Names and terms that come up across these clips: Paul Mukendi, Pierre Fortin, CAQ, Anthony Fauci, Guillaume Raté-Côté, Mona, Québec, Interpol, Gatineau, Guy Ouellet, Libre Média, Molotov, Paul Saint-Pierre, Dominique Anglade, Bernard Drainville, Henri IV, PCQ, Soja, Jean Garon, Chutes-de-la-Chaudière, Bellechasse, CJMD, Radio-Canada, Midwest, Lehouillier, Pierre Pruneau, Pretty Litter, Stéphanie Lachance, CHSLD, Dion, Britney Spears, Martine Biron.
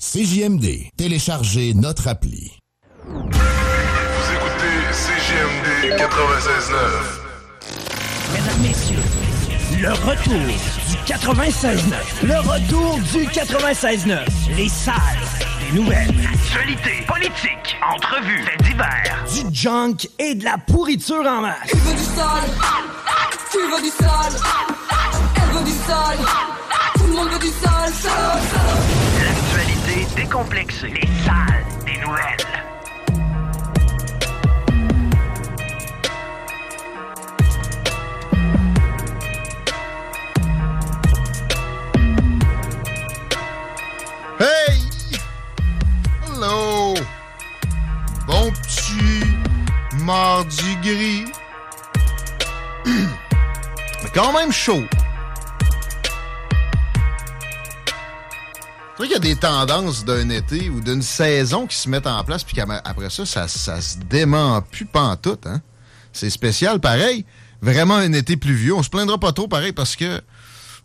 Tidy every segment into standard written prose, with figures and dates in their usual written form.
CJMD. Téléchargez notre appli. Vous écoutez CJMD 96.9. Mesdames, messieurs, le retour du 96.9. Le retour du 96.9. Les salles des nouvelles. Actualité, politique, entrevues, faits divers. Du junk et de la pourriture en masse. Tu veux du sale? Tu veux du sale? Elle veut du sale? Tout le monde veut du sale, sale, sale. Décomplexé. Les salles des nouvelles. Hey! Hello! Bon petit mardi gris. Mais quand même chaud. Tu sais qu'il y a des tendances d'un été ou d'une saison qui se mettent en place puis qu'après ça, ça se dément plus pantoute, hein? C'est spécial, pareil. Vraiment un été pluvieux. On se plaindra pas trop, pareil, parce que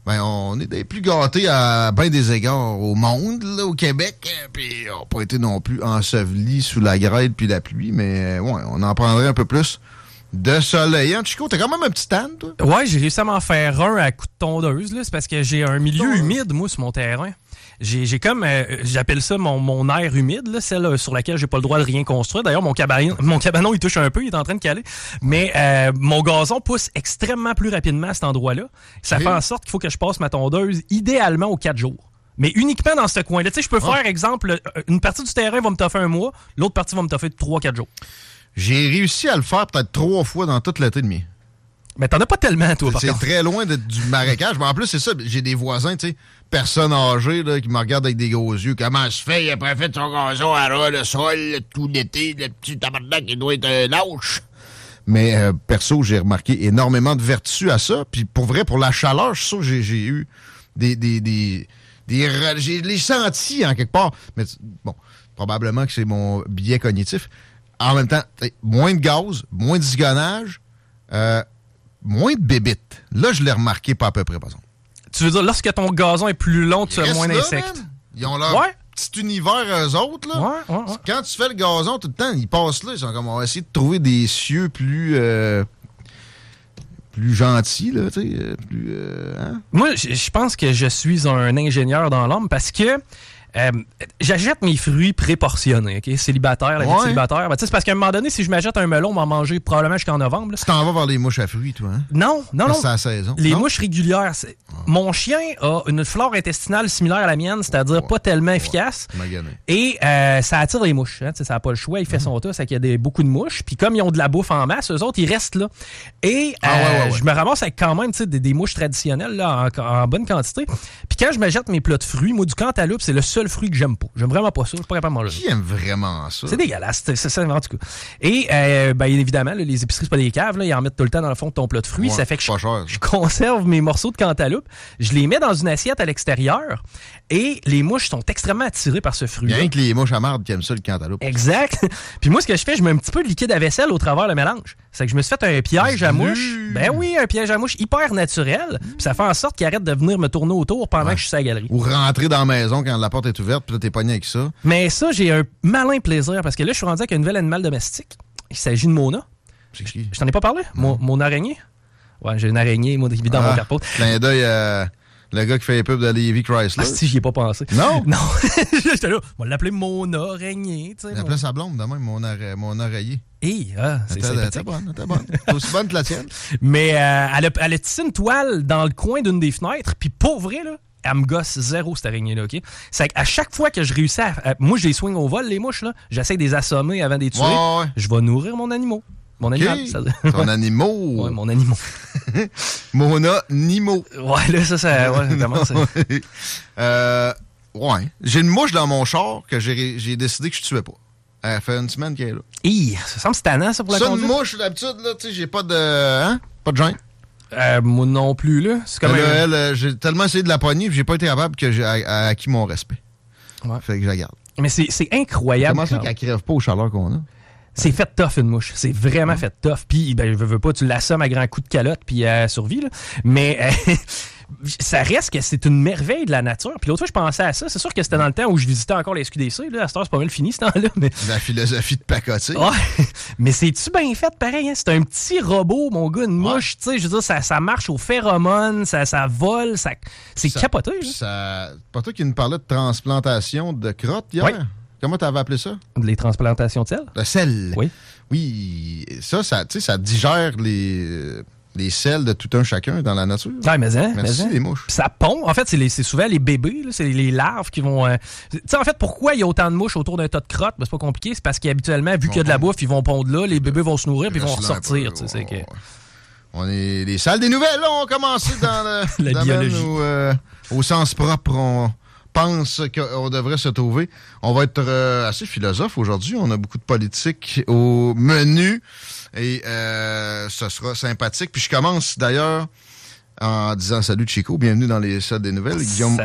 ben on est des plus gâtés à bien des égards au monde, là, au Québec. Puis on n'a pas été non plus ensevelis sous la grêle puis la pluie, mais ouais, on en prendrait un peu plus de soleil. Hein, Chico, t'as quand même un petit tan, toi? Ouais, j'ai réussi à m'en faire un à coup de tondeuse, là. C'est parce que j'ai un milieu humide, moi, sur mon terrain. J'ai comme, j'appelle ça mon aire humide, là, celle sur laquelle j'ai pas le droit de rien construire. D'ailleurs, mon cabanon, il touche un peu, il est en train de caler. Mais mon gazon pousse extrêmement plus rapidement à cet endroit-là. Ça fait en sorte qu'il faut que je passe ma tondeuse idéalement aux 4 jours. Mais uniquement dans ce coin-là. Tu sais, je peux faire, exemple, une partie du terrain va me toffer un mois, l'autre partie va me toffer 3-4 jours. J'ai réussi à le faire peut-être 3 fois dans toute l'été demi. Mais t'en as pas tellement, toi, par contre. C'est très loin du marécage. Mais en plus, c'est ça, j'ai des voisins, tu sais, personnes âgées, là, qui me regardent avec des gros yeux. Comment se fait, il a pas fait son gazon à ras le sol tout l'été, le petit tabarnak, il doit être lâche. Mais perso, j'ai remarqué énormément de vertus à ça. Puis pour vrai, pour la chaleur, je suis sûr que j'ai eu des j'ai les sentis, en quelque part. Mais bon, probablement que c'est mon biais cognitif. En même temps, moins de gaz, moins de zigonnage, moins de bébites. Là, je l'ai remarqué pas à peu près, par exemple. Tu veux dire, lorsque ton gazon est plus long, tu as moins d'insectes? Man. Ils ont leur petit univers, eux autres, là. Ouais. Quand tu fais le gazon tout le temps, ils passent là. Ils sont comme, on va essayer de trouver des cieux plus gentils, là, tu sais. Hein? Moi, je pense que je suis un ingénieur dans l'âme parce que j'achète mes fruits préportionnés, ok? Célibataire, la vie de célibataire. Ben, c'est parce qu'à un moment donné, si je m'achète un melon, on va en manger probablement jusqu'en novembre. Là. Tu t'en vas vers les mouches à fruits, toi, hein? Non. C'est la saison. Les mouches régulières. Mon chien a une flore intestinale similaire à la mienne, c'est-à-dire pas tellement efficace. Et ça attire les mouches. Hein? Ça n'a pas le choix. Il fait son tas, c'est qu'il y a beaucoup de mouches. Puis comme ils ont de la bouffe en masse, eux autres, ils restent là. Et je me ramasse avec quand même des mouches traditionnelles là, en bonne quantité. Puis quand je m'achète mes plats de fruits, moi, du cantaloupe, c'est le seul fruit que j'aime pas. J'aime vraiment pas ça. Je suis pas capable de manger. Qui aime vraiment ça? C'est dégueulasse. C'est ça, en tout cas. Et, ben, évidemment, là, les épiceries, c'est pas des caves. Là, ils en mettent tout le temps dans le fond de ton plat de fruits. Ouais, ça fait que je conserve mes morceaux de cantaloupe. Je les mets dans une assiette à l'extérieur et les mouches sont extrêmement attirées par ce fruit. Bien que les mouches à marde qui aiment ça, le cantaloupe. Exact. Puis moi, ce que je fais, je mets un petit peu de liquide à vaisselle au travers le mélange. C'est que je me suis fait un piège à mouche. Ben oui, un piège à mouche hyper naturel. Puis ça fait en sorte qu'il arrête de venir me tourner autour pendant que je suis à la galerie. Ou rentrer dans la maison quand la porte est ouverte, puis là, t'es pogné avec ça. Mais ça, j'ai un malin plaisir, parce que là, je suis rendu avec un nouvel animal domestique. Il s'agit de Mona. C'est qui? Je t'en ai pas parlé? Mon araignée. Ouais, j'ai une araignée, moi, dans mon carpot. Clin d'œil le gars qui fait les pubs de Levi Chrysler. Ah, si, j'y ai pas pensé. Non? Non. J'étais là, on va l'appeler Mona Régnier. Il appelait sa blonde de même, Mona Régnier. Hey, ah, t'es bonne. T'es aussi bonne que la tienne. Mais elle a tissé une toile dans le coin d'une des fenêtres, puis pour vrai, là, elle me gosse zéro, cette araignée-là, OK? C'est qu'à chaque fois que je réussis à... Moi, je les swing au vol, les mouches, là. J'essaie de les assommer avant de les tuer. Ouais. Je vais nourrir mon animal. Mon animal. Okay. Ça... Ton animal. Ouais, mon animal. Mona Nimo. Ouais, là, ça ouais, comment ça... ouais. J'ai une mouche dans mon char que j'ai décidé que je tuais pas. Elle fait une semaine qu'elle est là. Hi, ça semble tannant, ça, pour la conduite. Ça, une mouche, d'habitude, là, tu sais, j'ai pas de... Hein? Pas de gêne. Moi non plus, là. C'est comme elle, j'ai tellement essayé de la pogner puis j'ai pas été capable que j'ai acquis mon respect. Ouais. Fait que je la garde. Mais c'est incroyable. Comment ça qu'elle crève pas aux chaleurs qu'on a? C'est fait tough, une mouche. C'est vraiment fait tough. Puis, ben, je veux pas, tu l'assommes à grands coups de calotte puis elle survit, là. Mais... ça reste que c'est une merveille de la nature. Puis l'autre fois, je pensais à ça. C'est sûr que c'était dans le temps où je visitais encore la SQDC. Là, à cette heure, c'est pas mal fini, ce temps-là. Mais... La philosophie de pacoter. Ouais. Mais c'est-tu bien fait, pareil? Hein? C'est un petit robot, mon gars, une mouche. Tu sais, je veux dire, ça marche aux phéromones, ça vole, ça... C'est capoté. Ça... Pas toi qui nous parlais de transplantation de crottes hier? Oui. Comment t'avais appelé ça? Les transplantations de sel. De sel. Oui. Oui. Ça tu sais, ça digère les selles de tout un chacun dans la nature. Ah, mais hein, merci, mais les mouches. Pis ça pond. En fait, c'est souvent les bébés, là, c'est les larves qui vont... Tu sais, en fait, pourquoi il y a autant de mouches autour d'un tas de crottes? Ben, c'est pas compliqué. C'est parce qu'habituellement, vu qu'il y a de la bouffe, ils vont pondre là, les bébés vont se nourrir puis ils vont ressortir. Tu sais, les salles des nouvelles, là, ont commencé dans le la biologie. Où, au sens propre, on pense qu'on devrait se trouver. On va être assez philosophe aujourd'hui. On a beaucoup de politique au menu. Et ce sera sympathique. Puis je commence d'ailleurs en disant salut Chico, bienvenue dans les salles des nouvelles. Guillaume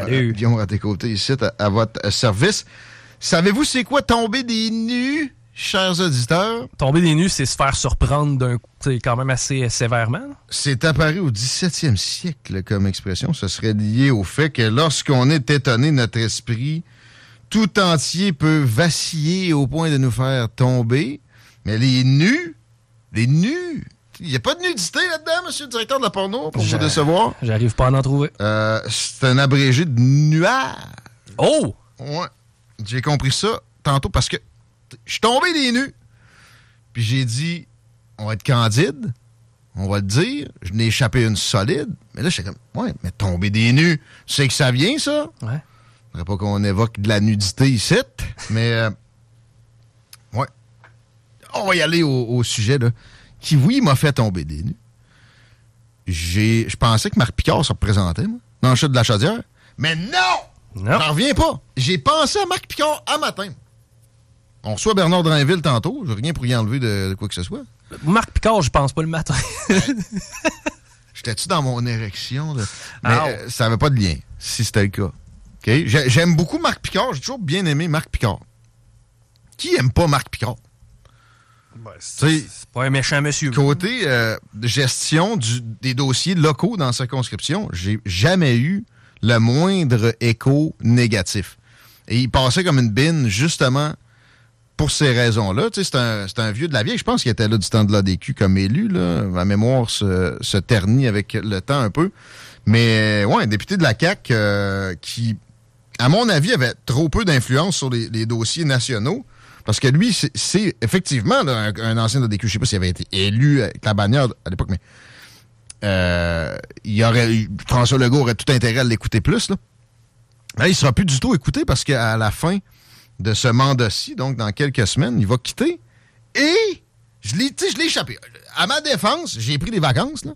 Raté-Côté ici à votre service. Savez-vous c'est quoi tomber des nues, chers auditeurs? Tomber des nues, c'est se faire surprendre d'un coup, quand même assez sévèrement. C'est apparu au 17e siècle comme expression. Ce serait lié au fait que lorsqu'on est étonné, notre esprit tout entier peut vaciller au point de nous faire tomber. Mais les nus! Il n'y a pas de nudité là-dedans, monsieur le directeur de la porno, pour vous décevoir. J'arrive pas à en trouver. C'est un abrégé de nuage. Oh! Ouais. J'ai compris ça tantôt parce que je suis tombé des nus. Puis j'ai dit, on va être candide, on va le dire. Je n'ai échappé une solide. Mais là, j'étais comme, ouais, mais tomber des nus, tu sais que ça vient, ça? Ouais. Il ne faudrait pas qu'on évoque de la nudité ici, mais... on va y aller au sujet là, qui, oui, m'a fait tomber des nues. Je pensais que Marc Picard se représentait, moi, dans Chutes-de-la-Chaudière. Mais non! J'en reviens pas. J'ai pensé à Marc Picard à matin. On reçoit Bernard Drainville tantôt. Je n'ai rien pour y enlever de quoi que ce soit. Marc Picard, je pense pas le matin. J'étais-tu dans mon érection? Là? Mais ça n'avait pas de lien, si c'était le cas. Okay? J'aime beaucoup Marc Picard. J'ai toujours bien aimé Marc Picard. Qui aime pas Marc Picard? Ben, c'est pas un méchant monsieur. Côté gestion des dossiers locaux dans la circonscription, j'ai jamais eu le moindre écho négatif. Et il passait comme une bine, justement, pour ces raisons-là. C'est un vieux de la vieille. Je pense qu'il était là du temps de l'ADQ comme élu. Là. Ma mémoire se ternit avec le temps un peu. Mais, ouais, un député de la CAQ qui, à mon avis, avait trop peu d'influence sur les dossiers nationaux. Parce que lui, c'est effectivement là, un ancien de DQ. Je sais pas s'il avait été élu avec la bannière à l'époque, mais François Legault aurait tout intérêt à l'écouter plus. Là, il sera plus du tout écouté parce qu'à la fin de ce mandat-ci, donc dans quelques semaines, il va quitter. Et je l'ai échappé. À ma défense, j'ai pris des vacances. Là,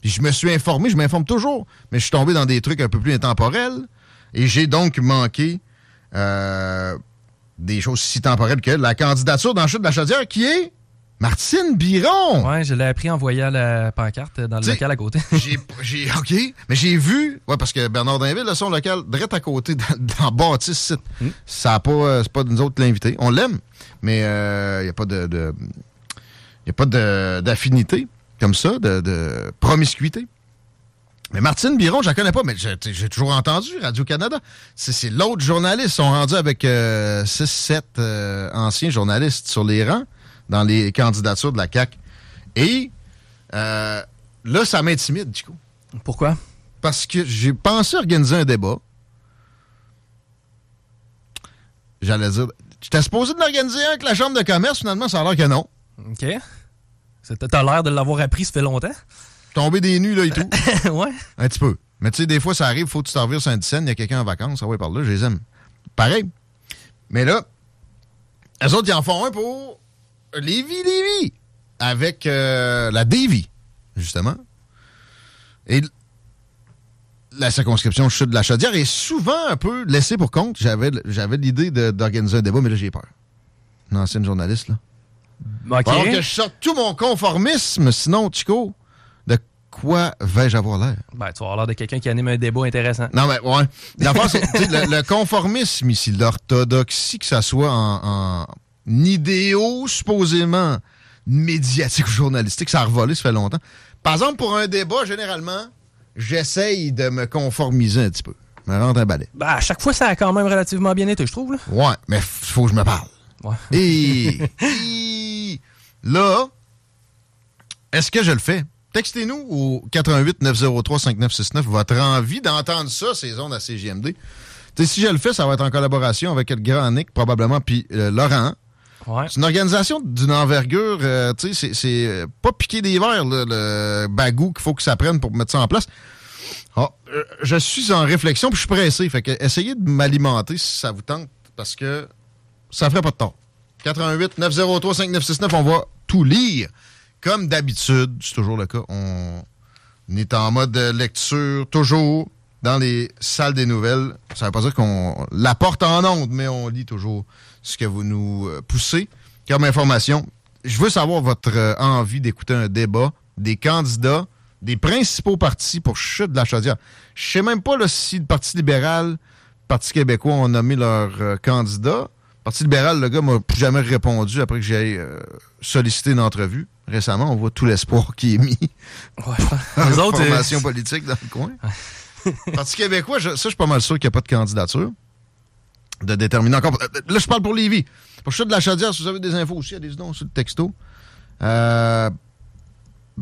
puis je me suis informé, je m'informe toujours, mais je suis tombé dans des trucs un peu plus intemporels. Et j'ai donc manqué... des choses si temporelles que la candidature dans Chutes-de-la-Chaudière qui est Martine Biron. Oui, je l'ai appris en voyant la pancarte dans le local à côté. OK, mais j'ai vu, ouais, parce que Bernard Drainville, là, son local, direct à côté, dans Bâtisse, site. Ça a pas, c'est pas nous autres l'invité. On l'aime, mais il n'y a pas d'affinité comme ça, de promiscuité. Mais Martine Biron, je la connais pas, mais j'ai toujours entendu Radio-Canada. C'est l'autre journaliste. Ils sont rendus avec 6-7 anciens journalistes sur les rangs dans les candidatures de la CAQ. Et là, ça m'intimide, du coup. Pourquoi? parce que j'ai pensé organiser un débat. J'allais dire... J'étais supposé de l'organiser avec la Chambre de commerce. Finalement, ça a l'air que non. OK. T'as l'air de l'avoir appris, ça fait longtemps. Tomber des nues, là, et tout. Ouais. Un petit peu. Mais tu sais, des fois, ça arrive, faut que tu t'en vires sur une scène, il y a quelqu'un en vacances, ah ouais, par là, je les aime. Pareil. Mais là, eux autres, ils en font un pour Lévis, avec la Davie, justement. Et la circonscription Chutes-de-la-Chaudière est souvent un peu laissée pour compte. J'avais l'idée d'organiser un débat, mais là, j'ai peur. Une ancienne journaliste, là. Okay. Par contre, que je sorte tout mon conformisme, sinon, Chico, de quoi vais-je avoir l'air? Ben, tu vas avoir l'air de quelqu'un qui anime un débat intéressant. Non, mais ouais. D'abord, c'est le conformisme ici, l'orthodoxie, que ça soit en idéaux supposément médiatiques ou journalistiques, ça a revolé, ça fait longtemps. Par exemple, pour un débat, généralement, j'essaye de me conformiser un petit peu. Je me rentre un balai. Ben, à chaque fois, ça a quand même relativement bien été, je trouve, là. Ouais, mais faut que je me parle. Ouais. Et là, est-ce que je le fais? Textez-nous au 88-903-5969 votre envie d'entendre ça, ces ondes à CJMD. T'sais, si je le fais, ça va être en collaboration avec le grand Nick, probablement, puis Laurent. Ouais. C'est une organisation d'une envergure, tu sais, c'est pas piquer des verres, le bagou qu'il faut que ça prenne pour mettre ça en place. Oh, je suis en réflexion, puis je suis pressé. Fait que essayez de m'alimenter si ça vous tente, parce que ça ferait pas de tort. 88-903-5969, on va tout lire. Comme d'habitude, c'est toujours le cas, on est en mode lecture, toujours, dans les salles des nouvelles. Ça veut pas dire qu'on la porte en ondes, mais on lit toujours ce que vous nous poussez comme information. Je veux savoir votre envie d'écouter un débat des candidats, des principaux partis pour Chutes-de-la-Chaudière. Je sais même pas là, si le Parti libéral, le Parti québécois ont nommé leurs candidats. Le Parti libéral, le gars m'a plus jamais répondu après que j'ai sollicité une entrevue. Récemment, on voit tout l'espoir qui est mis ouais, dans les autres formations politiques dans le coin. Le Parti québécois, ça, je suis pas mal sûr qu'il n'y a pas de candidature de déterminer encore. Là, je parle pour Lévis. Pour Chutes-de-la-Chaudière, si vous avez des infos aussi, allez-y donc sur le texto.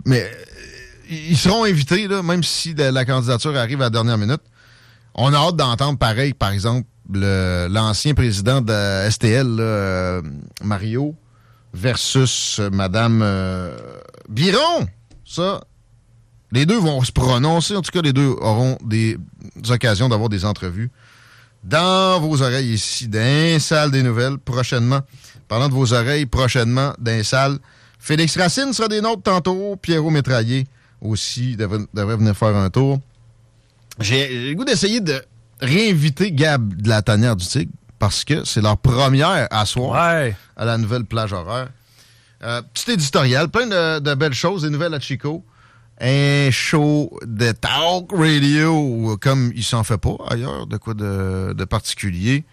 Mais ils seront invités, là, même si la candidature arrive à la dernière minute. On a hâte d'entendre pareil, par exemple, l'ancien président de STL, là, Mario, versus Madame Biron. Ça, les deux vont se prononcer. En tout cas, les deux auront des occasions d'avoir des entrevues dans vos oreilles ici, dans salle des nouvelles, prochainement. Parlant de vos oreilles, prochainement, dans salle. Félix Racine sera des nôtres tantôt. Pierrot Métraillé aussi devrait venir faire un tour. J'ai le goût d'essayer de réinviter Gab de la Tanière du Tigre parce que c'est leur première à soir à la nouvelle plage horaire. Petit éditorial, plein de belles choses, des nouvelles à Chico. Un show de talk radio comme il s'en fait pas ailleurs, de quoi de particulier,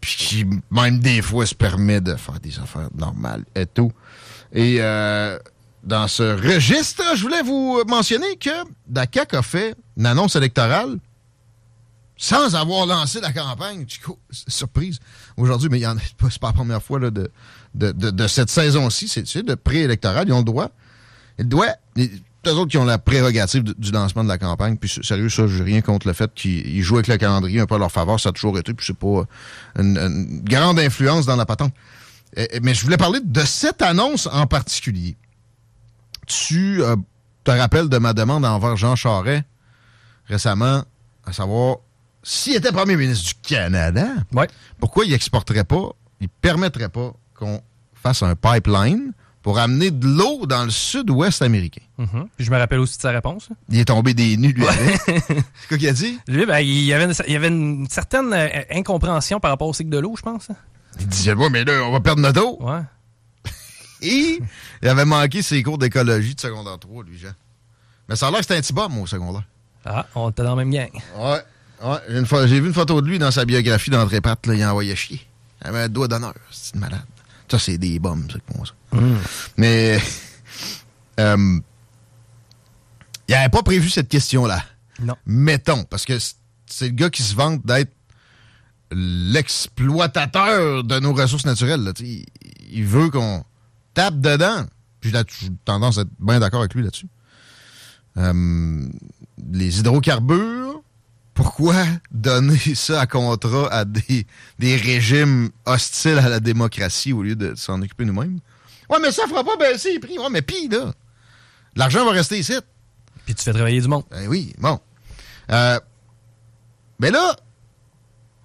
puis qui même des fois se permet de faire des affaires normales et tout. Et dans ce registre, je voulais vous mentionner que la CAQ a fait une annonce électorale sans avoir lancé la campagne. Chico, surprise aujourd'hui, mais c'est pas la première fois là, de cette saison-ci, c'est de préélectoral, ils ont le droit. Eux autres qui ont la prérogative du lancement de la campagne, puis sérieux, ça, j'ai rien contre le fait qu'ils jouent avec le calendrier un peu à leur faveur, ça a toujours été, puis c'est pas une grande influence dans la patente. Mais je voulais parler de cette annonce en particulier. Tu te rappelles de ma demande envers Jean Charest récemment, à savoir s'il était premier ministre du Canada, pourquoi il exporterait pas, il permettrait pas qu'on fasse un pipeline pour amener de l'eau dans le sud-ouest américain. Mm-hmm. Puis je me rappelle aussi de sa réponse. Il est tombé des nues, lui. C'est quoi qu'il a dit? Lui, ben, il y avait une certaine incompréhension par rapport au cycle de l'eau, je pense. Il disait, ouais, mais là, on va perdre notre eau. Ouais. Et il avait manqué ses cours d'écologie de secondaire 3, lui, Jean. Mais ça a l'air que c'était un petit bas, moi, au secondaire. Ah, on était dans la même gang. Ouais. J'ai vu une photo de lui dans sa biographie d'André-Pat, là, il envoyait chier. Il avait un doigt d'honneur, c'est une malade. Ça, c'est des bombes, c'est comme ça. Mmh. Mais il n'avait pas prévu cette question-là. Non. Mettons, parce que c'est le gars qui se vante d'être l'exploitateur de nos ressources naturelles. Là. Il veut qu'on tape dedans. Puis là, j'ai tendance à être bien d'accord avec lui là-dessus. les hydrocarbures, pourquoi donner ça à contrat à des régimes hostiles à la démocratie au lieu de s'en occuper nous-mêmes? Ouais, mais ça fera pas baisser les prix. Ouais, mais pis, là, l'argent va rester ici. Puis tu fais travailler du monde. Ben oui, bon. Mais là,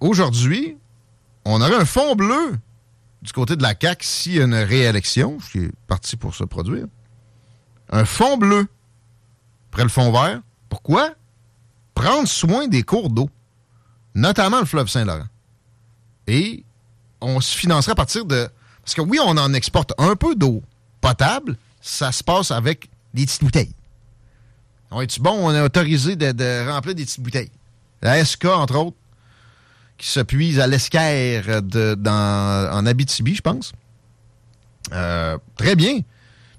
aujourd'hui, on aurait un fond bleu du côté de la CAQ s'il y a une réélection, ce qui est parti pour se produire. Un fond bleu après le fond vert. Pourquoi? Prendre soin des cours d'eau, notamment le fleuve Saint-Laurent. Et on se financerait à partir de... Parce que oui, on en exporte un peu d'eau potable, ça se passe avec des petites bouteilles. On est-tu bon? On est autorisé de remplir des petites bouteilles. La SQ, entre autres, qui se puise à l'Esquerre en Abitibi, je pense. Très bien.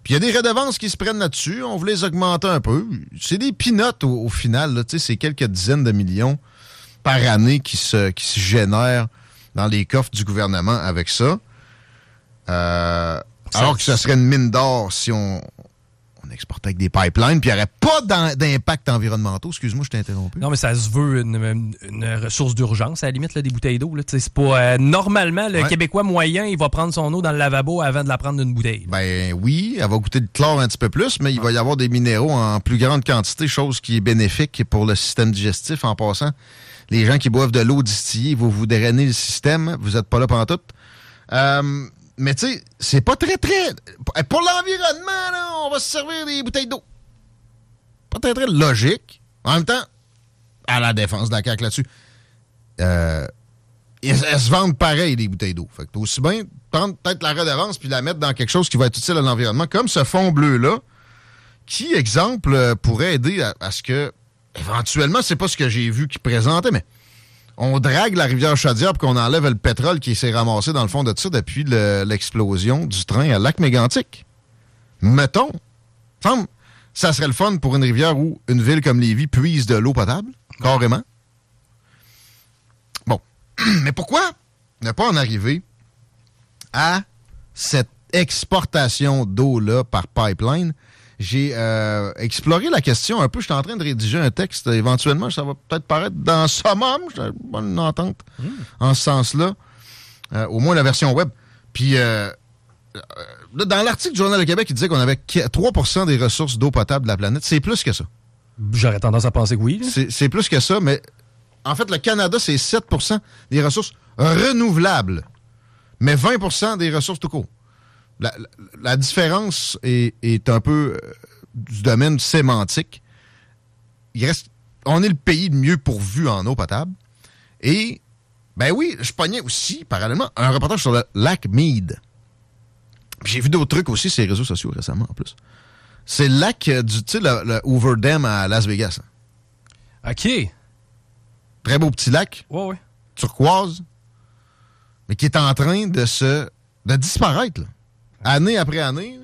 Puis il y a des redevances qui se prennent là-dessus. On voulait les augmenter un peu. C'est des peanuts au final. Là, c'est quelques dizaines de millions par année qui se génèrent dans les coffres du gouvernement avec ça. Alors que ça serait une mine d'or si on exportait avec des pipelines, puis il n'y aurait pas d'impact environnemental. Excuse-moi, je t'ai interrompu. Non, mais ça se veut une ressource d'urgence, à la limite, là, des bouteilles d'eau. Là. C'est pas, normalement, le Québécois moyen, il va prendre son eau dans le lavabo avant de la prendre d'une bouteille. Ben oui, elle va goûter le chlore un petit peu plus, mais il va y avoir des minéraux en plus grande quantité, chose qui est bénéfique pour le système digestif. En passant, les gens qui boivent de l'eau distillée, vous drainez le système, vous n'êtes pas là pantoute. Mais tu sais, c'est pas très, très... Pour l'environnement, là, on va se servir des bouteilles d'eau. Pas très, très logique. En même temps, à la défense de la CAQ là-dessus, elles se vendent pareil, des bouteilles d'eau. Fait que aussi bien prendre peut-être la redevance puis la mettre dans quelque chose qui va être utile à l'environnement, comme ce fond bleu-là, qui, exemple, pourrait aider à ce que... Éventuellement, c'est pas ce que j'ai vu qu'ils présentaient, mais... On drague la rivière Chaudière pour qu'on enlève le pétrole qui s'est ramassé dans le fond de ça depuis l'explosion du train à Lac-Mégantic. Mettons, ça serait le fun pour une rivière où une ville comme Lévis puise de l'eau potable, carrément. Bon, mais pourquoi ne pas en arriver à cette exportation d'eau-là par pipeline? J'ai exploré la question un peu. Je suis en train de rédiger un texte. Éventuellement, ça va peut-être paraître dans Summum. J'ai une bonne entente en ce sens-là. Au moins la version web. Puis, dans l'article du Journal de Québec, il disait qu'on avait 3% des ressources d'eau potable de la planète. C'est plus que ça. J'aurais tendance à penser que oui. C'est plus que ça, mais en fait, le Canada, c'est 7% des ressources renouvelables, mais 20% des ressources tout court. La différence est un peu du domaine sémantique. On est le pays le mieux pourvu en eau potable. Et, ben oui, je pognais aussi, parallèlement, un reportage sur le lac Mead. J'ai vu d'autres trucs aussi sur les réseaux sociaux récemment, en plus. C'est le lac du, tu sais, le Hoover Dam à Las Vegas. OK. Très beau petit lac. Ouais, ouais. Turquoise. Mais qui est en train de disparaître, là. Année après année,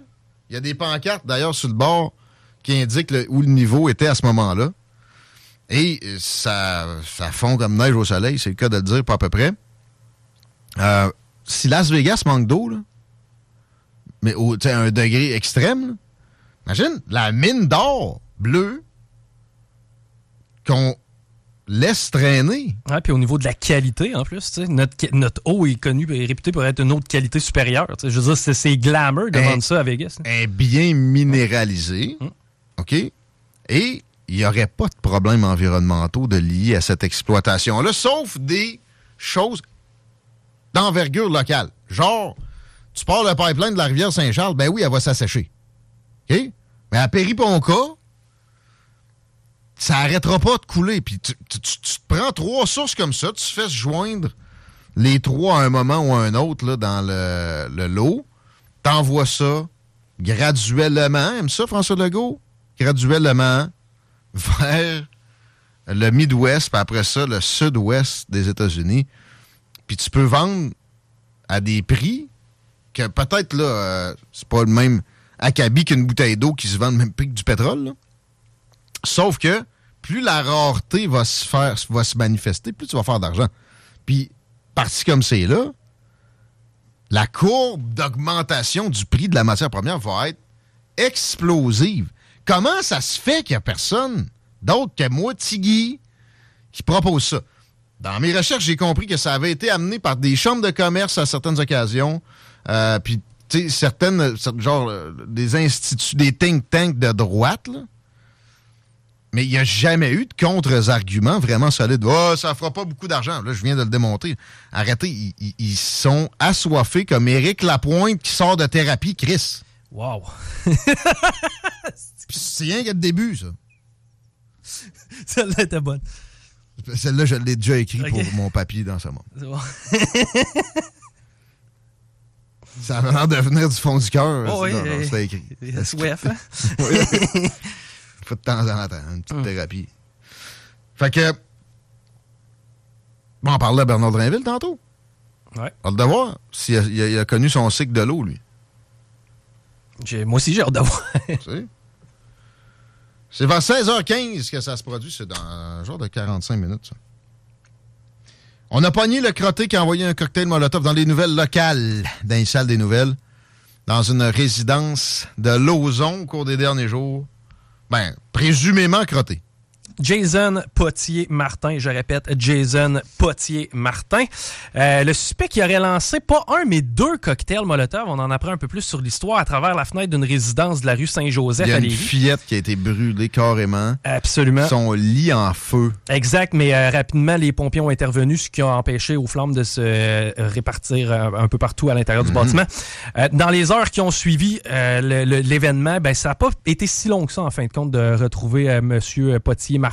il y a des pancartes, d'ailleurs, sur le bord qui indiquent où le niveau était à ce moment-là. Et ça fond comme neige au soleil, c'est le cas de le dire, pas à peu près. Si Las Vegas manque d'eau, là, mais à un degré extrême, là, imagine la mine d'or bleue qu'on laisse traîner. Ouais, puis au niveau de la qualité, en plus, notre eau est connue et réputée pour être une eau de qualité supérieure. T'sais. Je veux dire, c'est glamour de vendre ça à Vegas. Elle est bien minéralisée, OK? Et il n'y aurait pas de problèmes environnementaux liés à cette exploitation-là, sauf des choses d'envergure locale. Genre, tu pars le pipeline de la rivière Saint-Charles, ben oui, elle va s'assécher. OK? Mais à Périponca, ça n'arrêtera pas de couler. Puis tu te prends trois sources comme ça, tu fais se joindre les trois à un moment ou à un autre là, dans le lot. T'envoies ça graduellement, aime ça François Legault? Graduellement vers le Midwest, puis après ça, le Sud-Ouest des États-Unis. Puis tu peux vendre à des prix que peut-être, là, c'est pas le même acabit qu'une bouteille d'eau qui se vend le même prix que du pétrole, là. Sauf que plus la rareté va se manifester, plus tu vas faire d'argent. Puis, parti comme c'est là, la courbe d'augmentation du prix de la matière première va être explosive. Comment ça se fait qu'il n'y a personne d'autres que moi, Tigui, qui propose ça. Dans mes recherches, j'ai compris que ça avait été amené par des chambres de commerce à certaines occasions, puis, tu sais, certaines, genre, des instituts, des think tanks de droite, là. Mais il n'y a jamais eu de contre-arguments vraiment solides. « Oh, ça fera pas beaucoup d'argent. » Là, je viens de le démontrer. Arrêtez, ils sont assoiffés comme Éric Lapointe qui sort de thérapie, Chris. Wow! C'est rien qu'à le début, ça. Celle-là était bonne. Celle-là, je l'ai déjà écrite pour mon papier dans ce monde. C'est bon. Ça a l'air de venir du fond du cœur. Oh, oui, c'est écrit. Souef, hein? Oui. De temps en temps, une petite thérapie. Fait que... Bon, on parlait de Bernard Drainville tantôt. Ouais. Hâte de voir s'il a connu son cycle de l'eau, lui. Moi aussi, j'ai hâte de voir. C'est vers 16h15 que ça se produit. C'est dans un genre de 45 minutes, ça. On a pogné le crotté qui a envoyé un cocktail Molotov dans les nouvelles locales, dans les salles des nouvelles, dans une résidence de Lauson au cours des derniers jours. Ben, présumément crotté. Jason Pothier-Martin, je répète, Jason Pothier-Martin. Le suspect qui aurait lancé pas un, mais deux cocktails Molotov. On en apprend un peu plus sur l'histoire à travers la fenêtre d'une résidence de la rue Saint-Joseph à Lévis. Il y a une fillette qui a été brûlée carrément. Absolument. Son lit en feu. Exact, mais rapidement, les pompiers ont intervenu, ce qui a empêché aux flammes de se répartir un peu partout à l'intérieur du bâtiment. Dans les heures qui ont suivi l'événement, ben, ça n'a pas été si long que ça, en fin de compte, de retrouver M. Pothier-Martin.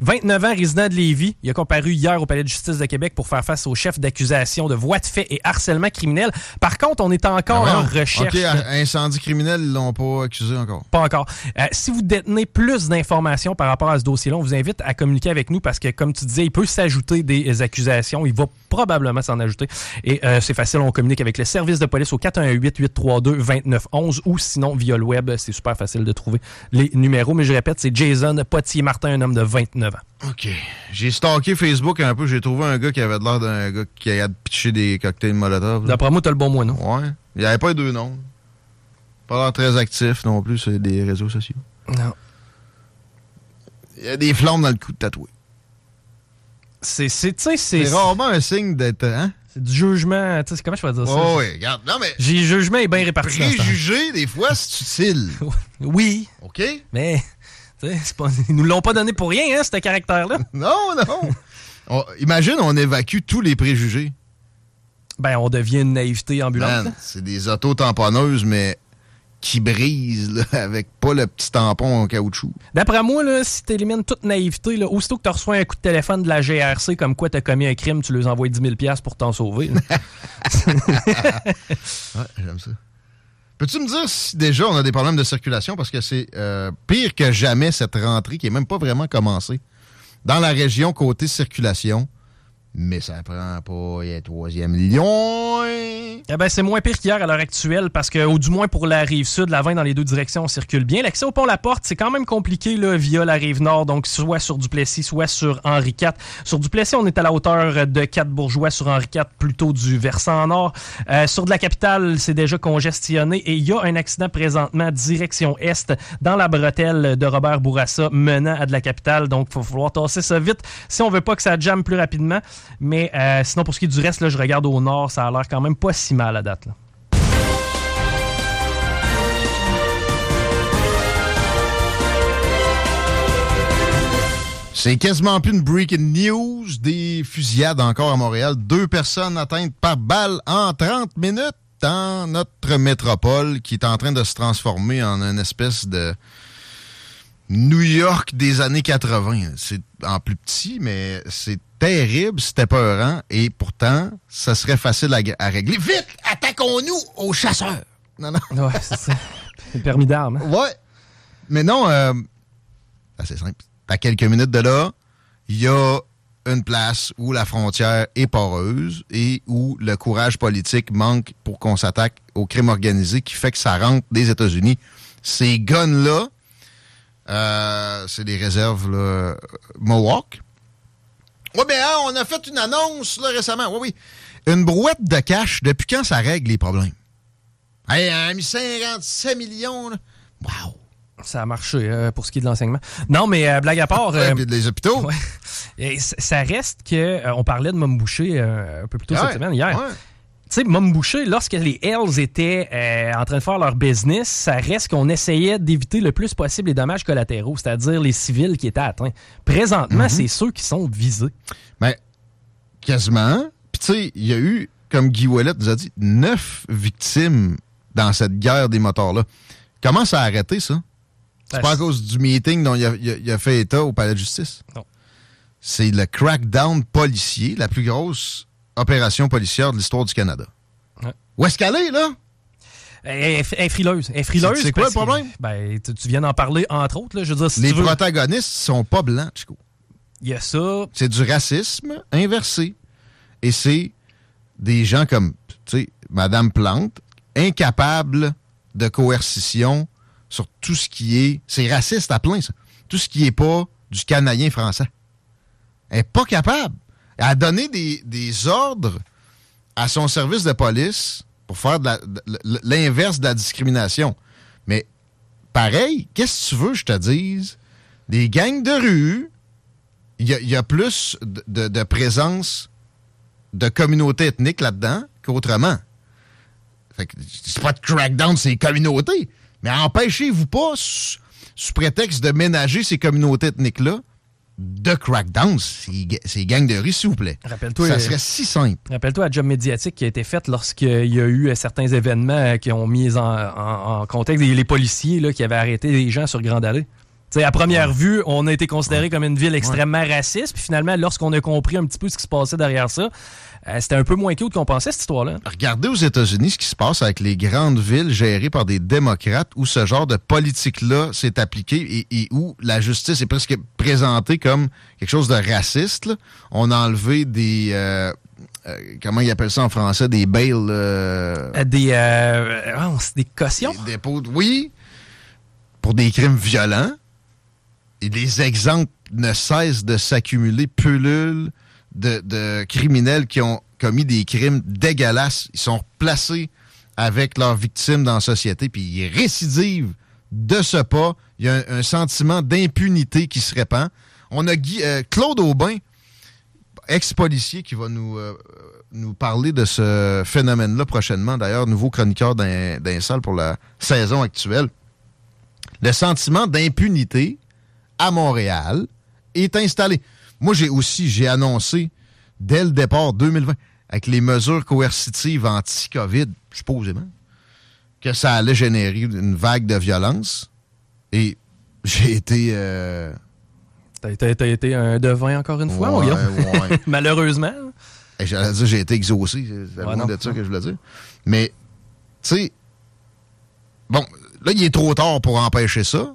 29 ans, résident de Lévis. Il a comparu hier au Palais de justice de Québec pour faire face aux chefs d'accusation de voies de fait et harcèlement criminel. Par contre, on est encore en recherche. OK, incendie criminel, ils ne l'ont pas accusé encore. Pas encore. Si vous détenez plus d'informations par rapport à ce dossier-là, on vous invite à communiquer avec nous parce que, comme tu disais, il peut s'ajouter des accusations. Il va probablement s'en ajouter. Et c'est facile, on communique avec le service de police au 418-832-2911 ou sinon via le web. C'est super facile de trouver les numéros. Mais je répète, c'est Jason Pothier-Martin, un homme de 29 ans. OK. J'ai stalké Facebook un peu. J'ai trouvé un gars qui avait l'air d'un gars qui allait pitcher des cocktails Molotov. D'après moi, t'as le bon moineau. Ouais. Il n'y avait pas deux noms. Pas l'air très actif non plus sur des réseaux sociaux. Non. Il y a des flammes dans le cou de tatoué. C'est rarement un signe d'être... Hein? C'est du jugement... Tu sais, comment je pourrais dire ça? Oh, oui, regarde. Non, mais... J'ai jugement est bien réparti. Préjugé, des fois, c'est utile. Oui. OK? Mais... C'est pas, ils nous l'ont pas donné pour rien, hein, ce caractère-là. Non. Imagine, on évacue tous les préjugés. Ben, on devient une naïveté ambulante. Man, c'est des auto-tamponneuses, mais qui brisent là, avec pas le petit tampon en caoutchouc. D'après moi, là, si tu élimines toute naïveté, là, aussitôt que tu reçois un coup de téléphone de la GRC comme quoi tu as commis un crime, tu leur envoies 10 000 $ pour t'en sauver. Ouais, j'aime ça. Peux-tu me dire si déjà on a des problèmes de circulation? Parce que c'est pire que jamais cette rentrée qui n'est même pas vraiment commencée dans la région côté circulation. Mais ça prend pas les troisième lion. Eh ben, c'est moins pire qu'hier à l'heure actuelle parce que, au du moins pour la rive sud, la 20 dans les deux directions, on circule bien. L'accès au Pont-la-Porte, c'est quand même compliqué là, via la rive nord, donc soit sur Duplessis, soit sur Henri IV. Sur Duplessis, on est à la hauteur de 4 bourgeois, sur Henri IV, plutôt du versant nord. Sur de la capitale, c'est déjà congestionné et il y a un accident présentement direction est dans la bretelle de Robert Bourassa menant à de la capitale. Donc, il va falloir tasser ça vite si on veut pas que ça jamme plus rapidement. Mais sinon, pour ce qui est du reste, là, je regarde au nord, ça a l'air quand même pas si mal à date. Là. C'est quasiment plus une breaking news. Des fusillades encore à Montréal. 2 personnes atteintes par balle en 30 minutes dans notre métropole qui est en train de se transformer en une espèce de New York des années 80. C'est en plus petit, mais c'est terrible, c'était peurant, et pourtant, ça serait facile à régler. Vite, attaquons-nous aux chasseurs! Non. Ouais, c'est ça. C'est permis d'armes. Hein? Ouais. Mais non, c'est simple. À quelques minutes de là, il y a une place où la frontière est poreuse et où le courage politique manque pour qu'on s'attaque au crime organisé qui fait que ça rentre des États-Unis. Ces guns-là, c'est des réserves là, Mohawk. Oui, bien, hein, on a fait une annonce là, récemment. Oui. Une brouette de cash, depuis quand ça règle les problèmes? Hey, 57 millions, là. Wow! Ça a marché pour ce qui est de l'enseignement. Non, mais blague à part... et puis les hôpitaux. Ouais. Et ça reste que... on parlait de Mom Boucher un peu plus tôt cette semaine, hier. Ouais. Tu sais, Mom Boucher, lorsque les Hells étaient en train de faire leur business, ça reste qu'on essayait d'éviter le plus possible les dommages collatéraux, c'est-à-dire les civils qui étaient atteints. Présentement, c'est ceux qui sont visés. Bien, quasiment. Puis tu sais, il y a eu, comme Guy Ouellet nous a dit, 9 victimes dans cette guerre des motards-là. Comment ça a arrêté, ça? C'est pas à cause du meeting dont il a fait état au Palais de justice. Non. C'est le crackdown policier, la plus grosse opération policière de l'histoire du Canada. Ouais. Où est-ce qu'elle est, là? Elle est frileuse. C'est quoi le problème? Ben, tu viens d'en parler, entre autres. Là, je veux dire, si les protagonistes sont pas blancs, Chico. Il y a ça. C'est du racisme inversé. Et c'est des gens comme, tu sais, Mme Plante, incapables de coercition sur tout ce qui est... C'est raciste à plein, ça. Tout ce qui n'est pas du Canadien français. Elle n'est pas capable. Elle a donné des ordres à son service de police pour faire l'inverse de la discrimination. Mais pareil, qu'est-ce que tu veux que je te dise? Des gangs de rue, il y a plus de présence de communautés ethniques là-dedans qu'autrement. Fait que, c'est pas de crackdown, c'est communauté. Mais empêchez-vous pas, sous prétexte de ménager ces communautés ethniques-là, de crackdown, ces gangs de rue, s'il vous plaît. Rappelle-toi, ça serait si simple. Rappelle-toi la job médiatique qui a été faite lorsqu'il y a eu certains événements qui ont mis en contexte les policiers là, qui avaient arrêté les gens sur Grande Allée. T'sais, à première vue, on a été considéré comme une ville extrêmement raciste. Puis finalement, lorsqu'on a compris un petit peu ce qui se passait derrière ça, c'était un peu moins cute qu'on pensait, cette histoire-là. Regardez aux États-Unis ce qui se passe avec les grandes villes gérées par des démocrates où ce genre de politique-là s'est appliqué et où la justice est presque présentée comme quelque chose de raciste. Là. On a enlevé des... comment ils appellent ça en français? Des bails... c'est des cautions? Des dépôts, oui. Pour des crimes violents. Et les exemples ne cessent de s'accumuler, pullulent de criminels qui ont commis des crimes dégueulasses. Ils sont placés avec leurs victimes dans la société, puis ils récidivent de ce pas. Il y a un sentiment d'impunité qui se répand. On a Claude Aubin, ex-policier, qui va nous parler de ce phénomène-là prochainement. D'ailleurs, nouveau chroniqueur d'un salle pour la saison actuelle. Le sentiment d'impunité à Montréal est installé. Moi, j'ai annoncé dès le départ 2020, avec les mesures coercitives anti-COVID, supposément, que ça allait générer une vague de violence. Et j'ai été... T'as été un devin encore une fois, mon gars? Ouais. Malheureusement. Et j'allais dire, j'ai été exaucé. C'est loin de ça que je voulais dire. Mais, tu sais, bon, là, il est trop tard pour empêcher ça.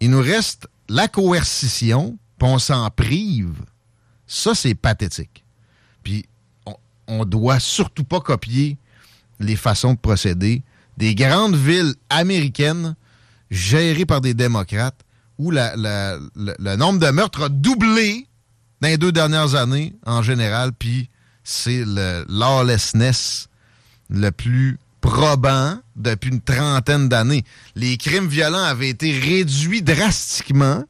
Il nous reste la coercition... puis on s'en prive, ça, c'est pathétique. Puis on doit surtout pas copier les façons de procéder des grandes villes américaines gérées par des démocrates où le nombre de meurtres a doublé dans les 2 dernières années en général, puis c'est le lawlessness le plus probant depuis une 30aine d'années. Les crimes violents avaient été réduits drastiquement.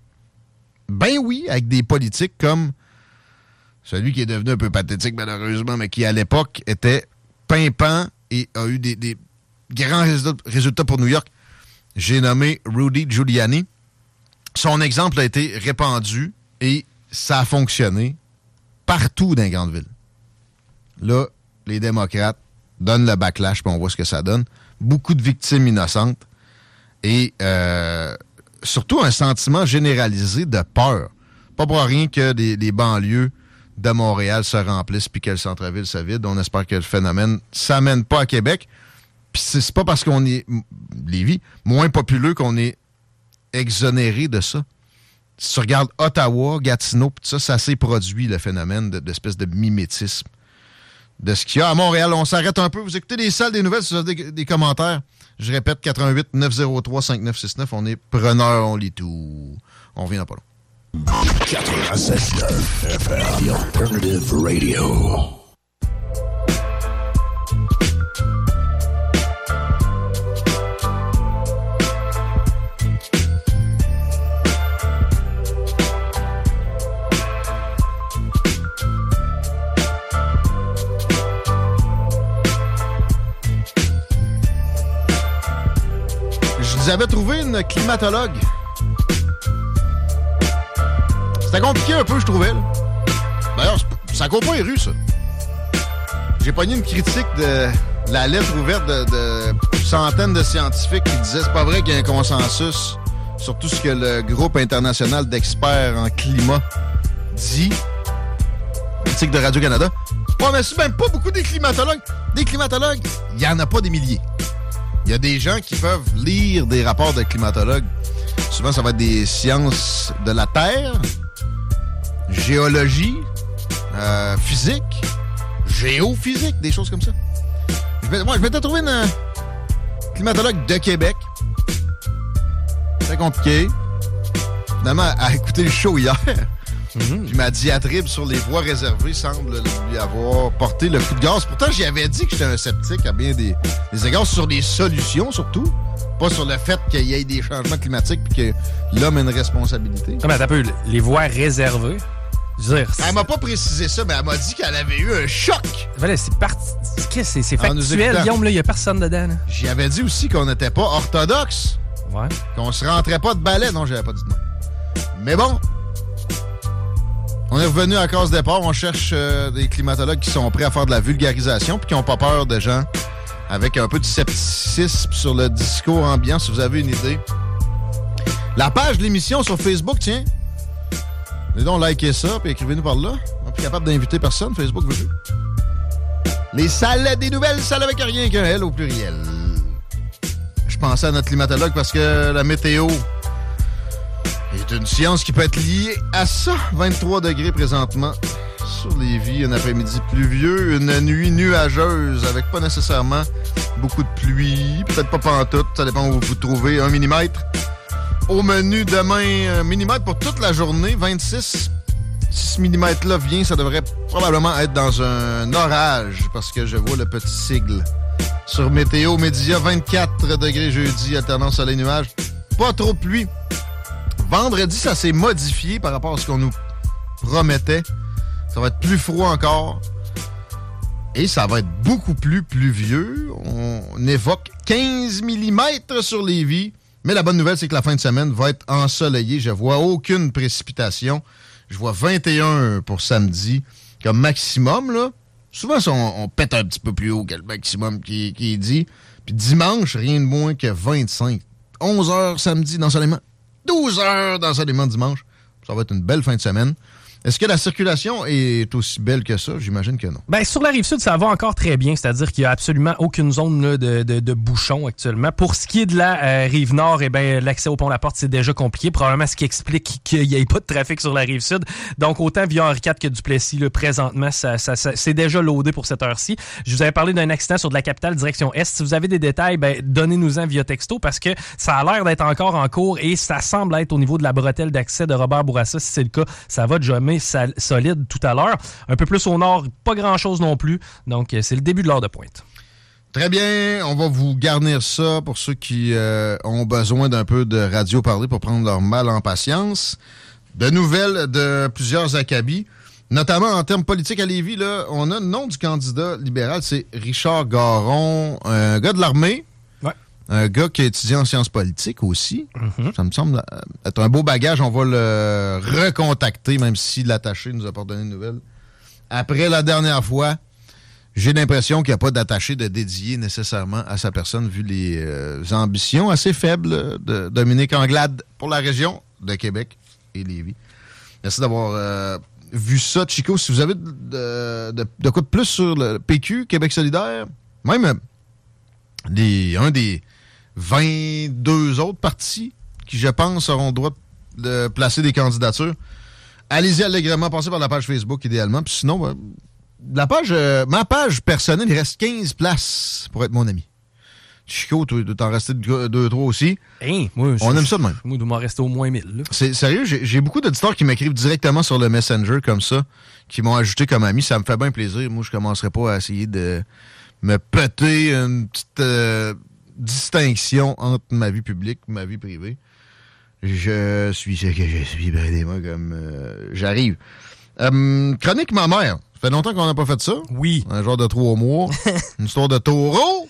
Ben oui, avec des politiques comme celui qui est devenu un peu pathétique malheureusement, mais qui à l'époque était pimpant et a eu des grands résultats pour New York. J'ai nommé Rudy Giuliani. Son exemple a été répandu et ça a fonctionné partout dans les grandes villes. Là, les démocrates donnent le backlash, puis on voit ce que ça donne. Beaucoup de victimes innocentes et... surtout un sentiment généralisé de peur. Pas pour rien que les banlieues de Montréal se remplissent puis que le centre-ville se vide. On espère que le phénomène s'amène pas à Québec. Puis c'est pas parce qu'on est, Lévis, moins populeux qu'on est exonéré de ça. Si tu regardes Ottawa, Gatineau, puis ça s'est produit, le phénomène d'espèce de mimétisme de ce qu'il y a à Montréal. On s'arrête un peu. Vous écoutez les salles des nouvelles, si vous avez des commentaires. Je répète, 88-903-5969. On est preneur, on lit tout. On revient dans pas long. 96.9 FM, The Alternative Radio. Vous avez trouvé une climatologue. C'était compliqué un peu, je trouvais. Là. D'ailleurs, ça court pas les rues, ça. J'ai pogné une critique de la lettre ouverte de centaines de scientifiques qui disaient « C'est pas vrai qu'il y a un consensus sur tout ce que le groupe international d'experts en climat dit. » Critique de Radio-Canada. Ouais, mais c'est même pas beaucoup des climatologues. Des climatologues, il y en a pas des milliers. Il y a des gens qui peuvent lire des rapports de climatologues. Souvent, ça va être des sciences de la Terre, géologie, physique, géophysique, des choses comme ça. Je m'étais trouvé une climatologue de Québec. Très compliqué. Finalement, elle a écouté le show hier. Mm-hmm. Puis ma diatribe sur les voies réservées semble lui avoir porté le coup de grâce. Pourtant, j'y avais dit que j'étais un sceptique à bien des égards sur les solutions, surtout. Pas sur le fait qu'il y ait des changements climatiques et que l'homme a une responsabilité. Ah, mais attends un peu, les voies réservées. Je veux dire, elle m'a pas précisé ça, mais elle m'a dit qu'elle avait eu un choc. Voilà, c'est parti. C'est factuel, Guillaume, là, il n'y a personne dedans. Là. J'y avais dit aussi qu'on n'était pas orthodoxe. Ouais. Qu'on se rentrait pas de balai. Non, j'avais pas dit non. Mais bon. On est revenu à la case départ. On cherche des climatologues qui sont prêts à faire de la vulgarisation puis qui n'ont pas peur de gens avec un peu de scepticisme sur le discours ambiant, si vous avez une idée. La page de l'émission sur Facebook, tiens. Allez donc liker ça puis écrivez-nous par là. On n'est plus capable d'inviter personne. Facebook, vous voyez. Les salles des nouvelles, salles avec rien qu'un L au pluriel. Je pensais à notre climatologue parce que la météo... C'est une science qui peut être liée à ça. 23 degrés présentement sur Lévis, un après-midi pluvieux, une nuit nuageuse avec pas nécessairement beaucoup de pluie, peut-être pas pantoute, ça dépend où vous trouvez, 1 mm. Au menu demain, 1 mm pour toute la journée, 26. 6 mm là vient, ça devrait probablement être dans un orage parce que je vois le petit sigle. Sur Météo Média, 24 degrés jeudi, alternant soleil-nuage, pas trop de pluie. Vendredi, ça s'est modifié par rapport à ce qu'on nous promettait. Ça va être plus froid encore. Et ça va être beaucoup plus pluvieux. On évoque 15 mm sur Lévis. Mais la bonne nouvelle, c'est que la fin de semaine va être ensoleillée. Je vois aucune précipitation. Je vois 21 pour samedi comme maximum. Là. Souvent, on pète un petit peu plus haut que le maximum qui est dit. Puis dimanche, rien de moins que 25. 11 heures samedi d'ensoleillement. 12 heures d'ensoleillement dimanche. Ça va être une belle fin de semaine. Est-ce que la circulation est aussi belle que ça? J'imagine que non. Bien, sur la Rive-Sud, ça va encore très bien. C'est-à-dire qu'il n'y a absolument aucune zone là, de bouchon actuellement. Pour ce qui est de la Rive-Nord, eh bien, l'accès au Pont-la-Porte, c'est déjà compliqué. Probablement ce qui explique qu'il n'y ait pas de trafic sur la Rive-Sud. Donc, autant via Henri IV que Duplessis, là, présentement, ça, c'est déjà loadé pour cette heure-ci. Je vous avais parlé d'un accident sur de la capitale direction Est. Si vous avez des détails, bien, donnez-nous-en via texto parce que ça a l'air d'être encore en cours et ça semble être au niveau de la bretelle d'accès de Robert Bourassa. Si c'est le cas, ça va déjà solide tout à l'heure. Un peu plus au nord, pas grand-chose non plus. Donc, c'est le début de l'heure de pointe. Très bien. On va vous garnir ça pour ceux qui ont besoin d'un peu de radio parler pour prendre leur mal en patience. De nouvelles de plusieurs acabits, notamment en termes politiques à Lévis. Là, on a le nom du candidat libéral, c'est Richard Garon, un gars de l'armée. Un gars qui a étudié en sciences politiques aussi. Mm-hmm. Ça me semble être un beau bagage. On va le recontacter, même si l'attaché nous a pas donné de nouvelles. Après la dernière fois, j'ai l'impression qu'il n'y a pas d'attaché de dédié nécessairement à sa personne, vu les ambitions assez faibles de Dominique Anglade pour la région de Québec et Lévis. Merci d'avoir vu ça, Chico. Si vous avez de quoi de plus sur le PQ, Québec solidaire, même un des 22 autres partis qui, je pense, auront droit de placer des candidatures. Allez-y allègrement, passez par la page Facebook idéalement. Puis sinon, ben, ma page personnelle, il reste 15 places pour être mon ami. Chico, tu t'en restais 2-3 aussi. Hey, moi, on aime ça de même. Moi, il doit m'en rester au moins 1000. C'est sérieux, j'ai beaucoup d'auditeurs qui m'écrivent directement sur le Messenger comme ça, qui m'ont ajouté comme ami. Ça me fait bien plaisir. Moi, je commencerai pas à essayer de me péter une petite distinction entre ma vie publique et ma vie privée. Je suis ce que je suis, ben des mains comme j'arrive. Chronique ma mère. Ça fait longtemps qu'on n'a pas fait ça. Oui. Un genre de 3 mois. Une histoire de taureau.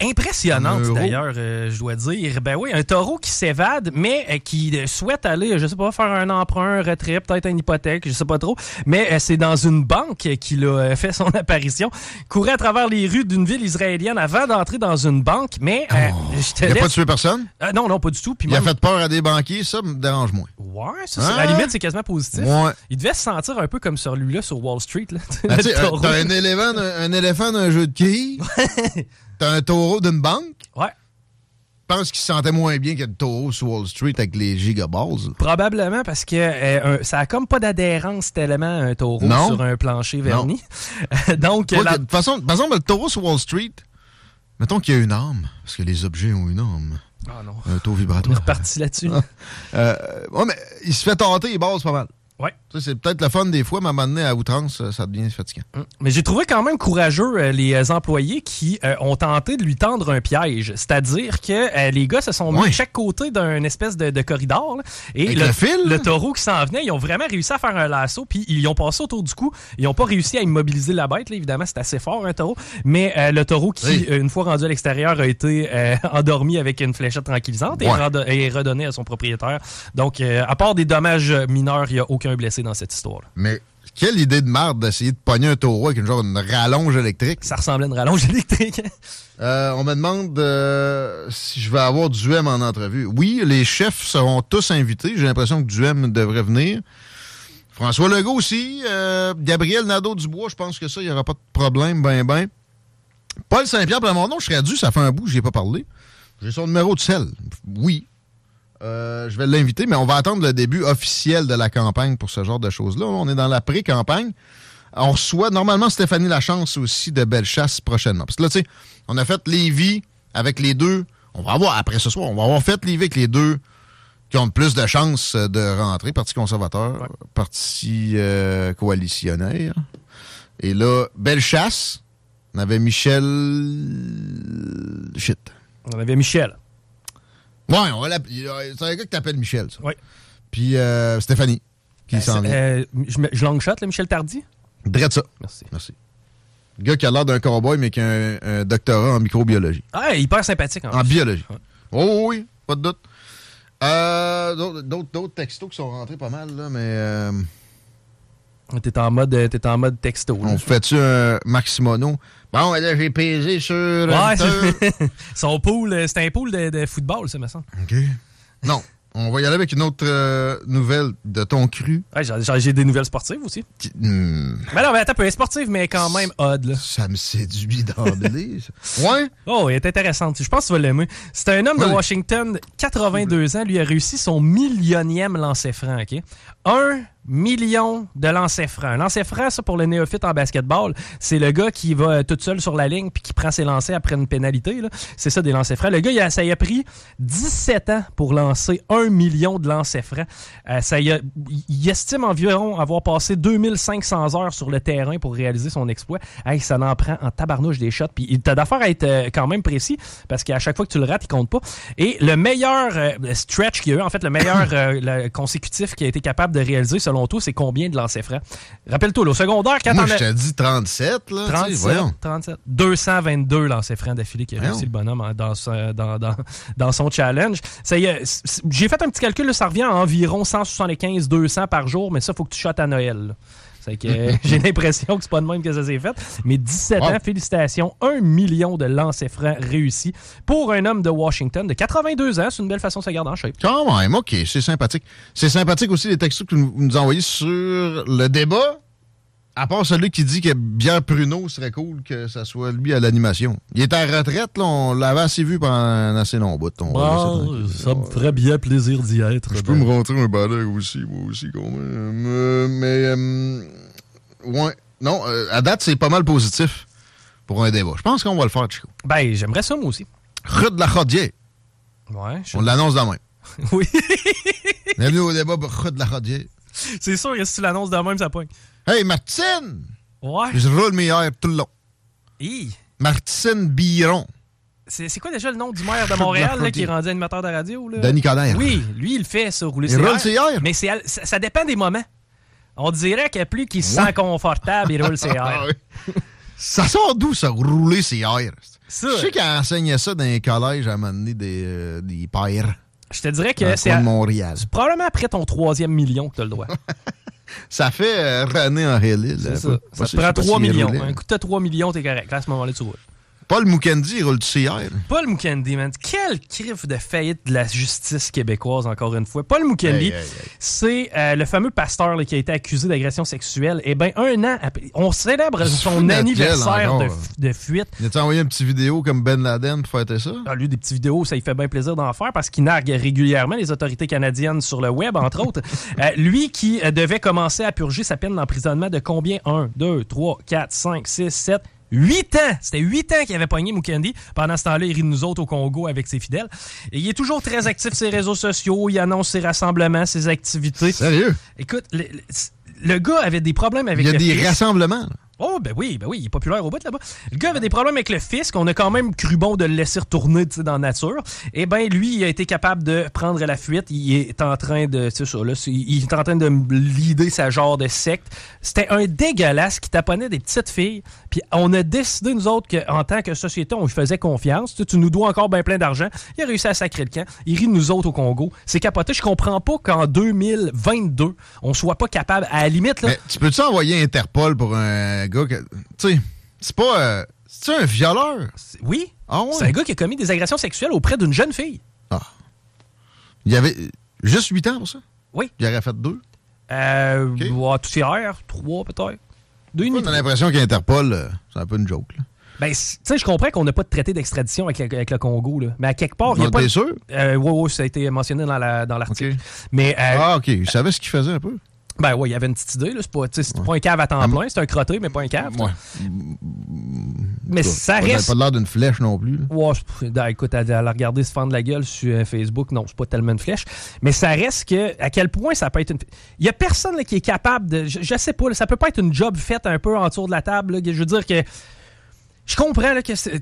Impressionnante d'ailleurs, je dois dire. Ben oui, un taureau qui s'évade, mais qui souhaite aller, je sais pas, faire un emprunt, un retrait, peut-être une hypothèque, je sais pas trop. Mais c'est dans une banque qu'il a fait son apparition. Courait à travers les rues d'une ville israélienne avant d'entrer dans une banque, mais il n'a pas tué personne? Non, non, pas du tout. Puis il a fait peur à des banquiers, ça me dérange moins. Ouais, ça, à la limite, c'est quasiment positif. Ouais. Il devait se sentir un peu comme celui-là sur Wall Street. Là. Ben, t'as un éléphant d'un jeu de quilles. T'as un taureau d'une banque? Ouais. Je pense qu'il se sentait moins bien que le taureau sur Wall Street avec les gigaballs. Probablement parce que ça a comme pas d'adhérence tellement un taureau sur un plancher verni. Donc, de toute façon, le taureau sur Wall Street, mettons qu'il y a une âme, parce que les objets ont une âme. Ah non. Un taux vibratoire. On est reparti là-dessus. Ouais, mais il se fait tenter, il base pas mal. Ouais. Ça, c'est peut-être le fun des fois, mais à un moment donné, à outrance, ça devient fatigant. Mais j'ai trouvé quand même courageux les employés qui ont tenté de lui tendre un piège. C'est-à-dire que les gars se sont mis de chaque côté d'un espèce de corridor. Là, et le taureau qui s'en venait, ils ont vraiment réussi à faire un lasso, puis ils ont passé autour du cou. Ils n'ont pas réussi à immobiliser la bête. Là, évidemment, c'est assez fort, un taureau. Mais le taureau qui, une fois rendu à l'extérieur, a été endormi avec une fléchette tranquillisante et redonné à son propriétaire. Donc, à part des dommages mineurs, il n'y a aucun blessé dans cette histoire. Mais quelle idée de merde d'essayer de pogner un taureau avec une rallonge électrique. Ça ressemblait à une rallonge électrique. On me demande si je vais avoir Duhem en entrevue. Oui, les chefs seront tous invités. J'ai l'impression que Duhem devrait venir. François Legault aussi. Gabriel Nadeau-Dubois, je pense que ça, il n'y aura pas de problème. Ben. Paul Saint-Pierre Plamondon, je serais dû, ça fait un bout, je n'y ai pas parlé. J'ai son numéro de sel. Oui. Je vais l'inviter, mais on va attendre le début officiel de la campagne pour ce genre de choses-là. On est dans la pré-campagne. On reçoit normalement Stéphanie Lachance aussi de Bellechasse prochainement. Parce que là, tu sais, on a fait Lévis avec les deux. On va avoir, après ce soir, on va avoir fait Lévis avec les deux qui ont le plus de chances de rentrer. Parti conservateur, parti coalitionnaire. Et là, Bellechasse, on avait Michel. Oui, c'est un gars que t'appelles Michel, ça. Oui. Puis Stéphanie, qui s'en vient. Je long shot, là, Michel Tardy? Drette ça. Merci. Le gars qui a l'air d'un cowboy, mais qui a un doctorat en microbiologie. Ah, hyper sympathique. En biologie. Ouais. Oh oui, pas de doute. D'autres textos qui sont rentrés pas mal, là, mais... T'es en mode texto. On fait-tu un Maximono? Bon, là, j'ai pesé sur... Son pool, c'est un pool de football, ça, me semble. OK. Non, on va y aller avec une autre nouvelle de ton cru. Ouais, j'ai des nouvelles sportives aussi. Mais attends, peu sportive, mais quand même odd. Là. Ça me séduit d'emblée. Ouais. Oh, elle est intéressante. Je pense que tu vas l'aimer. C'est un homme de Washington, 82 ans. Lui a réussi son millionième lancer franc, OK? 1 million de lancers francs. Un lancer franc, ça, pour le néophyte en basketball, c'est le gars qui va tout seul sur la ligne puis qui prend ses lancers après une pénalité. Là. C'est ça, des lancers francs. Le gars, ça y a pris 17 ans pour lancer 1 million de lancers francs. Il estime environ avoir passé 2500 heures sur le terrain pour réaliser son exploit. Hey, ça en prend en tabarnouche des shots. Puis t'as d'affaire à être quand même précis parce qu'à chaque fois que tu le rates, il compte pas. Et le meilleur stretch qu'il y a eu, en fait, le meilleur consécutif qu'il a été capable de réaliser, selon toi, c'est combien de lancers francs? Rappelle-toi, au secondaire, quand je t'ai dit 37, là. 37. 222 lancers francs d'affilée qui a réussi le bonhomme dans son challenge. J'ai fait un petit calcul, là, ça revient à environ 175-200 par jour, mais ça, il faut que tu shottes à Noël. Là. C'est que j'ai l'impression que c'est pas de même que ça s'est fait. Mais 17 ans, félicitations. 1 million de lancers francs réussis pour un homme de Washington de 82 ans. C'est une belle façon de se garder en shape. Quand même, OK. C'est sympathique. C'est sympathique aussi les textos que vous nous envoyez sur le débat. À part celui qui dit que Pierre Pruneau serait cool que ça soit lui à l'animation. Il est à la retraite, là, on l'avait assez vu pendant un assez long bout. Ça me ferait bien plaisir d'y être. Je peux me rentrer un balai aussi, moi aussi, quand même. À date, c'est pas mal positif pour un débat. Je pense qu'on va le faire, Chico. Ben, j'aimerais ça, moi aussi. Chutes-de-la-Chaudière. Ouais. On l'annonce demain. Oui. Bienvenue au débat pour Chutes-de-la-Chaudière. C'est sûr que si tu l'annonces demain, ça pogne. Hey, Martine! Ouais. Je roule mes airs tout le long. Martine Biron. C'est quoi déjà le nom du maire de Montréal là, qui est rendu animateur de radio? Là? Denis Coderre. Oui, lui, il fait ça, rouler ses airs. Il roule ses airs. Mais ça dépend des moments. On dirait qu'il y a plus qu'il se sent confortable, il roule ses airs. Ça sort d'où, ça, rouler ses airs? Ça, je sais qu'elle enseignait ça dans les collèges à un moment donné des pères. Je te dirais que c'est Montréal. C'est probablement après ton 3e million que tu as le droit. Ça fait René en réalité. C'est ça. Ça te prend 3 millions. Un coup de 3 millions, t'es correct. Là, à ce moment-là, tu roules. Paul Mukendi, il roule-tu hier? Paul Mukendi, man. Quel crif de faillite de la justice québécoise, encore une fois. Paul Mukendi, c'est le fameux pasteur là, qui a été accusé d'agression sexuelle. Eh bien, un an après, on célèbre son anniversaire de fuite. Il a-t-il envoyé une petite vidéo comme Ben Laden pour fêter ça? Ah, lui, des petites vidéos, ça lui fait bien plaisir d'en faire parce qu'il nargue régulièrement les autorités canadiennes sur le web, entre autres. Lui qui devait commencer à purger sa peine d'emprisonnement de combien? 1, 2, 3, 4, 5, 6, 7... 8 ans! C'était 8 ans qu'il avait pogné Mukendi. Pendant ce temps-là, il rit de nous autres au Congo avec ses fidèles. Et il est toujours très actif sur ses réseaux sociaux. Il annonce ses rassemblements, ses activités. Sérieux? Écoute, le gars avait des problèmes avec le fisc. Il y a des rassemblements. Oh, ben oui, il est populaire au bout là-bas. Le gars avait des problèmes avec le fisc. On a quand même cru bon de le laisser retourner dans la nature. Eh bien, lui, il a été capable de prendre la fuite. Il est en train de leader sa genre de secte. C'était un dégueulasse qui taponnait des petites filles. Puis on a décidé, nous autres, qu'en tant que société, on lui faisait confiance. Tu nous dois encore bien plein d'argent. Il a réussi à sacrer le camp. Il rit de nous autres au Congo. C'est capoté. Je comprends pas qu'en 2022, on soit pas capable, à la limite... Là, mais tu peux-tu envoyer Interpol pour un gars que... Tu sais, c'est pas... c'est-tu un violeur? Oui. Ah ouais. C'est un gars qui a commis des agressions sexuelles auprès d'une jeune fille. Ah. Il y avait juste 8 ans pour ça? Oui. Il aurait fait 2? Okay. Ouais, tout hier, 3 peut-être. 2,5. T'as l'impression qu'Interpol, c'est un peu une joke, là. Ben, tu sais, je comprends qu'on n'a pas de traité d'extradition avec le Congo, là. Mais à quelque part, il n'y a pas... T'es sûr? Oui, ça a été mentionné dans l'article. Okay. Mais, ah, OK. Je savais ce qu'il faisait un peu. Ben oui, il y avait une petite idée, là. C'est pas un cave à temps plein, c'est un crotté, mais pas un cave. Ouais. Mais ça reste... pas l'air d'une flèche non plus. Là. Ouais, écoute, à la regarder se fendre la gueule sur Facebook, non, c'est pas tellement une flèche. Mais ça reste que, à quel point ça peut être une... Il y a personne là, qui est capable de... Je sais pas, là, ça peut pas être une job faite un peu en dessous de la table. Là. Je veux dire que... Je comprends là, que c'est...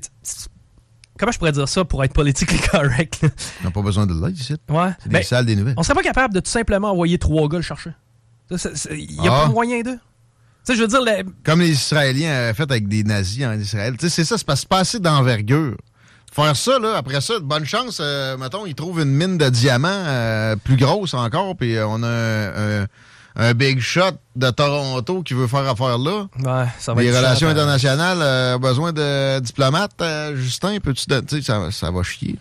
Comment je pourrais dire ça pour être politiquement correct? Là? On n'a pas besoin de l'aide ici. Ouais. C'est des salles, des nouvelles. On serait pas capable de tout simplement envoyer 3 gars le chercher. Il n'y a pas moyen d'eux. Tu sais, je veux dire... Comme les Israéliens ont fait avec des nazis en Israël. Tu sais, c'est ça, c'est pas assez d'envergure. Faire ça, là, après ça, bonne chance, mettons, ils trouvent une mine de diamants plus grosse encore, puis on a un big shot de Toronto qui veut faire affaire là. Ouais, ça va les être relations cher, internationales, besoin de diplomates. Justin, peux-tu... Tu sais, ça va chier.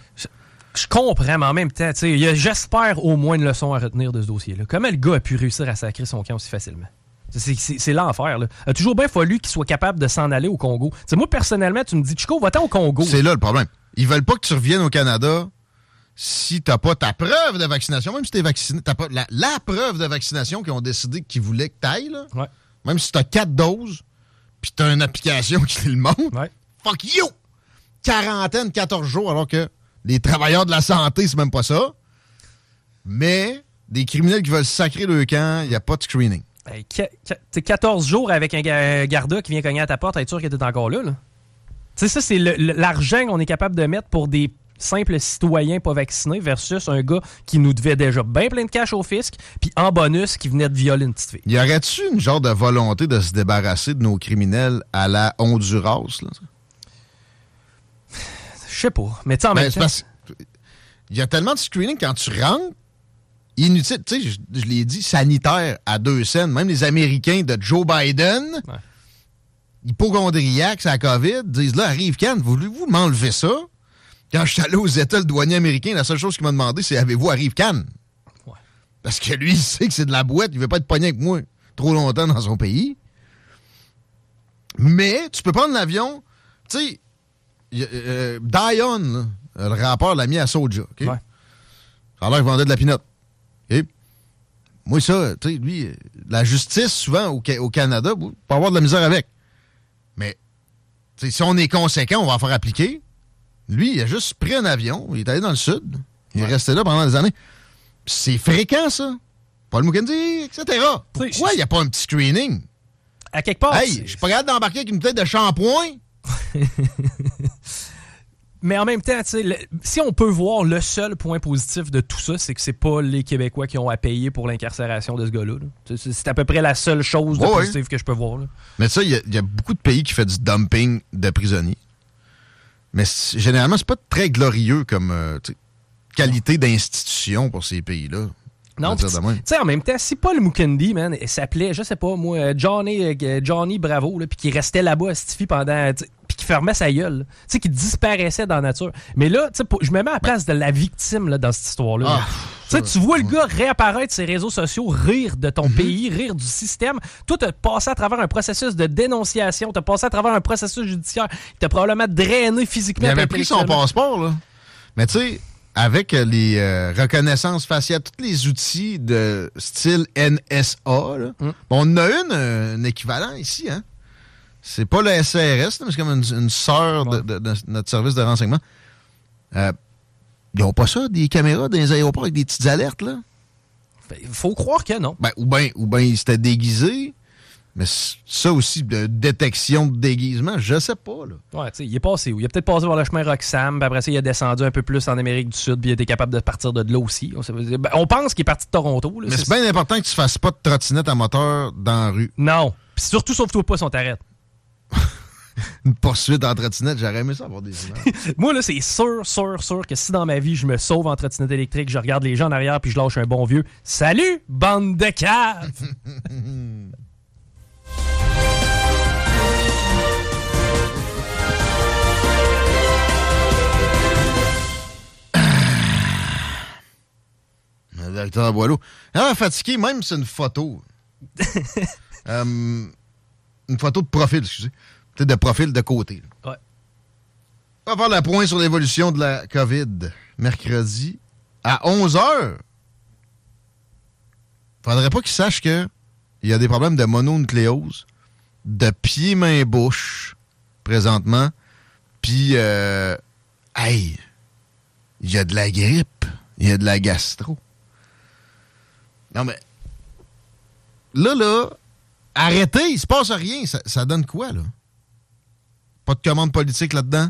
Je comprends, mais en même temps, j'espère au moins une leçon à retenir de ce dossier-là. Comment le gars a pu réussir à sacrer son camp aussi facilement? C'est l'enfer, là. Il a toujours bien fallu qu'il soit capable de s'en aller au Congo. T'sais, moi, personnellement, tu me dis, Chico, va-t'en au Congo. C'est là le problème. Ils veulent pas que tu reviennes au Canada si t'as pas ta preuve de vaccination. Même si t'es vacciné, t'as pas la preuve de vaccination qu'ils ont décidé qu'ils voulaient que t'ailles, là. Ouais. Même si t'as 4 doses, puis t'as une application qui le montre. Ouais. Fuck you! Quarantaine, 14 jours, alors que... Les travailleurs de la santé, c'est même pas ça. Mais des criminels qui veulent sacrer le camp, il n'y a pas de screening. Hey, 14 jours avec un garda qui vient cogner à ta porte, être sûr que t'es encore là. Tu sais, ça, c'est l'argent qu'on est capable de mettre pour des simples citoyens pas vaccinés versus un gars qui nous devait déjà bien plein de cash au fisc, puis en bonus, qui venait de violer une petite fille. Y aurait-tu une genre de volonté de se débarrasser de nos criminels à la Honduras, là? Je sais pas, mais tu sais, en même temps... Il y a tellement de screening quand tu rentres, inutile. Tu sais, je l'ai dit, sanitaire à 2 cents. Même les Américains de Joe Biden, hypochondriaques, c'est la COVID, disent là, arrive quand? Voulez-vous m'enlever ça? Quand je suis allé aux États, le douanier américain, la seule chose qu'il m'a demandé, c'est avez-vous arrive quand? Ouais. Parce que lui, il sait que c'est de la boîte, il veut pas être pogné avec moi trop longtemps dans son pays. Mais tu peux prendre l'avion, tu sais... Dion, là, le rappeur l'a mis à Soja. Okay? Ouais. Ça a l'air qu'il vendait de la pinotte. Okay? Moi, ça, tu sais, lui, la justice, souvent, au Canada, on peut avoir de la misère avec. Mais, tu sais, si on est conséquent, on va en faire appliquer. Lui, il a juste pris un avion, il est allé dans le sud, il est resté là pendant des années. Pis c'est fréquent, ça. Paul Mukendi, etc. Pourquoi il n'y a pas un petit screening? À quelque part. Hey, je suis pas capable d'embarquer avec une bouteille de shampoing. Mais en même temps, si on peut voir le seul point positif de tout ça, c'est que c'est pas les Québécois qui ont à payer pour l'incarcération de ce gars-là. Là. C'est à peu près la seule chose de positive que je peux voir. Là. Mais ça, il y a beaucoup de pays qui font du dumping de prisonniers. Mais généralement, c'est pas très glorieux comme qualité d'institution pour ces pays-là. Non, tu sais, en même temps, si Paul Mukendi, man, s'appelait, je sais pas, moi, Johnny Bravo, puis qui restait là-bas à Stifi pendant... puis qui fermait sa gueule, tu sais, qui disparaissait dans la nature. Mais là, tu sais, je me mets à la place de la victime là, dans cette histoire-là. Ah, tu vois le gars réapparaître sur les réseaux sociaux, rire de ton pays, rire du système. Toi, t'as passé à travers un processus de dénonciation, t'as passé à travers un processus judiciaire, t'as probablement drainé physiquement. Il avait pris son passeport, là. Mais tu sais, avec les reconnaissances faciales, tous les outils de style NSA, là, on a un équivalent ici, hein? C'est pas le SRS, mais c'est comme une sœur de notre service de renseignement. Ils ont pas ça, des caméras dans les aéroports avec des petites alertes, là? Faut croire que non. Ou bien ils s'étaient déguisés. Mais ça aussi, de détection de déguisement, je sais pas, là. Ouais, tu sais, il est passé où? Il a peut-être passé par le chemin Roxham, puis après ça, il a descendu un peu plus en Amérique du Sud, puis il était capable de partir de là aussi. On pense qu'il est parti de Toronto, là. Mais c'est bien important que tu fasses pas de trottinette à moteur dans la rue. Non. Puis surtout, sauve-toi pas si on t'arrête. Une poursuite en trottinette, j'aurais aimé ça avoir des images. Moi, là, c'est sûr que si dans ma vie, je me sauve en trottinette électrique, je regarde les gens en arrière puis je lâche un bon vieux « Salut, bande de caves! » Le docteur Boileau. Ah, fatigué, même c'est une photo. Une photo de profil, excusez. Peut-être de profil de côté. Ouais. On va faire le point sur l'évolution de la COVID. Mercredi, à 11h. Faudrait pas qu'ils sachent qu'il y a des problèmes de mononucléose, de pieds, mains, bouche, présentement. Puis, il y a de la grippe. Il y a de la gastro. Non, mais... Là... Arrêtez, il se passe rien. Ça donne quoi, là? Pas de commande politique là-dedans?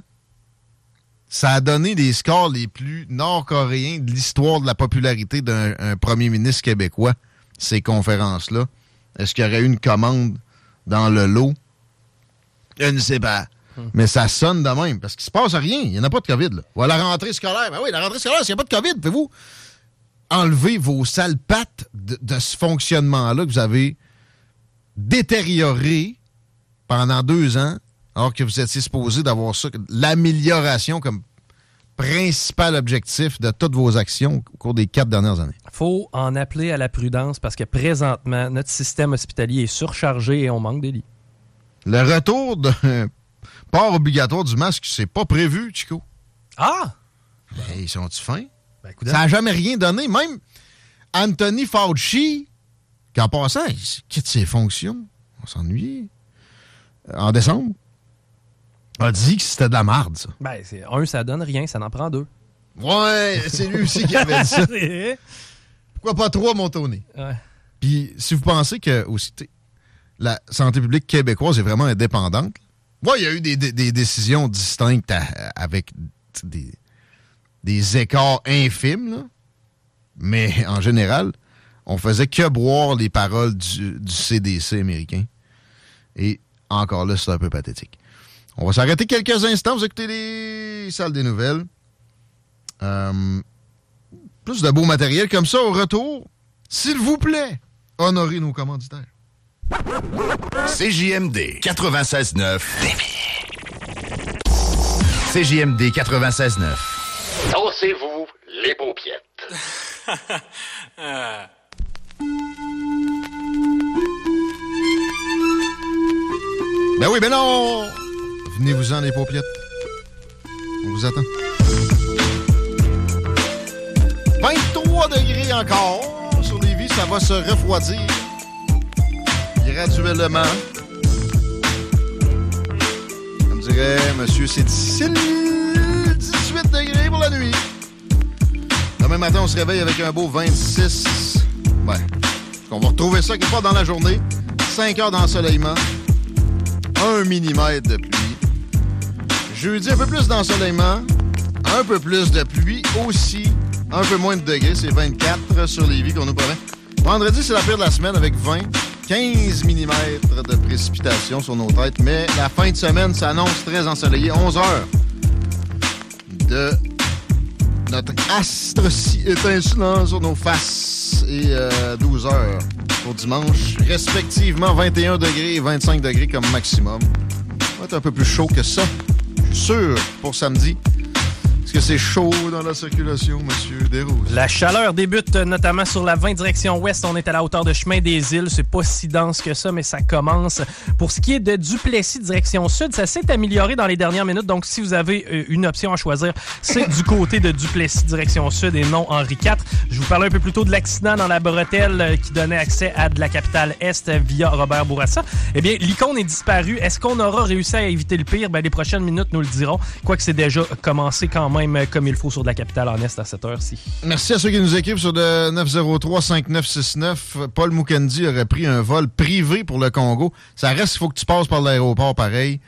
Ça a donné les scores les plus nord-coréens de l'histoire de la popularité d'un premier ministre québécois, ces conférences-là. Est-ce qu'il y aurait eu une commande dans le lot? Je ne sais pas. Mais ça sonne de même, parce qu'il se passe rien. Il n'y en a pas de COVID, là. Ou à la rentrée scolaire. Ben oui, la rentrée scolaire, s'il n'y a pas de COVID, pouvez-vous enlever vos sales pattes de ce fonctionnement-là que vous avez détérioré pendant 2 ans, alors que vous étiez supposé d'avoir ça, l'amélioration comme principal objectif de toutes vos actions au cours des 4 dernières années. Il faut en appeler à la prudence parce que présentement, notre système hospitalier est surchargé et on manque des lits. Le retour d'un port obligatoire du masque, c'est pas prévu, Chico. Ah! Ben, ils sont-ils fins? Ben, ça n'a jamais rien donné. Même Anthony Fauci... qu'en passant, il quitte ses fonctions, on s'ennuyait, en décembre, a dit que c'était de la marde, ça. Ben, ça donne rien, ça n'en prend 2. Ouais, c'est lui aussi qui avait dit ça. Pourquoi pas 3, mon Tony? Ouais. Puis, si vous pensez que aussi, la santé publique québécoise est vraiment indépendante, moi, il y a eu des décisions distinctes avec des écarts infimes, là. Mais en général... on faisait que boire les paroles du CDC américain. Et encore là, c'est un peu pathétique. On va s'arrêter quelques instants. Vous écoutez les salles des nouvelles. Plus de beau matériel. Comme ça, au retour, s'il vous plaît, honorez nos commanditaires. CJMD 96.9. CJMD 96.9. Dansez-vous les paupiètes. Ben oui, ben non! Venez-vous-en, les paupiètes. On vous attend. 23 degrés encore. Sur Lévis, ça va se refroidir graduellement. Comme dirait monsieur, c'est difficile. 18 degrés pour la nuit. Demain matin, on se réveille avec un beau 26. Ouais. On va retrouver ça quelque part dans la journée. 5 heures d'ensoleillement. 1 mm de pluie. Jeudi, un peu plus d'ensoleillement. Un peu plus de pluie aussi. Un peu moins de degrés. C'est 24 sur Lévis qu'on nous promet. Vendredi, c'est la pire de la semaine avec 20. 15 mm de précipitation sur nos têtes. Mais la fin de semaine s'annonce très ensoleillée. 11 heures. de notre astre si étincelant sur nos faces et 12 heures pour dimanche, respectivement 21 degrés et 25 degrés comme maximum. Ça va être un peu plus chaud que ça, je suis sûr, pour samedi. Est-ce que c'est chaud dans la circulation, M. Desroses? La chaleur débute notamment sur la 20 direction ouest. On est à la hauteur de Chemin des Îles. C'est pas si dense que ça, mais ça commence. Pour ce qui est de Duplessis, direction sud, ça s'est amélioré dans les dernières minutes. Donc, si vous avez une option à choisir, c'est du côté de Duplessis, direction sud et non Henri IV. Je vous parlais un peu plus tôt de l'accident dans la bretelle qui donnait accès à de la capitale Est via Robert Bourassa. Eh bien, l'icône est disparue. Est-ce qu'on aura réussi à éviter le pire? Ben, les prochaines minutes nous le diront. Quoique c'est déjà commencé quand même comme il faut sur de la capitale en Est à cette heure-ci. Merci à ceux qui nous écrivent sur le 903-5969. Paul Mukendi aurait pris un vol privé pour le Congo. Ça reste, il faut que tu passes par l'aéroport pareil.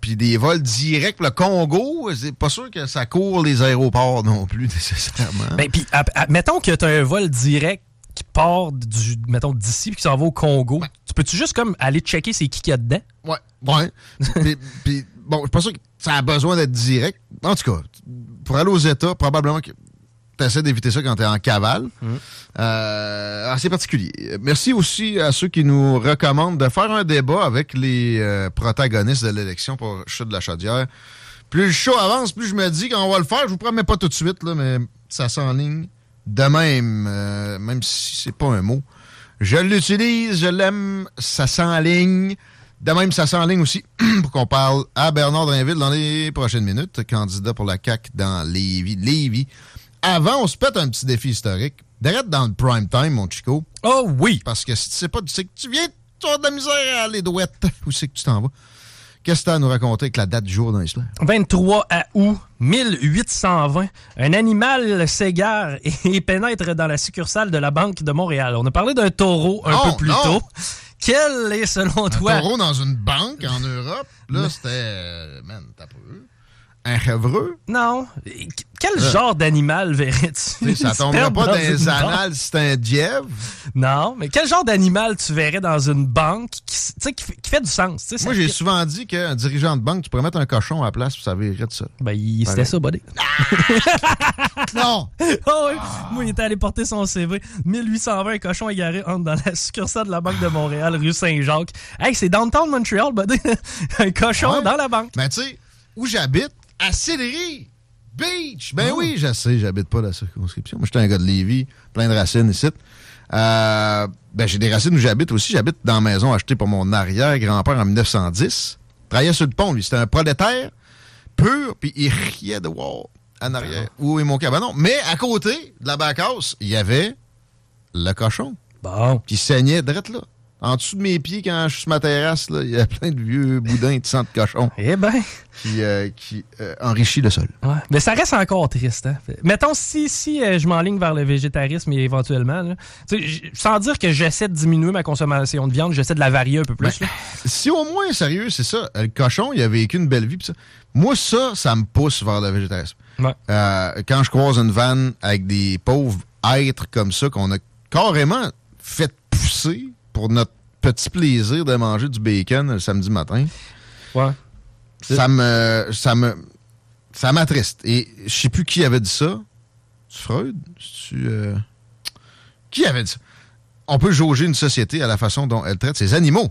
Puis des vols directs pour le Congo, c'est pas sûr que ça court les aéroports non plus nécessairement. Ben, puis mettons que tu as un vol direct qui part du, mettons, d'ici puis qui s'en va au Congo. Ben, tu peux-tu juste comme aller checker c'est qui qu'il y a dedans? Ouais. Puis bon, je suis pas sûr que ça a besoin d'être direct. En tout cas, pour aller aux États, probablement que tu essaies d'éviter ça quand tu es en cavale. Assez particulier. Merci aussi à ceux qui nous recommandent de faire un débat avec les protagonistes de l'élection pour Chutes-de-la-Chaudière. Plus le show avance, plus je me dis qu'on va le faire. Je vous promets pas tout de suite, là, mais ça s'enligne de même, même si c'est pas un mot. Je l'utilise, je l'aime, ça s'enligne. De même, ça s'enligne aussi pour qu'on parle à Bernard Drainville dans les prochaines minutes, candidat pour la CAQ dans Lévis. Avant, on se pète un petit défi historique. D'arrête dans le prime time, mon chico. Oh oui! Parce que si tu sais pas, tu sais que tu viens de la misère à les douettes. Où c'est que tu t'en vas? Qu'est-ce que tu as à nous raconter avec la date du jour dans l'histoire? 23 août 1820, un animal s'égare et pénètre dans la succursale de la Banque de Montréal. On a parlé d'un taureau un peu plus tôt. Quel est, selon toi... Un taureau dans une banque en Europe? Là, c'était... Man, t'as pas vu? Un chèvreux? Non. Quel genre d'animal verrais-tu? Ça tombera pas dans les annales si c'est un dièvre. Non, mais quel genre d'animal tu verrais dans une banque qui fait du sens? Moi, j'ai souvent dit qu'un dirigeant de banque, tu pourrais mettre un cochon à la place, puis ça verrait de ça. Ben, c'était ça, buddy. Non! Oh oui! Ah. Moi, il était allé porter son CV. 1820, un cochon égaré entre dans la succursale de la Banque de Montréal, rue Saint-Jacques. Hey, c'est downtown Montréal, buddy. Un cochon dans la banque. Ben, tu sais, où j'habite, à Sillery Beach. Ben oui, je sais, j'habite pas la circonscription. Moi, j'étais un gars de Lévis, plein de racines ici. Ben, j'ai des racines où j'habite aussi. J'habite dans la maison achetée par mon arrière-grand-père en 1910. Il travaillait sur le pont, lui. C'était un prolétaire pur, puis il riait de wow en arrière. Où est mon cabanon? Mais à côté de la bacasse, il y avait le cochon. Bon. Qui saignait drette là. En dessous de mes pieds, quand je suis sur ma terrasse, il y a plein de vieux boudins de sang de cochon. Eh bien. Qui enrichit le sol. Ouais. Mais ça reste encore triste. Hein? Mettons, si je m'enligne vers le végétarisme et éventuellement, là, sans dire que j'essaie de diminuer ma consommation de viande, j'essaie de la varier un peu plus. Ben, si au moins, sérieux, c'est ça. Le cochon, il a vécu une belle vie. Pis ça. Moi, ça me pousse vers le végétarisme. Ouais. Quand je croise une vanne avec des pauvres êtres comme ça qu'on a carrément fait pousser pour notre petit plaisir de manger du bacon le samedi matin. Ouais. Ça m'attriste. Et je sais plus qui avait dit ça. Freud? Qui avait dit ça? On peut jauger une société à la façon dont elle traite ses animaux.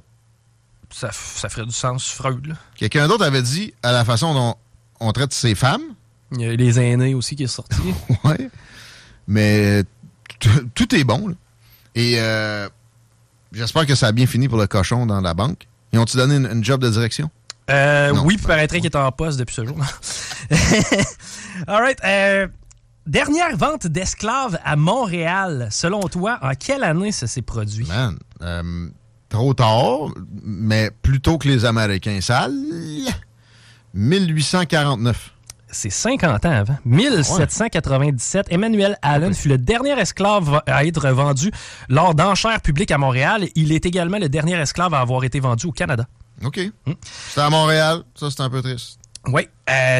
Ça ferait du sens, Freud, là. Quelqu'un d'autre avait dit à la façon dont on traite ses femmes. Il y a eu les aînés aussi qui sont sortis. Ouais. Mais tout est bon, là. Et... j'espère que ça a bien fini pour le cochon dans la banque. Ils ont-tu donné une job de direction? Oui, puis paraîtrait qu'il est en poste depuis ce jour. All right. Dernière vente d'esclaves à Montréal. Selon toi, en quelle année ça s'est produit? Man, trop tard, mais plus tôt que les Américains sales. 1849. C'est 50 ans avant. 1797, Emmanuel Allen fut le dernier esclave à être vendu lors d'enchères publiques à Montréal. Il est également le dernier esclave à avoir été vendu au Canada. OK. C'est à Montréal. Ça, c'est un peu triste. Oui.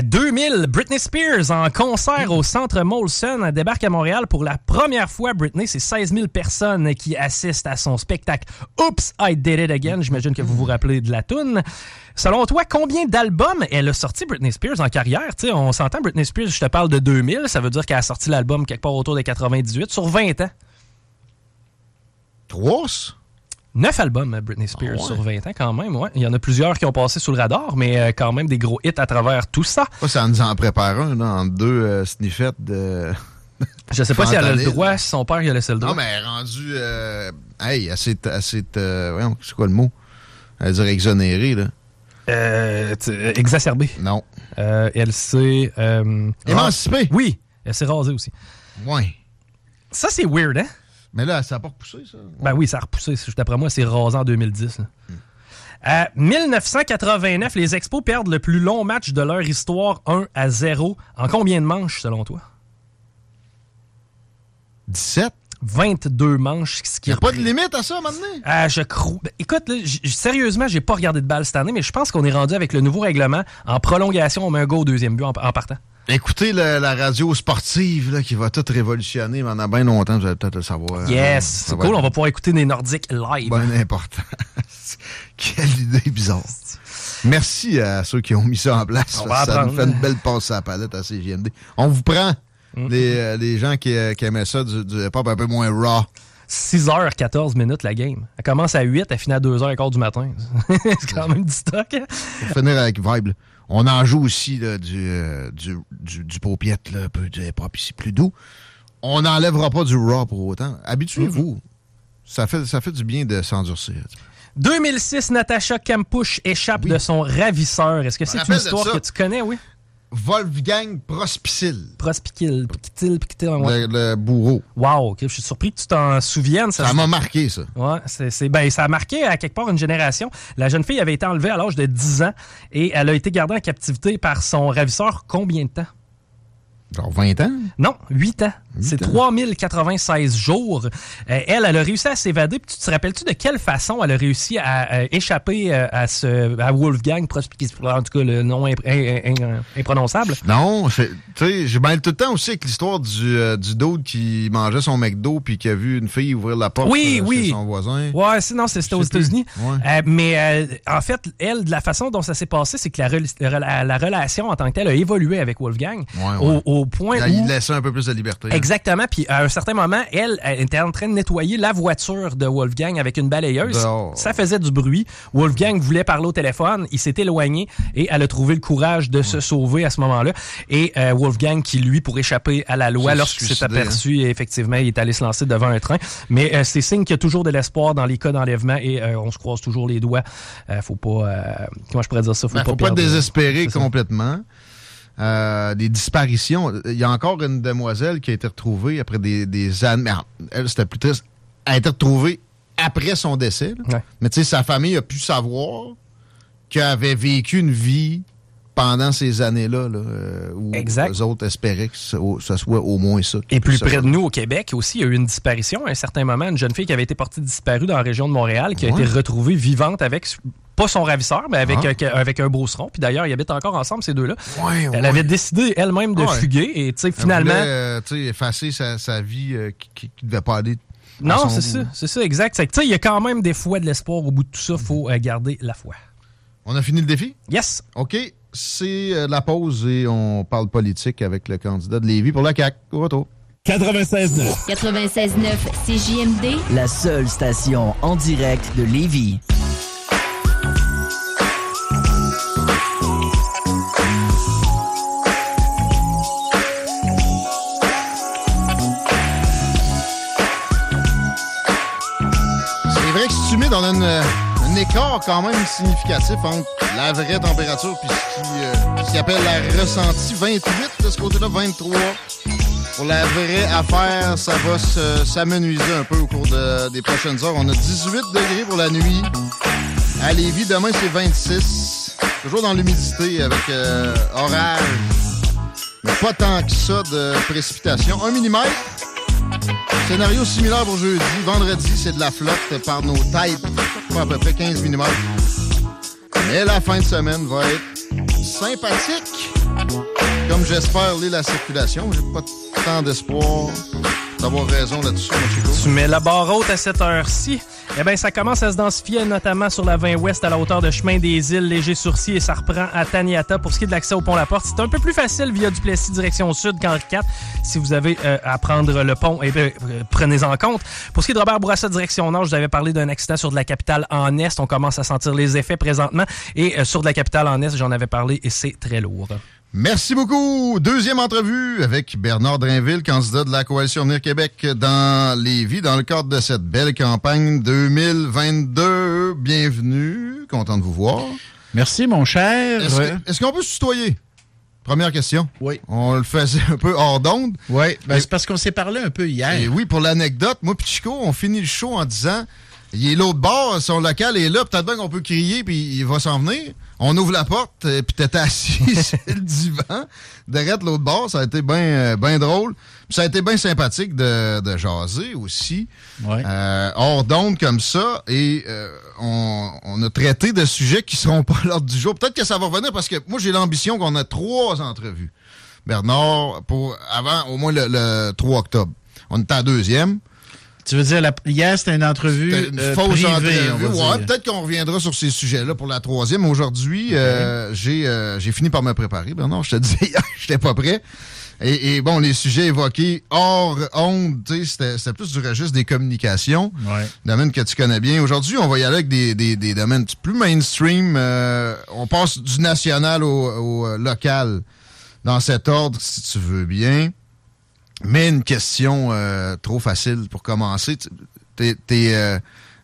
2000, Britney Spears en concert au Centre Molson débarque à Montréal pour la première fois. Britney, c'est 16 000 personnes qui assistent à son spectacle. Oops, I did it again. J'imagine que vous vous rappelez de la toune. Selon toi, combien d'albums elle a sorti, Britney Spears, en carrière? T'sais, on s'entend, Britney Spears, je te parle de 2000. Ça veut dire qu'elle a sorti l'album quelque part autour de 98 sur 20 ans. 3? 9 albums, Britney Spears, sur 20 ans, quand même. Ouais. Il y en a plusieurs qui ont passé sous le radar, mais quand même des gros hits à travers tout ça. Ça nous en prépare un, en deux sniffettes de... Je sais pas si elle a le droit, si son père il a laissé le droit. Non, mais elle est rendue... c'est quoi le mot? Elle veut dire exonérée, là. Exacerbée. Non. Elle s'est... émancipée. Oui, elle s'est rasée aussi. Oui. Ça, c'est weird, hein? Mais là, ça n'a pas repoussé, ça? Ouais. Ben oui, ça a repoussé. D'après moi, c'est rasé en 2010. 1989, les Expos perdent le plus long match de leur histoire, 1-0. En combien de manches, selon toi? 17? 22 manches. Il n'y a pas de limite à ça, maintenant? Je crois... Écoute, là, sérieusement, j'ai pas regardé de balle cette année, mais je pense qu'on est rendu avec le nouveau règlement. En prolongation, on met un go au deuxième but en partant. Écoutez la radio sportive là, qui va tout révolutionner pendant bien longtemps, vous allez peut-être le savoir. Yes, c'est cool, on va pouvoir écouter des Nordiques live. Bonne importance. Quelle idée bizarre. Merci à ceux qui ont mis ça en place. Ça nous fait une belle passe à la palette à CJMD. On vous prend, les gens qui aimaient ça, du pop un peu moins raw. 6h14, la game. Elle commence à 8, elle finit à 2h15 du matin. C'est quand même du stock. Pour finir avec Vibe, là. On en joue aussi là, du paupiette, là, un peu du hip-hop ici, plus doux. On n'enlèvera pas du raw pour autant. Habituez-vous. Ça fait du bien de s'endurcir. 2006, Natasha Kampusch échappe de son ravisseur. Est-ce que c'est une histoire que tu connais, oui? Wolfgang Prospicil. Le bourreau. Wow, okay. Je suis surpris que tu t'en souviennes. Ça m'a marqué, ça. Ouais, ça a marqué à quelque part une génération. La jeune fille avait été enlevée à l'âge de 10 ans et elle a été gardée en captivité par son ravisseur combien de temps? Genre 20 ans? Non, 8 ans. C'est 3096 jours. Elle a réussi à s'évader. Tu te rappelles-tu de quelle façon elle a réussi à échapper à Wolfgang Prospicil? En tout cas, le nom imprononçable. Non, tu sais, je mêle tout le temps aussi avec l'histoire du dude qui mangeait son McDo puis qui a vu une fille ouvrir la porte chez son voisin. Oui, sinon, c'était aux États-Unis. Ouais. En fait, elle, de la façon dont ça s'est passé, c'est que la relation en tant que telle a évolué avec Wolfgang au point où... Il laissait un peu plus de liberté. Exactement. Puis à un certain moment, elle était en train de nettoyer la voiture de Wolfgang avec une balayeuse. Ça faisait du bruit. Wolfgang voulait parler au téléphone. Il s'est éloigné et elle a trouvé le courage de se sauver à ce moment-là. Et Wolfgang, qui lui, pour échapper à la loi, lorsqu'il s'est aperçu, effectivement, il est allé se lancer devant un train. Mais c'est signe qu'il y a toujours de l'espoir dans les cas d'enlèvement et on se croise toujours les doigts. Faut pas... comment je pourrais dire ça? Faut pas désespérer complètement. Des disparitions. Il y a encore une demoiselle qui a été retrouvée après des années. Elle, c'était plus triste. Elle a été retrouvée après son décès. Ouais. Mais tu sais, sa famille a pu savoir qu'elle avait vécu une vie pendant ces années-là, là, où les autres espéraient que ce soit au moins ça. Et plus près de nous, au Québec, aussi, il y a eu une disparition à un certain moment. Une jeune fille qui avait été portée disparue dans la région de Montréal, qui a été retrouvée vivante avec... Pas son ravisseur, mais avec un beauceron. Puis d'ailleurs, ils habitent encore ensemble, ces deux-là. Elle avait décidé elle-même de fuguer. Et tu sais, finalement... Elle voulait effacer sa vie qui ne devait pas aller... Non, c'est ça, exact. Tu sais, il y a quand même des fois de l'espoir au bout de tout ça. Il faut garder la foi. On a fini le défi? Yes. OK, c'est la pause et on parle politique avec le candidat de Lévis pour la CAQ. Au retour. 96.9. 96.9, CJMD. La seule station en direct de Lévis. On a un écart quand même significatif entre la vraie température et ce qui appelle la ressentie. 28 de ce côté-là, 23. Pour la vraie affaire, ça va s'amenuiser un peu au cours des prochaines heures. On a 18 degrés pour la nuit. À Lévis, demain, c'est 26. Toujours dans l'humidité avec orage. Mais pas tant que ça de précipitation. 1 millimètre. Scénario similaire pour jeudi. Vendredi, c'est de la flotte par nos têtes. À peu près 15 mm. Mais la fin de semaine va être sympathique. Comme j'espère lire la circulation, j'ai pas tant d'espoir d'avoir raison là-dessus. Tu mets la barre haute à cette heure-ci. Eh bien, ça commence à se densifier, notamment sur la 20 Ouest à la hauteur de Chemin des Îles, léger sourcil, et ça reprend à Taniata. Pour ce qui est de l'accès au Pont-la-Porte, c'est un peu plus facile via Duplessis, direction sud qu'Henri IV. Si vous avez à prendre le pont, eh bien, prenez-en compte. Pour ce qui est de Robert Bourassa, direction nord, je vous avais parlé d'un accident sur de la capitale en Est. On commence à sentir les effets présentement. Et sur de la capitale en Est, j'en avais parlé et c'est très lourd. Merci beaucoup. Deuxième entrevue avec Bernard Drainville, candidat de la Coalition Avenir Québec dans Lévis, dans le cadre de cette belle campagne 2022. Bienvenue. Content de vous voir. Merci, mon cher. Est-ce qu'on peut se tutoyer? Première question. Oui. On le faisait un peu hors d'onde. Oui, ben c'est parce qu'on s'est parlé un peu hier. Et oui, pour l'anecdote, moi et Chico, on finit le show en disant... Il est l'autre bord, son local est là, peut-être bien qu'on peut crier, puis il va s'en venir. On ouvre la porte, puis t'étais assis sur le divan, derrière l'autre bord. Ça a été bien ben drôle. Puis ça a été bien sympathique de jaser aussi. Ouais. Hors d'onde comme ça. Et on a traité de sujets qui seront pas à l'ordre du jour. Peut-être que ça va revenir, parce que moi, j'ai l'ambition qu'on a 3 entrevues. Bernard, pour avant au moins le 3 octobre. On était à 2e. Tu veux dire, hier, c'était une entrevue privée, entrevue. Ouais, peut-être qu'on reviendra sur ces sujets-là pour la 3e. Aujourd'hui, j'ai fini par me préparer. Bernard, je te disais hier, j'étais pas prêt. Et bon, les sujets évoqués hors onde, c'était plus du registre des communications, domaine que tu connais bien. Aujourd'hui, on va y aller avec des domaines plus mainstream. On passe du national au local, dans cet ordre, si tu veux bien. Mais une question trop facile pour commencer. T'es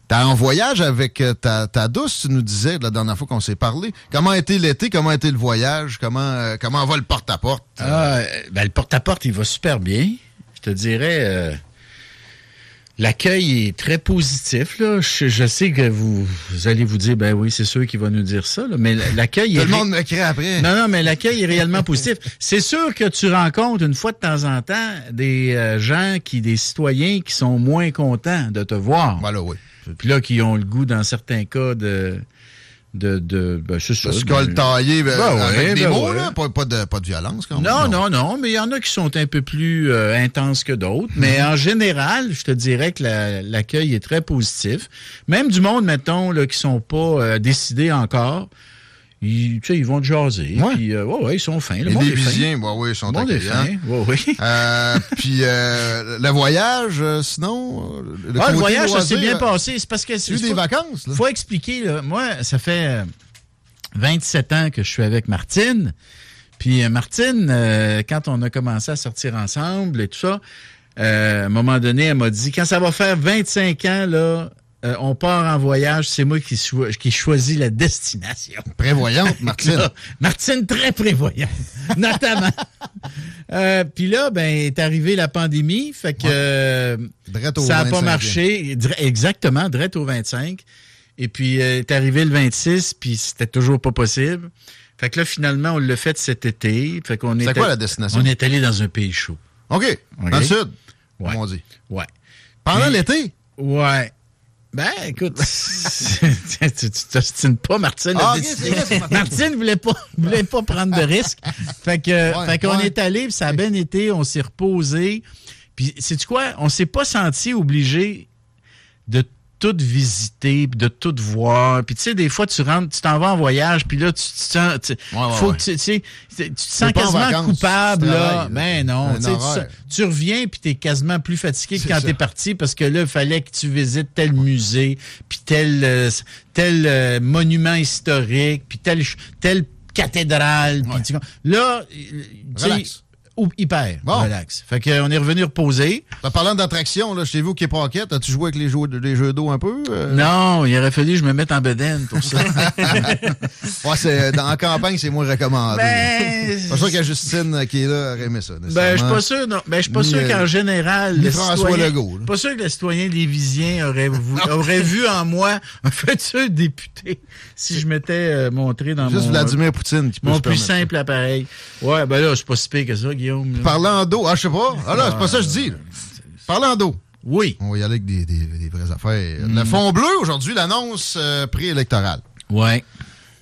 en voyage avec ta douce, tu nous disais la dernière fois qu'on s'est parlé. Comment a été l'été? Comment a été le voyage? Comment va le porte-à-porte? Le porte-à-porte, il va super bien. Je te dirais, l'accueil est très positif. Là. Je sais que vous allez vous dire, ben oui, c'est sûr qu'il va nous dire ça. Là. Mais l'accueil tout le monde me crée après. Non, mais l'accueil est réellement positif. C'est sûr que tu rencontres une fois de temps en temps des gens, des citoyens qui sont moins contents de te voir. Voilà, oui. Puis là, qui ont le goût, dans certains cas, pas de violence quand même. Non, mais il y en a qui sont un peu plus intenses que d'autres, mais en général, je te dirais que l'accueil est très positif. Même du monde, mettons, là, qui sont pas décidés encore, ils vont te jaser. Ouais. Puis, ils sont fins. Le monde est fin. Les ils sont accueillants. Puis le voyage, sinon... Le voyage, ça s'est bien passé. C'est parce que... C'est des vacances. Il faut expliquer. Là. Moi, ça fait 27 ans que je suis avec Martine. Puis Martine, quand on a commencé à sortir ensemble et tout ça, à un moment donné, elle m'a dit, quand ça va faire 25 ans, là... on part en voyage, c'est moi qui choisis la destination. Prévoyante, Martine. Là, Martine, très prévoyante, notamment. Puis là, est arrivée la pandémie, fait que ça n'a pas marché. Exactement, direct au 25. Et puis, est arrivé le 26, puis c'était toujours pas possible. Fait que là, finalement, on l'a fait cet été. Fait qu'on c'est quoi la destination? On est allé dans un pays chaud. OK. Dans le sud, comme on dit. Ouais. Pendant l'été? Ouais. Écoute, tu t'ostines pas, Martine. Martine voulait pas prendre de risques. Fait qu'on est allé, puis ça a bien été, on s'est reposé. Puis, sais-tu quoi? On s'est pas senti obligé de tout visiter, de tout voir. Puis, tu sais, des fois, tu rentres, tu t'en vas en voyage, puis là, tu te sens quasiment coupable. Là. Non. Tu reviens, puis t'es quasiment plus fatigué que quand t'es parti, parce que là, il fallait que tu visites tel musée, puis tel monument historique, puis telle cathédrale. Ouais. Là, relax. Ou hyper relax. Fait qu'on est revenu reposer. Parlant d'attraction, là, chez vous, qui est pocket, as-tu joué avec les jeux d'eau un peu? Non, il aurait fallu que je me mette en bedaine pour ça. Dans la campagne, c'est moins recommandé. Pas sûr que Justine qui est là aurait aimé ça. Je suis pas sûr, non. Je suis pas sûr qu'en général, le François Legault. Pas sûr que le citoyen lévisien aurait vu en moi un futur député si je m'étais montré dans juste Vladimir Poutine qui peut mon plus simple appareil. Ouais, là, c'est pas si pire que ça, Guillaume. Parlant d'eau, je sais pas. C'est pas ça que je dis. Parlant d'eau. Oui. On va y aller avec des vraies affaires. Le Fonds bleu, aujourd'hui, l'annonce préélectorale. Oui.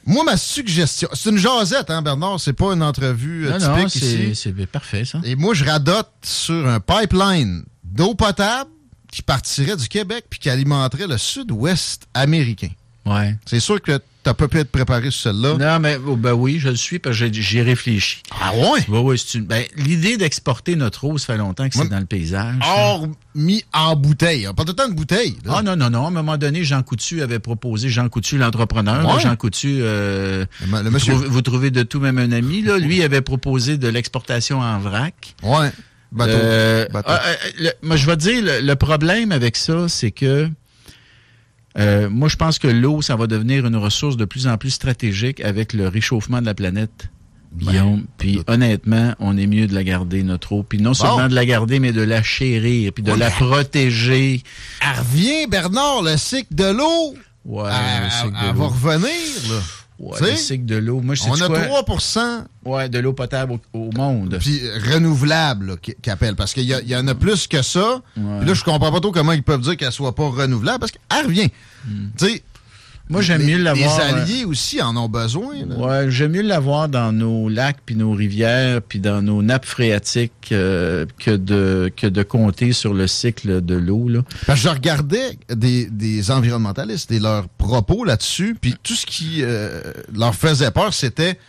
Moi, ma suggestion, c'est une jasette, hein, Bernard, c'est pas une entrevue typique ici. C'est parfait, ça. Et moi, je radote sur un pipeline d'eau potable qui partirait du Québec puis qui alimenterait le sud-ouest américain. Ouais. C'est sûr que t'as pas pu être préparé sur celle-là. Non, mais ben oui, je le suis parce que j'y réfléchis. Ah ouais? Ben oui, ben, l'idée d'exporter notre eau, ça fait longtemps que c'est dans le paysage. Or, mis en bouteille. Pas tout le temps de bouteille. Là. Ah non. À un moment donné, Jean Coutu avait proposé, Jean Coutu, l'entrepreneur. Ouais. Là, Jean Coutu, le monsieur. Vous trouvez de tout, même un ami. Là, lui avait proposé de l'exportation en vrac. Ouais. Bateau. Moi, je vais te dire, le problème avec ça, c'est que moi, je pense que l'eau, ça va devenir une ressource de plus en plus stratégique avec le réchauffement de la planète, Guillaume. Puis honnêtement, on est mieux de la garder, notre eau. Puis non seulement de la garder, mais de la chérir, puis de la protéger. Elle revient, Bernard, le cycle de l'eau. Ouais, le cycle de l'eau. Elle va revenir, là. Ouais, le cycle de l'eau. Moi, on a 3% de l'eau potable au monde. Puis renouvelable, qu'appelle. Parce qu'il y en a plus que ça. Ouais. Puis là, je comprends pas trop comment ils peuvent dire qu'elle soit pas renouvelable parce qu'elle revient. Tu sais, moi, j'aime mieux l'avoir. Les alliés aussi en ont besoin. Là. Ouais, j'aime mieux l'avoir dans nos lacs, puis nos rivières, puis dans nos nappes phréatiques que de compter sur le cycle de l'eau. Là. Parce que je regardais des environnementalistes et leurs propos là-dessus, puis tout ce qui leur faisait peur, c'était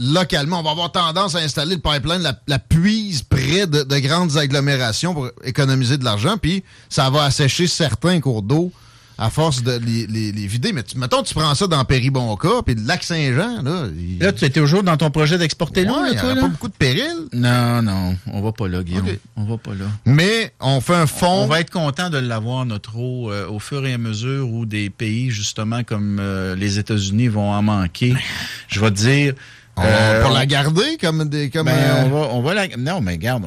localement, on va avoir tendance à installer le pipeline, la puise près de grandes agglomérations pour économiser de l'argent, puis ça va assécher certains cours d'eau à force de les vider. Mais mettons, tu prends ça dans Péribonca, puis le lac Saint-Jean, là... Là, tu es toujours dans ton projet d'exporter l'eau, là, toi, là? Pas beaucoup de péril. Non, on va pas là, Guillaume. Okay. On va pas là. Mais on fait un fonds... On va être content de l'avoir, notre eau, au fur et à mesure où des pays, justement, comme les États-Unis vont en manquer. Je vais te dire... pour la garder comme des... Comme on va la... Non, mais regarde,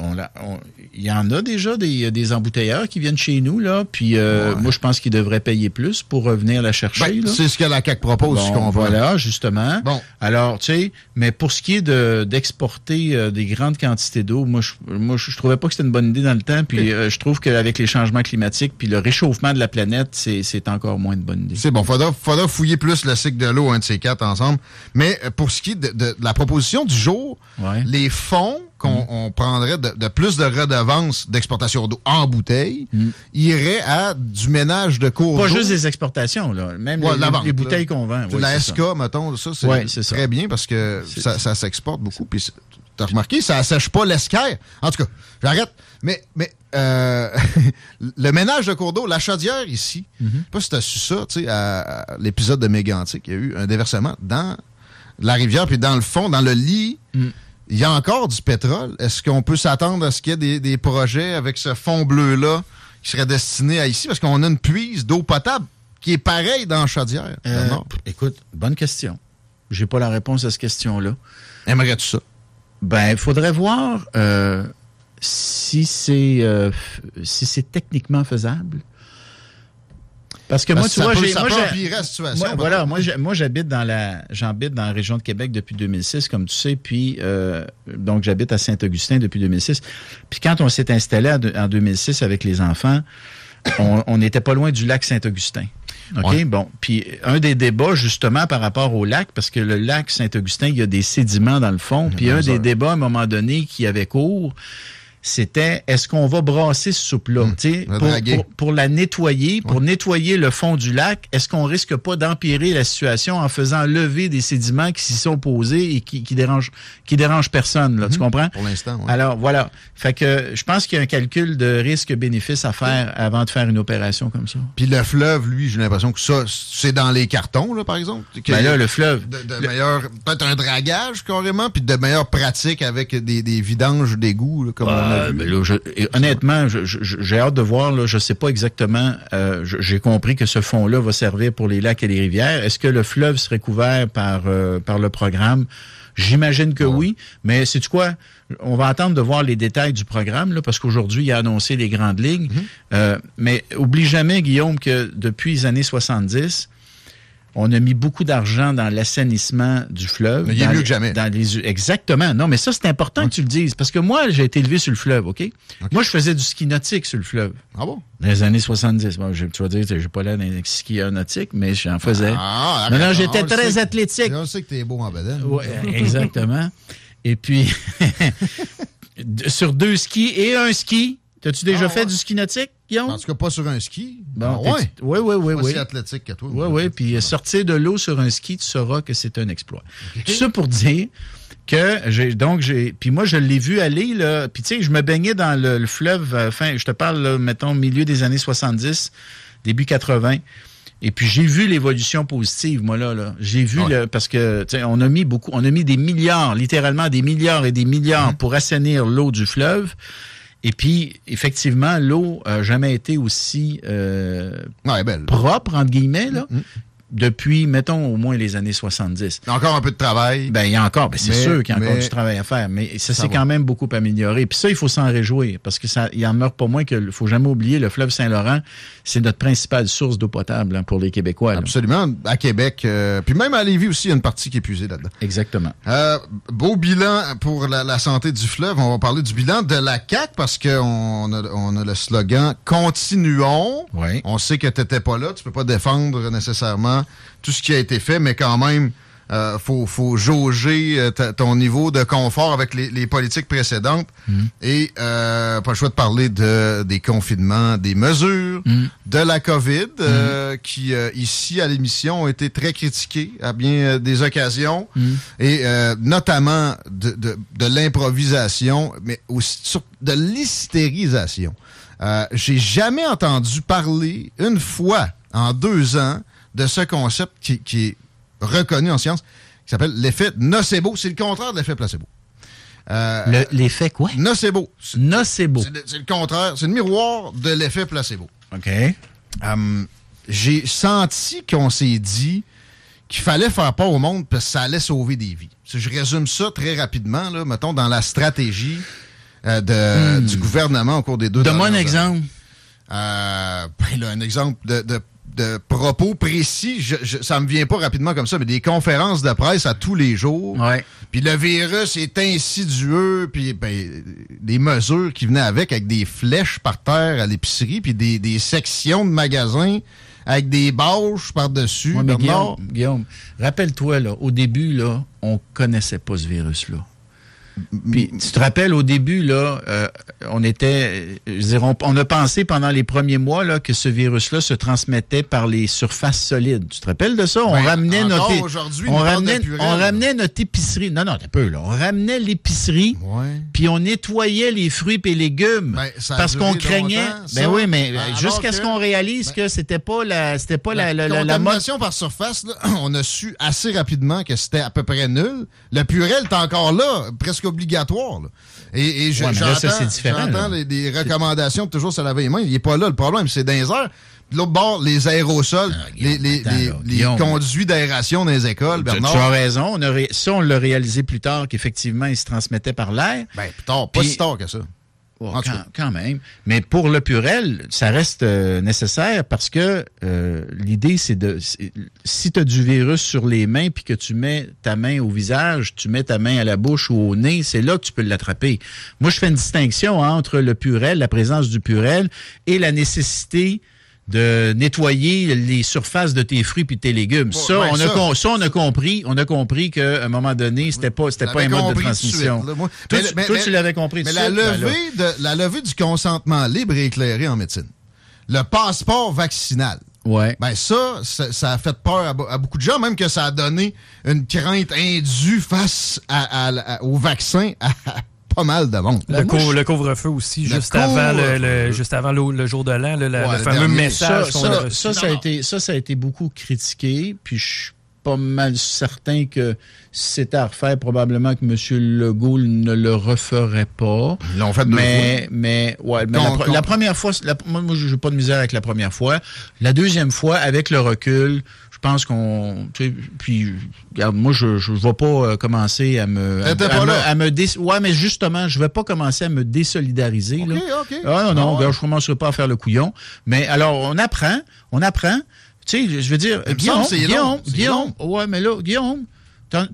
il y en a déjà des embouteilleurs qui viennent chez nous, là, puis moi, je pense qu'ils devraient payer plus pour revenir la chercher. Ben, là. C'est ce que la CAQ propose, ce qu'on voit. Voilà, justement. Bon. Alors, tu sais, mais pour ce qui est d'exporter des grandes quantités d'eau, moi, je trouvais pas que c'était une bonne idée dans le temps, puis je trouve qu'avec les changements climatiques puis le réchauffement de la planète, c'est encore moins une bonne idée. C'est bon, faudra fouiller plus le cycle de l'eau, un de ces quatre ensemble. Mais pour ce qui est de la proposition du jour, les fonds qu'on prendrait de plus de redevances d'exportation d'eau en bouteille iraient à du ménage de cours d'eau. Pas juste des exportations, là. Même les bouteilles qu'on vend. La SK, mettons, ça, c'est très bien parce que ça s'exporte beaucoup. Puis t'as remarqué, ça assèche pas l'escaire. En tout cas, j'arrête. Mais le ménage de cours d'eau, la Chaudière ici, je sais pas si t'as su ça, tu sais, à l'épisode de Mégantic, il y a eu un déversement dans la rivière, puis dans le fond, dans le lit, il y a encore du pétrole. Est-ce qu'on peut s'attendre à ce qu'il y ait des projets avec ce fond bleu-là qui serait destiné à ici? Parce qu'on a une puise d'eau potable qui est pareille dans Chaudière. Écoute, bonne question. J'ai pas la réponse à cette question-là. Aimerais-tu ça? Ben, faudrait voir si c'est techniquement faisable. Parce que moi, tu vois, j'habite dans la région de Québec depuis 2006, comme tu sais, puis donc j'habite à Saint-Augustin depuis 2006. Puis quand on s'est installé en 2006 avec les enfants, on n'était pas loin du lac Saint-Augustin. OK? Ouais. Bon. Puis un des débats, justement, par rapport au lac, parce que le lac Saint-Augustin, il y a des sédiments dans le fond, puis un des débats, à un moment donné, qui avait cours... c'était, est-ce qu'on va brasser ce soupe-là? Pour la nettoyer, pour nettoyer le fond du lac, est-ce qu'on risque pas d'empirer la situation en faisant lever des sédiments qui s'y sont posés et qui dérangent personne, là, tu comprends? Pour l'instant, oui. Alors, voilà. Fait que je pense qu'il y a un calcul de risque-bénéfice à faire avant de faire une opération comme ça. Puis le fleuve, lui, j'ai l'impression que ça, c'est dans les cartons, là, par exemple. Ben là, le fleuve. Meilleur, peut-être un dragage, carrément, puis de meilleures pratiques avec des vidanges d'égouts, là, comme on ben là, honnêtement, j'ai hâte de voir. Là, je ne sais pas exactement. J'ai compris que ce fonds-là va servir pour les lacs et les rivières. Est-ce que le fleuve serait couvert par le programme? J'imagine que oui. Mais sais-tu quoi? On va attendre de voir les détails du programme, là, parce qu'aujourd'hui, il a annoncé les grandes lignes. Mais oublie jamais, Guillaume, que depuis les années 70... On a mis beaucoup d'argent dans l'assainissement du fleuve. Mais il est mieux que jamais. Exactement. Non, mais ça, c'est important que tu le dises. Parce que moi, j'ai été élevé sur le fleuve, OK? Moi, je faisais du ski nautique sur le fleuve. Ah bon? Dans les années 70. Bon, tu vas dire, j'ai pas l'air d'un skieur nautique, mais j'en faisais. Ah, non, non, j'étais très athlétique. On sait que t'es beau en bedaine. Oui, exactement. Et puis, sur 2 skis et un ski. T'as-tu déjà fait du ski nautique, Guillaume? En tout cas, pas sur un ski. Bon, oui. C'est aussi athlétique que toi. Oui. Puis sortir de l'eau sur un ski, tu sauras que c'est un exploit. Okay. Tout ça pour dire que puis moi, je l'ai vu aller, là. Puis tu sais, je me baignais dans le fleuve, je te parle, là, mettons, milieu des années 70, début 80. Et puis, j'ai vu l'évolution positive, moi, là. J'ai vu, parce que, tu sais, on a mis des milliards, littéralement des milliards et des milliards pour assainir l'eau du fleuve. Et puis, effectivement, l'eau n'a jamais été aussi propre, entre guillemets, là, depuis, mettons, au moins les années 70. Il y a encore un peu de travail. Ben, c'est sûr qu'il y a encore du travail à faire, mais ça s'est quand même beaucoup amélioré. Puis ça, il faut s'en réjouir, parce que ça, il en meurt pas moins qu'il ne faut jamais oublier, le fleuve Saint-Laurent, c'est notre principale source d'eau potable pour les Québécois. Là. Absolument, à Québec. Puis même à Lévis aussi, il y a une partie qui est puisée là-dedans. Exactement. Beau bilan pour la santé du fleuve. On va parler du bilan de la CAQ, parce qu'on a le slogan « Continuons ». Oui. On sait que tu n'étais pas là, tu ne peux pas défendre nécessairement tout ce qui a été fait, mais quand même, faut jauger ton niveau de confort avec les politiques précédentes. Et pas le choix de parler des confinements, des mesures, de la COVID, qui, ici, à l'émission, ont été très critiquées à bien des occasions, et notamment de l'improvisation, mais aussi de l'hystérisation. J'ai jamais entendu parler, une fois en 2 ans, de ce concept qui est reconnu en science, qui s'appelle l'effet nocebo. C'est le contraire de l'effet placebo. L'effet quoi? Nocebo. Nocebo. C'est le contraire. C'est le miroir de l'effet placebo. OK. J'ai senti qu'on s'est dit qu'il fallait faire peur au monde parce que ça allait sauver des vies. Si je résume ça très rapidement, là, mettons, dans la stratégie du gouvernement au cours des 2 ans. Donne-moi un exemple. Un exemple de propos précis, ça me vient pas rapidement comme ça, mais des conférences de presse à tous les jours. Ouais. Puis le virus est insidieux, puis des mesures qui venaient avec des flèches par terre à l'épicerie, puis des sections de magasins avec des bâches par-dessus. Ouais, Guillaume, rappelle-toi, là, au début, là, on connaissait pas ce virus-là. Puis, tu te rappelles, au début, là, on a pensé pendant les premiers mois là, que ce virus-là se transmettait par les surfaces solides. Tu te rappelles de ça? On ramenait notre épicerie. Non, t'as peu, là. On ramenait l'épicerie, puis on nettoyait les fruits et légumes parce qu'on craignait. Jusqu'à ce qu'on réalise que c'était pas la contamination par surface, là, on a su assez rapidement que c'était à peu près nul. Le Purel est encore là, presque obligatoire. Là. Et j'entends des recommandations de toujours se laver les mains. Il n'est pas là, le problème. C'est dans les airs. De l'autre bord, les aérosols, les conduits d'aération dans les écoles, Bernard. Tu as raison. On l'a réalisé plus tard qu'effectivement, il se transmettait par l'air. Pas si tard que ça. Oh, quand même. Mais pour le Purel, ça reste nécessaire parce que l'idée, si tu as du virus sur les mains puis que tu mets ta main au visage, tu mets ta main à la bouche ou au nez, c'est là que tu peux l'attraper. Moi, je fais une distinction entre le Purel, la présence du Purel et la nécessité de nettoyer les surfaces de tes fruits puis tes légumes. On a compris qu'à un moment donné, c'était pas un mode de transmission. Toi, tu l'avais compris. Mais la levée du consentement libre et éclairé en médecine, le passeport vaccinal, ça a fait peur à beaucoup de gens, même que ça a donné une crainte indue face au vaccin pas mal de monde. Le couvre-feu aussi, juste avant le jour de l'an, le fameux message. Ça a été beaucoup critiqué, puis je suis pas mal certain que si c'était à refaire, probablement que M. Legault ne le referait pas. Ils l'ont fait 2 fois. La première fois, moi, je n'ai pas de misère avec la première fois. La deuxième fois, avec le recul, je pense qu'on... Puis, regarde, moi, je ne vais pas commencer à me... Oui, mais justement, je ne vais pas commencer à me désolidariser. OK. Ah non, je ne commencerai pas à faire le couillon. Mais alors, on apprend. Tu sais, je veux dire, Guillaume, ouais, mais là, Guillaume,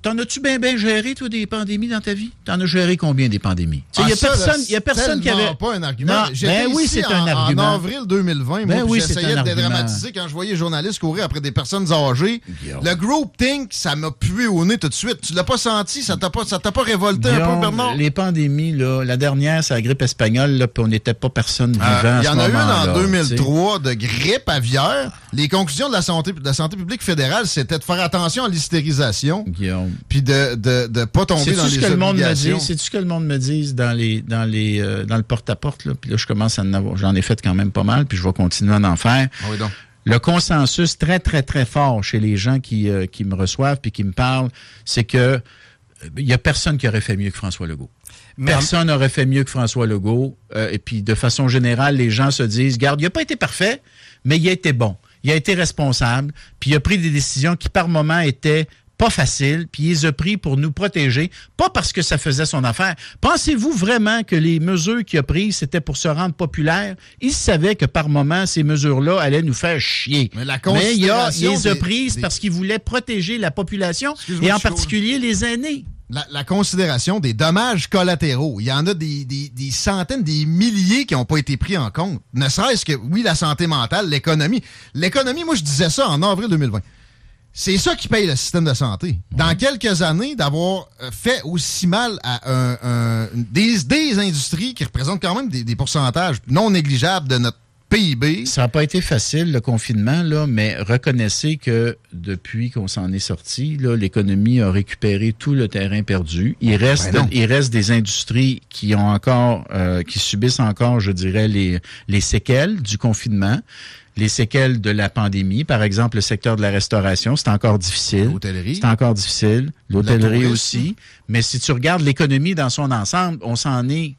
t'en as-tu bien géré, toi, des pandémies dans ta vie? T'en as géré combien des pandémies? Il n'y a personne qui avait... pas un argument. Non, J'étais ici, c'est un argument. En avril 2020, moi, j'essayais de dédramatiser quand je voyais les journalistes courir après des personnes âgées. Guillaume. Le groupthink, ça m'a pué au nez tout de suite. Tu l'as pas senti? Ça t'a pas révolté Guillaume, un peu, Bernard? Les pandémies, là, la dernière, c'est la grippe espagnole, puis on n'était pas personne vivant à ce moment-là. Il y en a eu en 2003 de grippe aviaire. Les conclusions de la santé publique fédérale, c'était de faire attention à l'hystérisation. Puis de pas tomber dans les obligations. C'est-tu ce que le monde me dit dans le porte-à-porte? Là? Puis là, je commence à en avoir. J'en ai fait quand même pas mal, puis je vais continuer à en faire. Ah oui donc. Le consensus très, très, très fort chez les gens qui me reçoivent puis qui me parlent, c'est que il n'y a personne qui aurait fait mieux que François Legault. Personne n'aurait fait mieux que François Legault. Et puis, de façon générale, les gens se disent, garde, il n'a pas été parfait, mais il a été bon. Il a été responsable, puis il a pris des décisions qui, par moments, étaient pas facile, puis il les a pris pour nous protéger, pas parce que ça faisait son affaire. Pensez-vous vraiment que les mesures qu'il a prises, c'était pour se rendre populaire? Il savait que par moment, ces mesures-là allaient nous faire chier. Mais il les a prises parce qu'il voulait protéger la population, et en particulier les aînés. La considération des dommages collatéraux. Il y en a des centaines, des milliers qui n'ont pas été pris en compte. Ne serait-ce que, oui, la santé mentale, l'économie. L'économie, moi, je disais ça en avril 2020. C'est ça qui paye le système de santé. Dans quelques années, d'avoir fait aussi mal à des industries qui représentent quand même des pourcentages non négligeables de notre PIB. Ça n'a pas été facile, le confinement, là, mais reconnaissez que depuis qu'on s'en est sorti, là, l'économie a récupéré tout le terrain perdu. Il reste des industries qui ont encore, qui subissent encore, je dirais, les séquelles du confinement. Les séquelles de la pandémie, par exemple, le secteur de la restauration, c'est encore difficile. L'hôtellerie. C'est encore difficile. L'hôtellerie aussi. Mais si tu regardes l'économie dans son ensemble, on s'en est,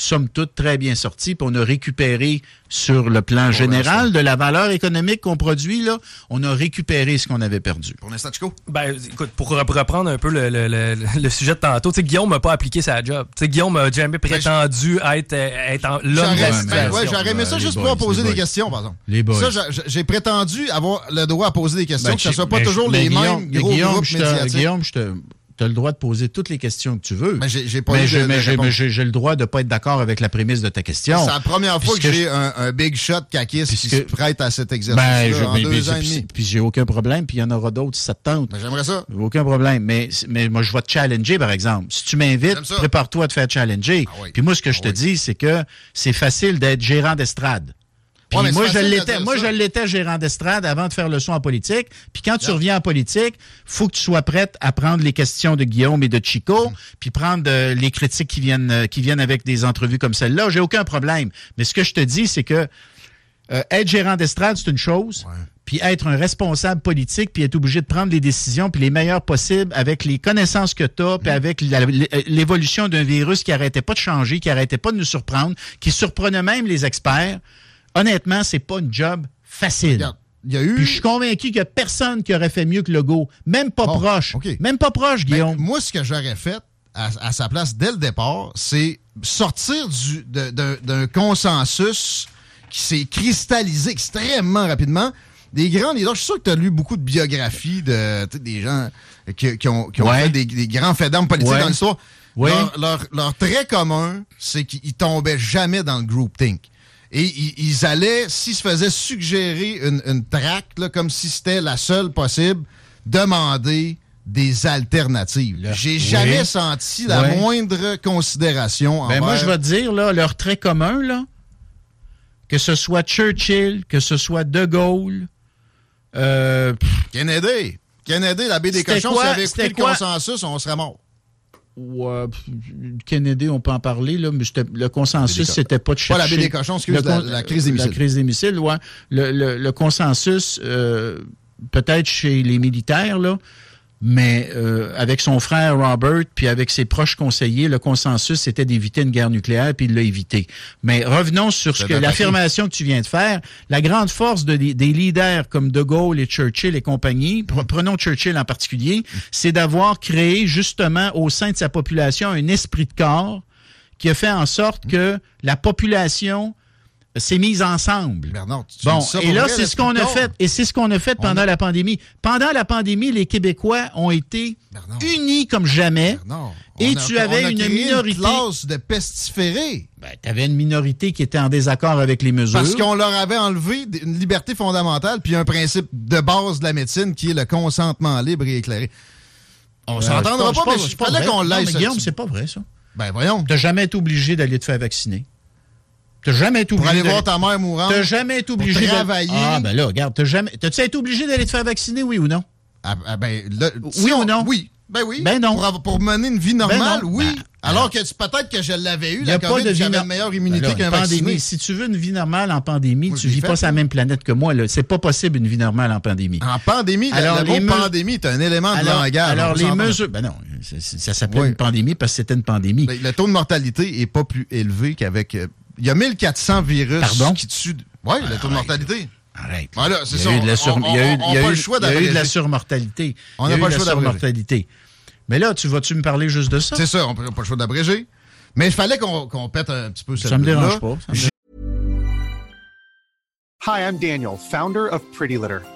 somme toute, très bien sorti. Puis on a récupéré, sur le plan général, de la valeur économique qu'on produit, là, on a récupéré ce qu'on avait perdu. Pour l'instant, Chico? Ben, écoute, pour reprendre un peu le sujet de tantôt, Guillaume n'a pas appliqué sa job. Guillaume n'a jamais prétendu être l'homme de la situation. J'aurais aimé ça juste pour poser des questions, par exemple. Les boys. Ça, j'ai prétendu avoir le droit à poser des questions, que ce ne soit pas toujours les mêmes gros groupes médiatiques. Guillaume, je te... Tu as le droit de poser toutes les questions que tu veux. Mais j'ai le droit de ne pas être d'accord avec la prémisse de ta question. C'est la première fois que j'ai un big shot caquiste qui se prête à cet exercice-là en deux ans et demi. Puis j'ai aucun problème, puis il y en aura d'autres si ça te tente. Ben, j'aimerais ça. Aucun problème. Mais moi, je vais te challenger, par exemple. Si tu m'invites, prépare-toi à te faire challenger. Ah oui. Puis moi, ce que je te dis, c'est que c'est facile d'être gérant d'estrade. Puis ouais, moi, je l'étais gérant d'estrade avant de faire le son en politique. Puis quand tu reviens en politique, faut que tu sois prête à prendre les questions de Guillaume et de Chico, puis prendre les critiques qui viennent avec des entrevues comme celle-là. J'ai aucun problème. Mais ce que je te dis, c'est que être gérant d'estrade, c'est une chose. Ouais. Puis être un responsable politique, puis être obligé de prendre des décisions, puis les meilleures possibles, avec les connaissances que tu as, puis avec l'évolution d'un virus qui n'arrêtait pas de changer, qui n'arrêtait pas de nous surprendre, qui surprenait même les experts. Honnêtement, c'est pas une job facile. Puis je suis convaincu qu'il n'y a personne qui aurait fait mieux que Legault. Même pas proche. Okay. Même pas proche, Guillaume. Ben, moi, ce que j'aurais fait à sa place dès le départ, c'est sortir d'un consensus qui s'est cristallisé extrêmement rapidement. Des grands leaders. Je suis sûr que tu as lu beaucoup de biographies des gens qui ont fait des grands faits d'armes politiques dans l'histoire. Oui. Leur trait commun, c'est qu'ils tombaient jamais dans le groupthink. Et ils allaient, s'ils se faisaient suggérer une traque, là, comme si c'était la seule possible, demander des alternatives. J'ai jamais senti la moindre considération envers... Ben moi, je vais te dire, là, leur trait commun, là, que ce soit Churchill, que ce soit De Gaulle... Kennedy, la baie des cochons, si avait écouté le consensus, on serait mort. Kennedy, on peut en parler, là, mais le consensus, c'était pas de chercher... Pas la baie des cochons, excusez, la crise des missiles. La crise des missiles, oui. Le consensus, peut-être chez les militaires, là, mais avec son frère Robert, puis avec ses proches conseillers, le consensus, c'était d'éviter une guerre nucléaire, puis il l'a évité. Mais revenons sur l'affirmation que tu viens de faire. La grande force des leaders comme De Gaulle et Churchill et compagnie, prenons Churchill en particulier, c'est d'avoir créé justement au sein de sa population un esprit de corps qui a fait en sorte que la population s'est mise ensemble. Bernard, tu bon, ça et là, vrai, c'est ce qu'on a fait. Et c'est ce qu'on a fait pendant la pandémie. Pendant la pandémie, les Québécois ont été unis comme jamais. Bernard, et tu avais une minorité. Une classe de pestiférés. Ben, tu avais une minorité qui était en désaccord avec les mesures. Parce qu'on leur avait enlevé une liberté fondamentale puis un principe de base de la médecine qui est le consentement libre et éclairé. On s'entendra pas, mais je parlais qu'on laisse. Non, mais Guillaume, c'est pas vrai, ça. Ben voyons. T'as jamais été obligé d'aller te faire vacciner. T'as jamais été obligé. Pour aller voir ta mère mourante. T'as jamais été obligé de travailler. Ah, ben là, regarde, t'as-tu été obligé d'aller te faire vacciner, oui ou non? Ah ben, là, oui ou non? Oui. Ben oui. Ben non. Pour mener une vie normale, ben oui. Ben, alors que peut-être que je l'avais eu, la COVID, j'avais une meilleure immunité qu'un vacciné. Si tu veux une vie normale en pandémie, moi, tu vis pas sur la même planète que moi. Là. C'est pas possible une vie normale en pandémie. En pandémie, alors, le mot pandémie est un élément de langage. Alors, les mesures... Ben non, ça s'appelle une pandémie parce que c'était une pandémie. Ben, le taux de mortalité est pas plus élevé qu'avec... Il y a 1400 virus qui tuent... Oui, le taux de mortalité... Arrête. Voilà, c'est ça. Il y a eu le choix d'abréger. Il y a eu de la surmortalité. On n'a pas le choix d'abréger. Mais là, vas-tu me parler juste de ça? C'est ça, on n'a pas le choix d'abréger. Mais il fallait qu'on pète un petit peu cette bulle-là. Ça me dérange pas. Hi, I'm Daniel, founder of Pretty Litter.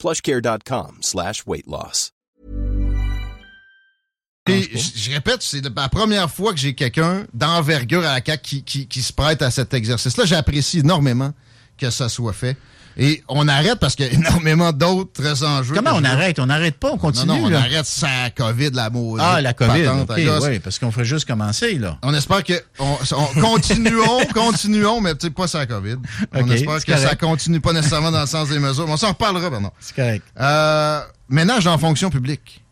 PlushCare.com/weight loss. Je répète, c'est la première fois que j'ai quelqu'un d'envergure à la CAQ qui se prête à cet exercice-là. J'apprécie énormément que ça soit fait. Et on arrête parce qu'il y a énormément d'autres enjeux. Comment on arrête? On n'arrête pas, on continue. Non, on arrête sans COVID, la maudite. Ah, la COVID, patente, OK, oui, parce qu'on ferait juste commencer, là. On espère que... Continuons, mais pas sans COVID. On espère que ça continue pas nécessairement dans le sens des mesures. On s'en reparlera, Bernard. C'est correct. Ménage dans la fonction publique.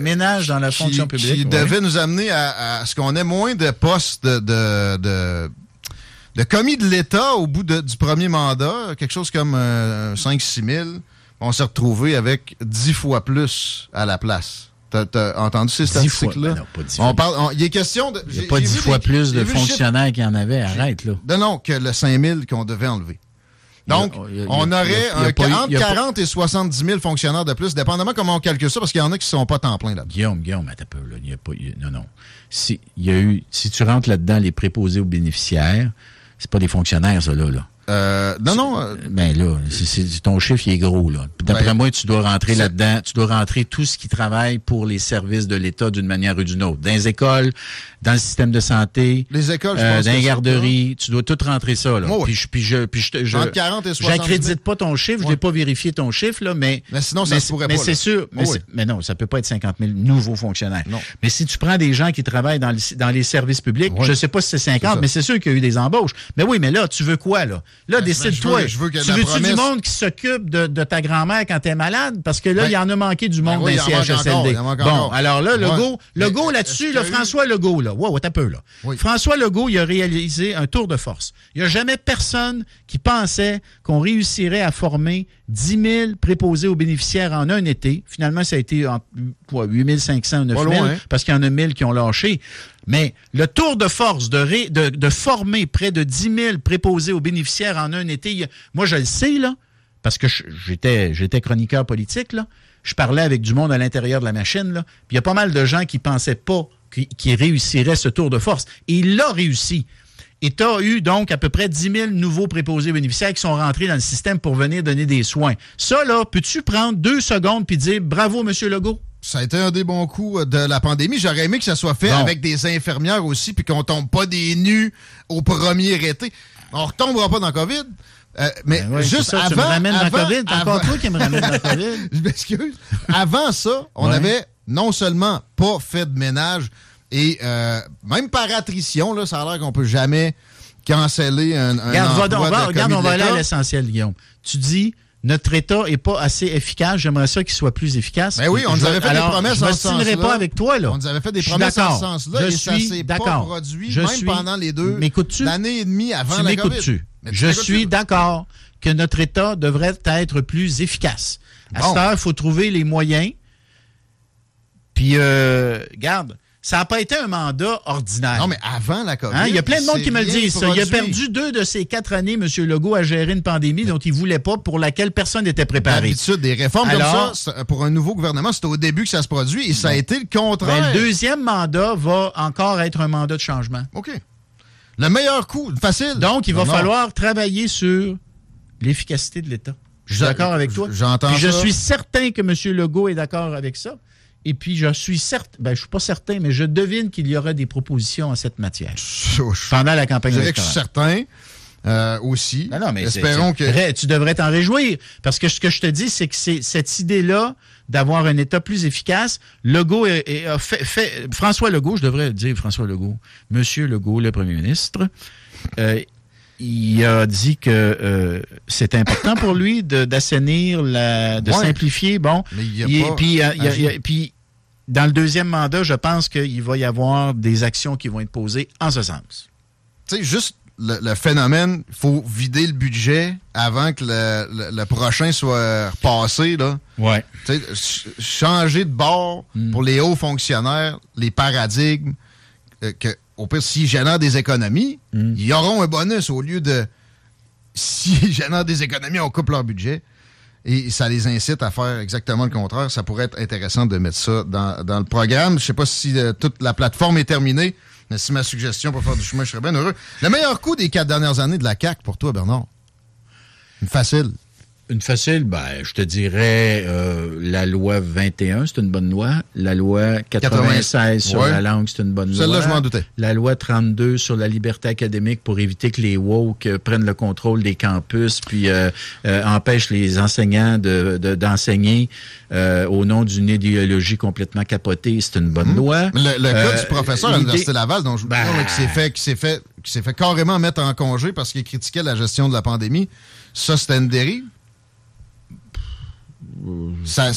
Ménage dans la fonction publique. Qui devait nous amener à ce qu'on ait moins de postes de commis de l'État au bout du premier mandat, quelque chose comme 5-6 000, on s'est retrouvé avec 10 fois plus à la place. T'as entendu ces statistiques-là? Ben non, pas 10 fois. Il est question de... Il n'y a pas 10 fois plus de fonctionnaires qu'il y en avait. Arrête, là. Non, que le 5 000 qu'on devait enlever. Donc, on aurait entre 40 et 70 000 fonctionnaires de plus, dépendamment comment on calcule ça, parce qu'il y en a qui ne sont pas temps plein là-dedans. Guillaume, attends un peu, là, il n'y a pas... Non. Si tu rentres là-dedans les préposés aux bénéficiaires... C'est pas des fonctionnaires, ça, là. Non. Ben là, ton chiffre, il est gros, là. D'après moi, tu dois rentrer là-dedans. Tu dois rentrer tout ce qui travaille pour les services de l'État d'une manière ou d'une autre. Dans les écoles, dans le système de santé. Les écoles, je pense. Dans les garderies. Tu dois tout rentrer ça, là. Oh, oui. Puis je entre 40 et 60 000. J'accrédite pas ton chiffre. Je n'ai pas vérifié ton chiffre, là, mais. Mais sinon, ça se pourrait pas. Mais c'est sûr. Mais, mais non, ça peut pas être 50 000 nouveaux fonctionnaires. Non. Mais si tu prends des gens qui travaillent dans les services publics, je sais pas si c'est 50, mais c'est sûr qu'il y a eu des embauches. Mais oui, mais là, tu veux quoi, là? Là, décide-toi. Tu veux-tu du monde qui s'occupe de ta grand-mère quand t'es malade? Parce que là, il y en a manqué du monde dans les CHSLD. Bon, alors là, Legault là-dessus, François Legault, là. Wow, t'as peu, là. Oui. François Legault, il a réalisé un tour de force. Il n'y a jamais personne qui pensait qu'on réussirait à former 10 000 préposés aux bénéficiaires en un été. Finalement, ça a été en 8 500 ou 9 000, parce qu'il y en a 1000 qui ont lâché. Mais le tour de force de former près de 10 000 préposés aux bénéficiaires en un été, moi, je le sais, là, parce que j'étais chroniqueur politique, là. Je parlais avec du monde à l'intérieur de la machine, là. Puis il y a pas mal de gens qui pensaient pas qu'ils réussiraient ce tour de force. Et il l'a réussi. Et tu as eu donc à peu près 10 000 nouveaux préposés bénéficiaires qui sont rentrés dans le système pour venir donner des soins. Ça, là, peux-tu prendre 2 secondes puis dire « Bravo, M. Legault ». Ça a été un des bons coups de la pandémie. J'aurais aimé que ça soit fait avec des infirmières aussi, puis qu'on tombe pas des nues au premier été. On retombera pas dans COVID. Mais ben oui, juste ça, avant... Tu me ramènes dans COVID. T'as encore toi qui me ramène dans COVID. Je m'excuse. Avant ça, on avait non seulement pas fait de ménage, et même par attrition, là, ça a l'air qu'on peut jamais canceller un on va aller à l'essentiel, Guillaume. Tu dis... Notre État n'est pas assez efficace. J'aimerais ça qu'il soit plus efficace. Mais oui, on nous avait fait des promesses en ce sens-là. Je ne pas avec toi, là. On nous avait fait des promesses en ce sens-là et ça ne s'est pas produit, même pendant les deux l'année et demie avant la COVID. Je suis d'accord que notre État devrait être plus efficace. À cette heure, il faut trouver les moyens. Puis, regarde, ça n'a pas été un mandat ordinaire. Non, mais avant la COVID. Il y a plein de monde qui me le disent. Ça. Il a perdu 2 de ses 4 années, M. Legault, à gérer une pandémie dont il ne voulait pas, pour laquelle personne n'était préparé. D'habitude, des réformes comme ça, pour un nouveau gouvernement, c'était au début que ça se produit et ça a été le contraire. Ben, le deuxième mandat va encore être un mandat de changement. OK. Le meilleur coup, facile. Donc, il va falloir travailler sur l'efficacité de l'État. Je suis d'accord avec toi. J'entends ça. Je suis certain que M. Legault est d'accord avec ça. Et puis, je suis je suis pas certain, mais je devine qu'il y aura des propositions en cette matière pendant la campagne électorale. Je suis certain aussi. Ben non, mais espérons que tu devrais t'en réjouir, parce que ce que je te dis, c'est que c'est cette idée-là d'avoir un État plus efficace. Legault François Legault, je devrais dire François Legault, Monsieur Legault, le Premier ministre. Il a dit que c'est important pour lui d'assainir, de simplifier. Bon, puis dans le deuxième mandat, je pense qu'il va y avoir des actions qui vont être posées en ce sens. Tu sais, juste le phénomène, il faut vider le budget avant que le prochain soit repassé. Oui. Tu sais, changer de bord pour les hauts fonctionnaires, les paradigmes que... Au pire, s'ils génèrent des économies, ils auront un bonus au lieu de... S'ils génèrent des économies, on coupe leur budget. Et ça les incite à faire exactement le contraire. Ça pourrait être intéressant de mettre ça dans le programme. Je ne sais pas si toute la plateforme est terminée, mais si ma suggestion pour faire du chemin, je serais bien heureux. Le meilleur coup des 4 dernières années de la CAQ pour toi, Bernard? Une facile. Une facile, ben, je te dirais la loi 21, c'est une bonne loi. La loi 96 sur la langue, c'est une bonne loi. Celle-là, je m'en doutais. La loi 32 sur la liberté académique pour éviter que les woke prennent le contrôle des campus puis empêchent les enseignants d'enseigner au nom d'une idéologie complètement capotée, c'est une bonne loi. Le cas du professeur à l'Université Laval, dont je me parle, qui s'est fait carrément mettre en congé parce qu'il critiquait la gestion de la pandémie, ça, c'était une dérive? Ça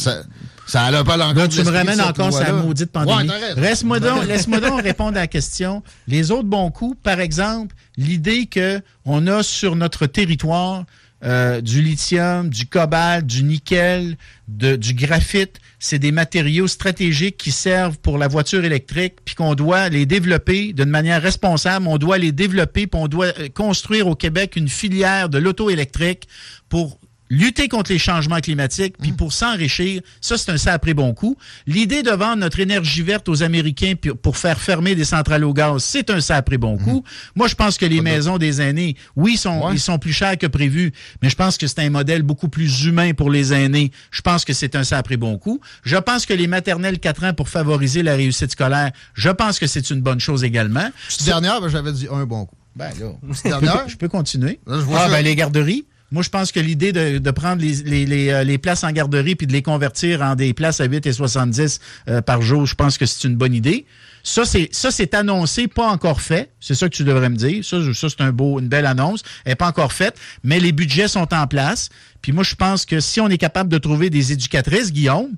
a pas l'encontre. Tu me ramènes encore sa maudite pandémie. Laisse-moi donc répondre à la question. Les autres bons coups, par exemple, l'idée qu'on a sur notre territoire du lithium, du cobalt, du nickel, du graphite, c'est des matériaux stratégiques qui servent pour la voiture électrique, puis qu'on doit les développer d'une manière responsable. On doit les développer, puis on doit construire au Québec une filière de l'auto électrique pour lutter contre les changements climatiques, puis pour s'enrichir, ça, c'est un sacré bon coup. L'idée de vendre notre énergie verte aux Américains pour faire fermer des centrales au gaz, c'est un sacré bon coup. Moi, je pense que les maisons des aînés, oui, ils sont plus chers que prévu, mais je pense que c'est un modèle beaucoup plus humain pour les aînés. Je pense que c'est un sacré bon coup. Je pense que les maternelles 4 ans pour favoriser la réussite scolaire, je pense que c'est une bonne chose également. Cette dernière, j'avais dit un bon coup. Ben là, je peux continuer. Là, les garderies. Moi, je pense que l'idée de prendre les places en garderie puis de les convertir en des places à 8,70 par jour, je pense que c'est une bonne idée. Ça, c'est annoncé, pas encore fait. C'est ça que tu devrais me dire. Ça c'est une belle annonce. Elle n'est pas encore faite, mais les budgets sont en place. Puis moi, je pense que si on est capable de trouver des éducatrices, Guillaume,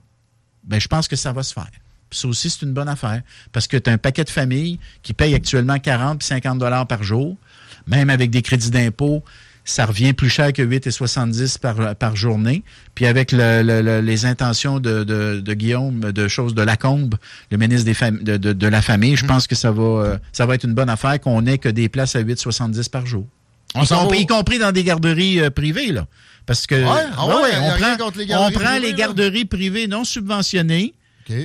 ben je pense que ça va se faire. Ça aussi, c'est une bonne affaire parce que tu as un paquet de familles qui payent actuellement 40 puis 50 $ par jour, même avec des crédits d'impôt. Ça revient plus cher que 8,70 par journée. Puis avec les intentions de Guillaume, de choses de Lacombe, le ministre de la Famille, je pense que ça va être une bonne affaire qu'on n'ait que des places à 8,70 par jour. Y compris dans des garderies privées, là. Parce que on prend les garderies privées non subventionnées,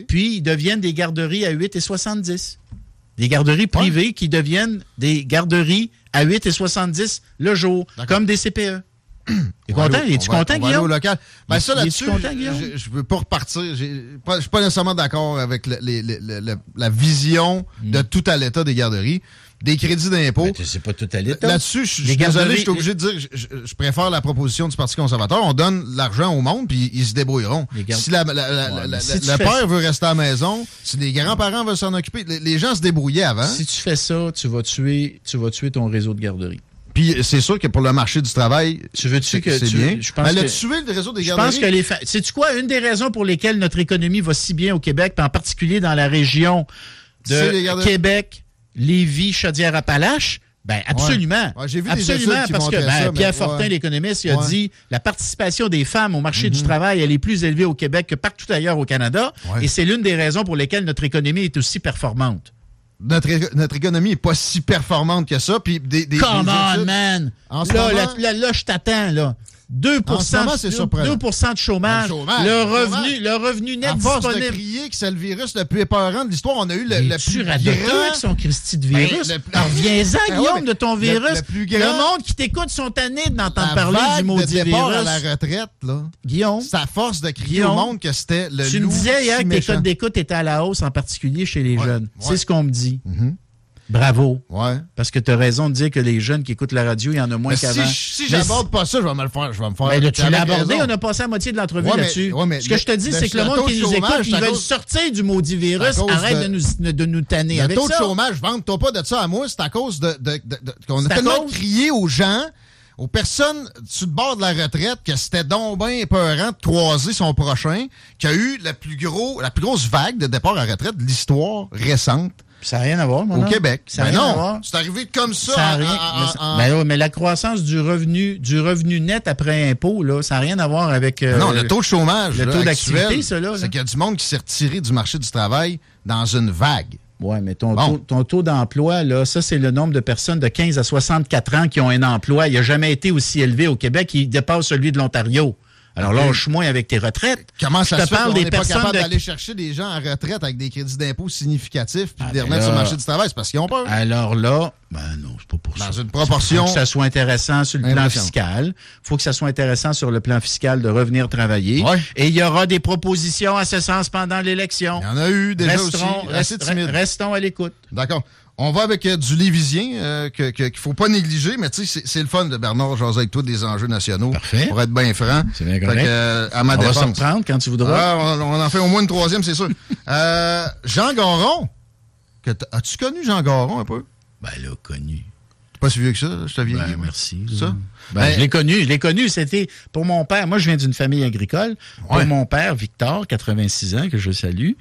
puis ils deviennent des garderies à 8,70. Des garderies privées qui deviennent des garderies à 8,70 le jour, comme des CPE. T'es content? Es-tu content, Guillaume? Ben ça, là-dessus, je ne veux pas repartir. Je ne suis pas nécessairement d'accord avec la vision de tout à l'État des garderies. Des crédits d'impôt. Ben, c'est pas tout à l'État. Là-dessus, je suis désolé, je suis obligé de dire, je préfère la proposition du Parti conservateur. On donne l'argent au monde, puis ils se débrouilleront. Si le père veut rester à la maison, si les grands-parents veulent s'en occuper, les gens se débrouillaient avant. Si tu fais ça, tu vas tuer ton réseau de garderies. Puis c'est sûr que pour le marché du travail, c'est bien. Je pense que le tuer le réseau des garderies. Je pense que sais-tu quoi? Une des raisons pour lesquelles notre économie va si bien au Québec, puis en particulier dans la région de Québec, Lévis, Chaudière-Appalaches, bien, absolument. Ouais. Ouais, j'ai vu absolument, parce que Pierre Fortin, l'économiste, il a dit la participation des femmes au marché du travail, elle est plus élevée au Québec que partout ailleurs au Canada. Ouais. Et c'est l'une des raisons pour lesquelles notre économie est aussi performante. Notre économie n'est pas si performante que ça. Puis Come on, man! Là, je t'attends, là. 2% de chômage. Le revenu net disponible. On a crié que c'est le virus le plus épeurant de l'histoire. On a eu le plus grand... avec son Christy de virus. Reviens-en, Guillaume, de ton virus. Le monde qui t'écoute sont tannés d'entendre parler du maudit virus. À la retraite, là. Guillaume. C'est à force de crier au monde que c'était le loup. Tu me disais hier que tes codes d'écoute étaient à la hausse, en particulier chez les jeunes. C'est ce qu'on me dit. Bravo. Ouais. Parce que tu as raison de dire que les jeunes qui écoutent la radio, il y en a moins qu'avant. Si j'aborde pas ça, je vais me le faire. Tu l'as abordé, on a passé la moitié de l'entrevue là-dessus. Ce que je te dis, c'est que le monde qui nous écoute, ils veulent sortir du maudit virus. Arrête de nous tanner avec ça. Le taux de chômage, vante-toi pas de ça à moi. C'est à cause qu'on a tellement crié aux gens, aux personnes sur le bord de la retraite, que c'était donc bien épeurant de croiser son prochain, qu'il y a eu la plus grosse vague de départ à la retraite de l'histoire récente. Puis ça n'a rien à voir, au Québec. Mais non, c'est arrivé comme ça. Mais la croissance du revenu net après impôt, là, ça n'a rien à voir avec... non, le taux de chômage, le taux d'activité, ça, là. C'est qu'il y a du monde qui s'est retiré du marché du travail dans une vague. Oui, mais ton taux d'emploi, là, ça, c'est le nombre de personnes de 15 à 64 ans qui ont un emploi. Il n'a jamais été aussi élevé au Québec. Il dépasse celui de l'Ontario. Alors, lâche-moi avec tes retraites. Comment ça se fait qu'on n'est pas capable d'aller chercher des gens en retraite avec des crédits d'impôt significatifs puis de les remettre sur le marché du travail? C'est parce qu'ils ont peur. Alors là, ben non, c'est pas pour ça. Dans une proportion... Il faut que ça soit intéressant sur le plan fiscal. Il faut que ça soit intéressant sur le plan fiscal de revenir travailler. Ouais. Et il y aura des propositions à ce sens pendant l'élection. Il y en a eu déjà aussi. Assez timide. Restons à l'écoute. D'accord. On va avec du Lévisien qu'il ne faut pas négliger, mais tu sais, c'est le fun de Bernard jaser avec toi des enjeux nationaux. Parfait. Pour être bien franc. C'est bien correct. À ma défense, on va s'en prendre quand tu voudras. On en fait au moins une troisième, c'est sûr. Jean Garon. As-tu connu Jean Garon un peu? Ben là, connu. T'es pas si vieux que ça, je te viens. Ben, merci. Ça? Ben, je l'ai connu. C'était pour mon père. Moi, je viens d'une famille agricole. Ouais. Pour mon père, Victor, 86 ans, que je salue.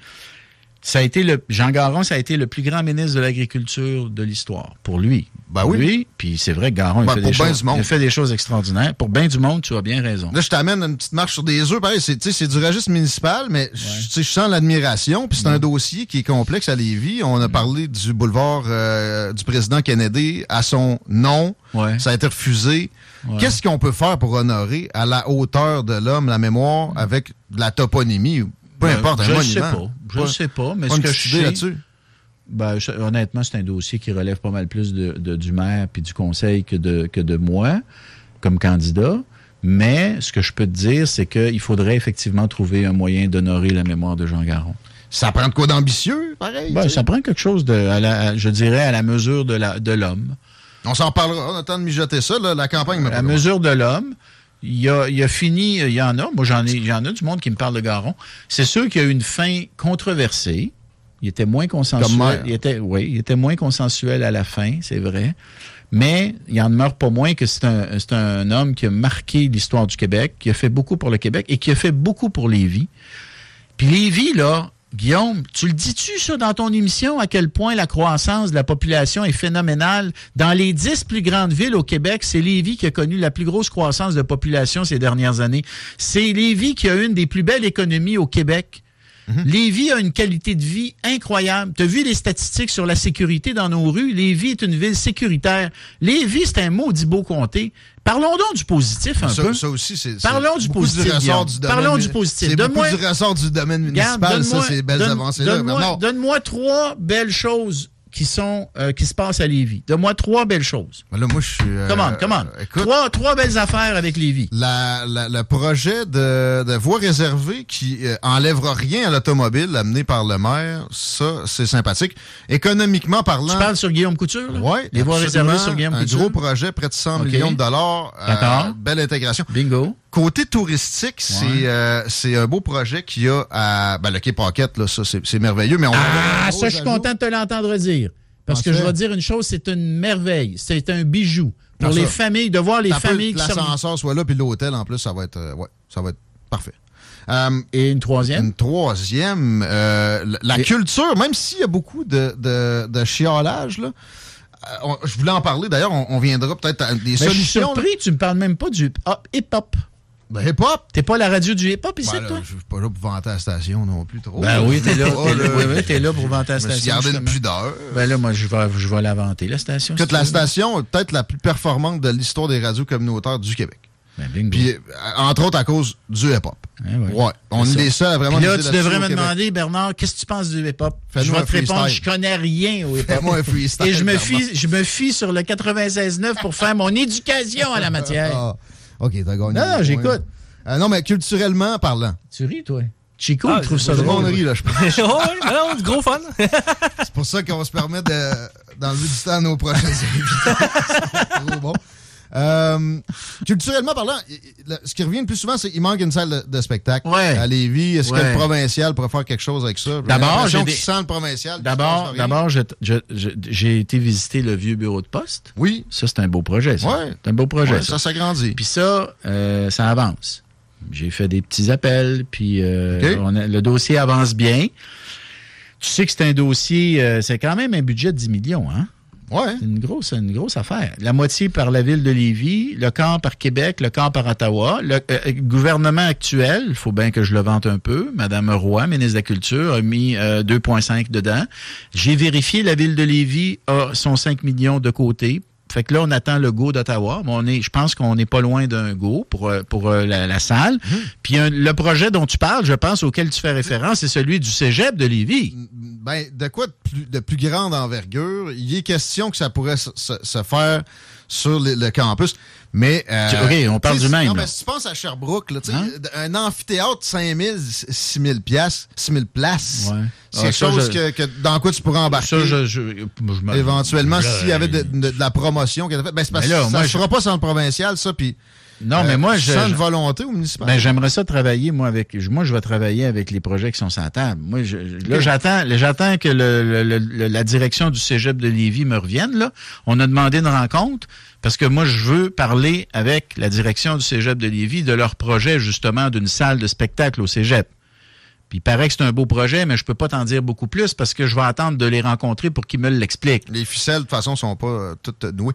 Jean Garon, ça a été le plus grand ministre de l'Agriculture de l'histoire, pour lui. Ben oui. Lui, puis c'est vrai que Garon, il fait des choses extraordinaires. Pour bien du monde, tu as bien raison. Là, je t'amène une petite marche sur des œufs. Pareil, c'est du registre municipal, mais je sens l'admiration. Puis c'est un dossier qui est complexe à Lévis. On a parlé du boulevard du président Kennedy à son nom. Ouais. Ça a été refusé. Ouais. Qu'est-ce qu'on peut faire pour honorer à la hauteur de l'homme la mémoire avec de la toponymie? Peu importe, je ne sais pas. Mais ce que je sais là-dessus. Ben, honnêtement, c'est un dossier qui relève pas mal plus du maire et du conseil que de moi comme candidat. Mais ce que je peux te dire, c'est qu'il faudrait effectivement trouver un moyen d'honorer la mémoire de Jean Garon. Ça prend de quoi d'ambitieux, pareil? Ben, ça prend quelque chose, je dirais, à la mesure de l'homme. On s'en parlera. On a le temps de mijoter ça, là, la campagne. À la mesure de l'homme. Il y en a du monde qui me parle de Garon. C'est sûr qu'il y a eu une fin controversée. Il était moins consensuel. Il était moins consensuel à la fin, c'est vrai. Mais il en demeure pas moins que c'est un homme qui a marqué l'histoire du Québec, qui a fait beaucoup pour le Québec et qui a fait beaucoup pour Lévis. Puis Lévis, là, Guillaume, tu le dis-tu, ça, dans ton émission, à quel point la croissance de la population est phénoménale? Dans les 10 plus grandes villes au Québec, c'est Lévis qui a connu la plus grosse croissance de population ces dernières années. C'est Lévis qui a une des plus belles économies au Québec. Mm-hmm. Lévis a une qualité de vie incroyable. Tu as vu les statistiques sur la sécurité dans nos rues? Lévis est une ville sécuritaire. Lévis, c'est un maudit beau comté. Parlons donc du positif un peu. Ça aussi, c'est Parlons du positif. Parlons du positif. C'est beaucoup du ressort du domaine municipal, ça, ces belles avancées-là. Donne-moi trois belles choses qui se passent à Lévis. Donne-moi trois belles choses. Là, moi, je suis... Écoute, trois belles affaires avec Lévis. Le projet de voie réservée qui enlèvera rien à l'automobile amené par le maire, ça, c'est sympathique. Économiquement parlant... Tu parles sur Guillaume Couture? Oui. Les voies réservées sur Guillaume Couture. Un gros projet, près de 100 millions de $. D'accord. Belle intégration. Bingo. Côté touristique, c'est un beau projet qu'il y a à... Ben, le Quai Paquette, là, ça, c'est merveilleux, mais on... ça, je suis content de te l'entendre dire. Parce que je vais dire une chose, c'est une merveille. C'est un bijou. Pour les familles, de voir les familles qui sont... L'ascenseur soit là, puis l'hôtel, en plus, ça va être parfait. Et une troisième? La culture, même s'il y a beaucoup de chialage, là... je voulais en parler, d'ailleurs, on viendra peut-être à des solutions. Je suis surpris, tu me parles même pas du hip-hop. Ben, hip-hop? T'es pas la radio du hip-hop ici, toi? Je suis pas là pour vanter la station non plus trop. Ben oui, t'es là, t'es là pour vanter la station. Je me suis gardé une pudeur. Ben là, moi, je vais la vanter, la station. Peut-être la station est peut-être la plus performante de l'histoire des radios communautaires du Québec. Ben, puis, entre autres, à cause du hip-hop. Hein, ouais. On est les seuls à vraiment... Puis là, tu devrais me demander, Bernard, qu'est-ce que tu penses du hip-hop? Je vais te répondre, je connais rien au hip-hop. Fais-moi un freestyle. Et je me fie sur le 96.9 pour faire mon éducation à la matière. OK, t'as gagné. Non, j'écoute. Non, mais culturellement parlant. Tu ris, toi? Chico, il trouve ça drôle. On rit, là, je pense. Non, gros fun. C'est pour ça qu'on se permet d'enlever du temps à nos prochains invités. C'est trop bon. Culturellement parlant, ce qui revient le plus souvent, c'est qu'il manque une salle de spectacle à Lévis. Est-ce que le provincial pourrait faire quelque chose avec ça? D'abord, j'ai été visiter le vieux bureau de poste. Oui. Ça, c'est un beau projet. Ça. Ouais. C'est un beau projet. Ouais, ça s'agrandit. Puis ça, ça avance. J'ai fait des petits appels, puis le dossier avance bien. Tu sais que c'est un dossier, c'est quand même un budget de 10 millions, hein? Ouais. C'est une grosse affaire. La moitié par la ville de Lévis, le quart par Québec, le quart par Ottawa. Le gouvernement actuel, il faut bien que je le vante un peu, Mme Roy, ministre de la Culture, a mis 2,5 dedans. J'ai vérifié, la ville de Lévis a son 5 millions de côté. Fait que là, on attend le go d'Ottawa. Je pense qu'on n'est pas loin d'un go pour la salle. Mmh. Puis le projet dont tu parles, je pense, auquel tu fais référence, c'est celui du cégep de Lévis. Ben, de quoi de plus grande envergure? Il est question que ça pourrait se faire sur le campus. Mais, OK, on parle du même. Non, mais si tu penses à Sherbrooke, là, un amphithéâtre de 6 000 places, ouais. C'est quelque chose dans quoi tu pourrais embarquer. Ça, éventuellement, s'il y avait de la promotion. Ben, c'est parce que ça ne fera pas sans le provincial, ça, puis... Non, mais moi, sans une volonté au municipal. Ben, j'aimerais ça travailler, moi, je vais travailler avec les projets qui sont sur la table. Moi, j'attends que la direction du cégep de Lévis me revienne, là. On a demandé une rencontre parce que moi, je veux parler avec la direction du cégep de Lévis de leur projet, justement, d'une salle de spectacle au cégep. Puis il paraît que c'est un beau projet, mais je peux pas t'en dire beaucoup plus parce que je vais attendre de les rencontrer pour qu'ils me l'expliquent. Les ficelles, de toute façon, sont pas toutes nouées.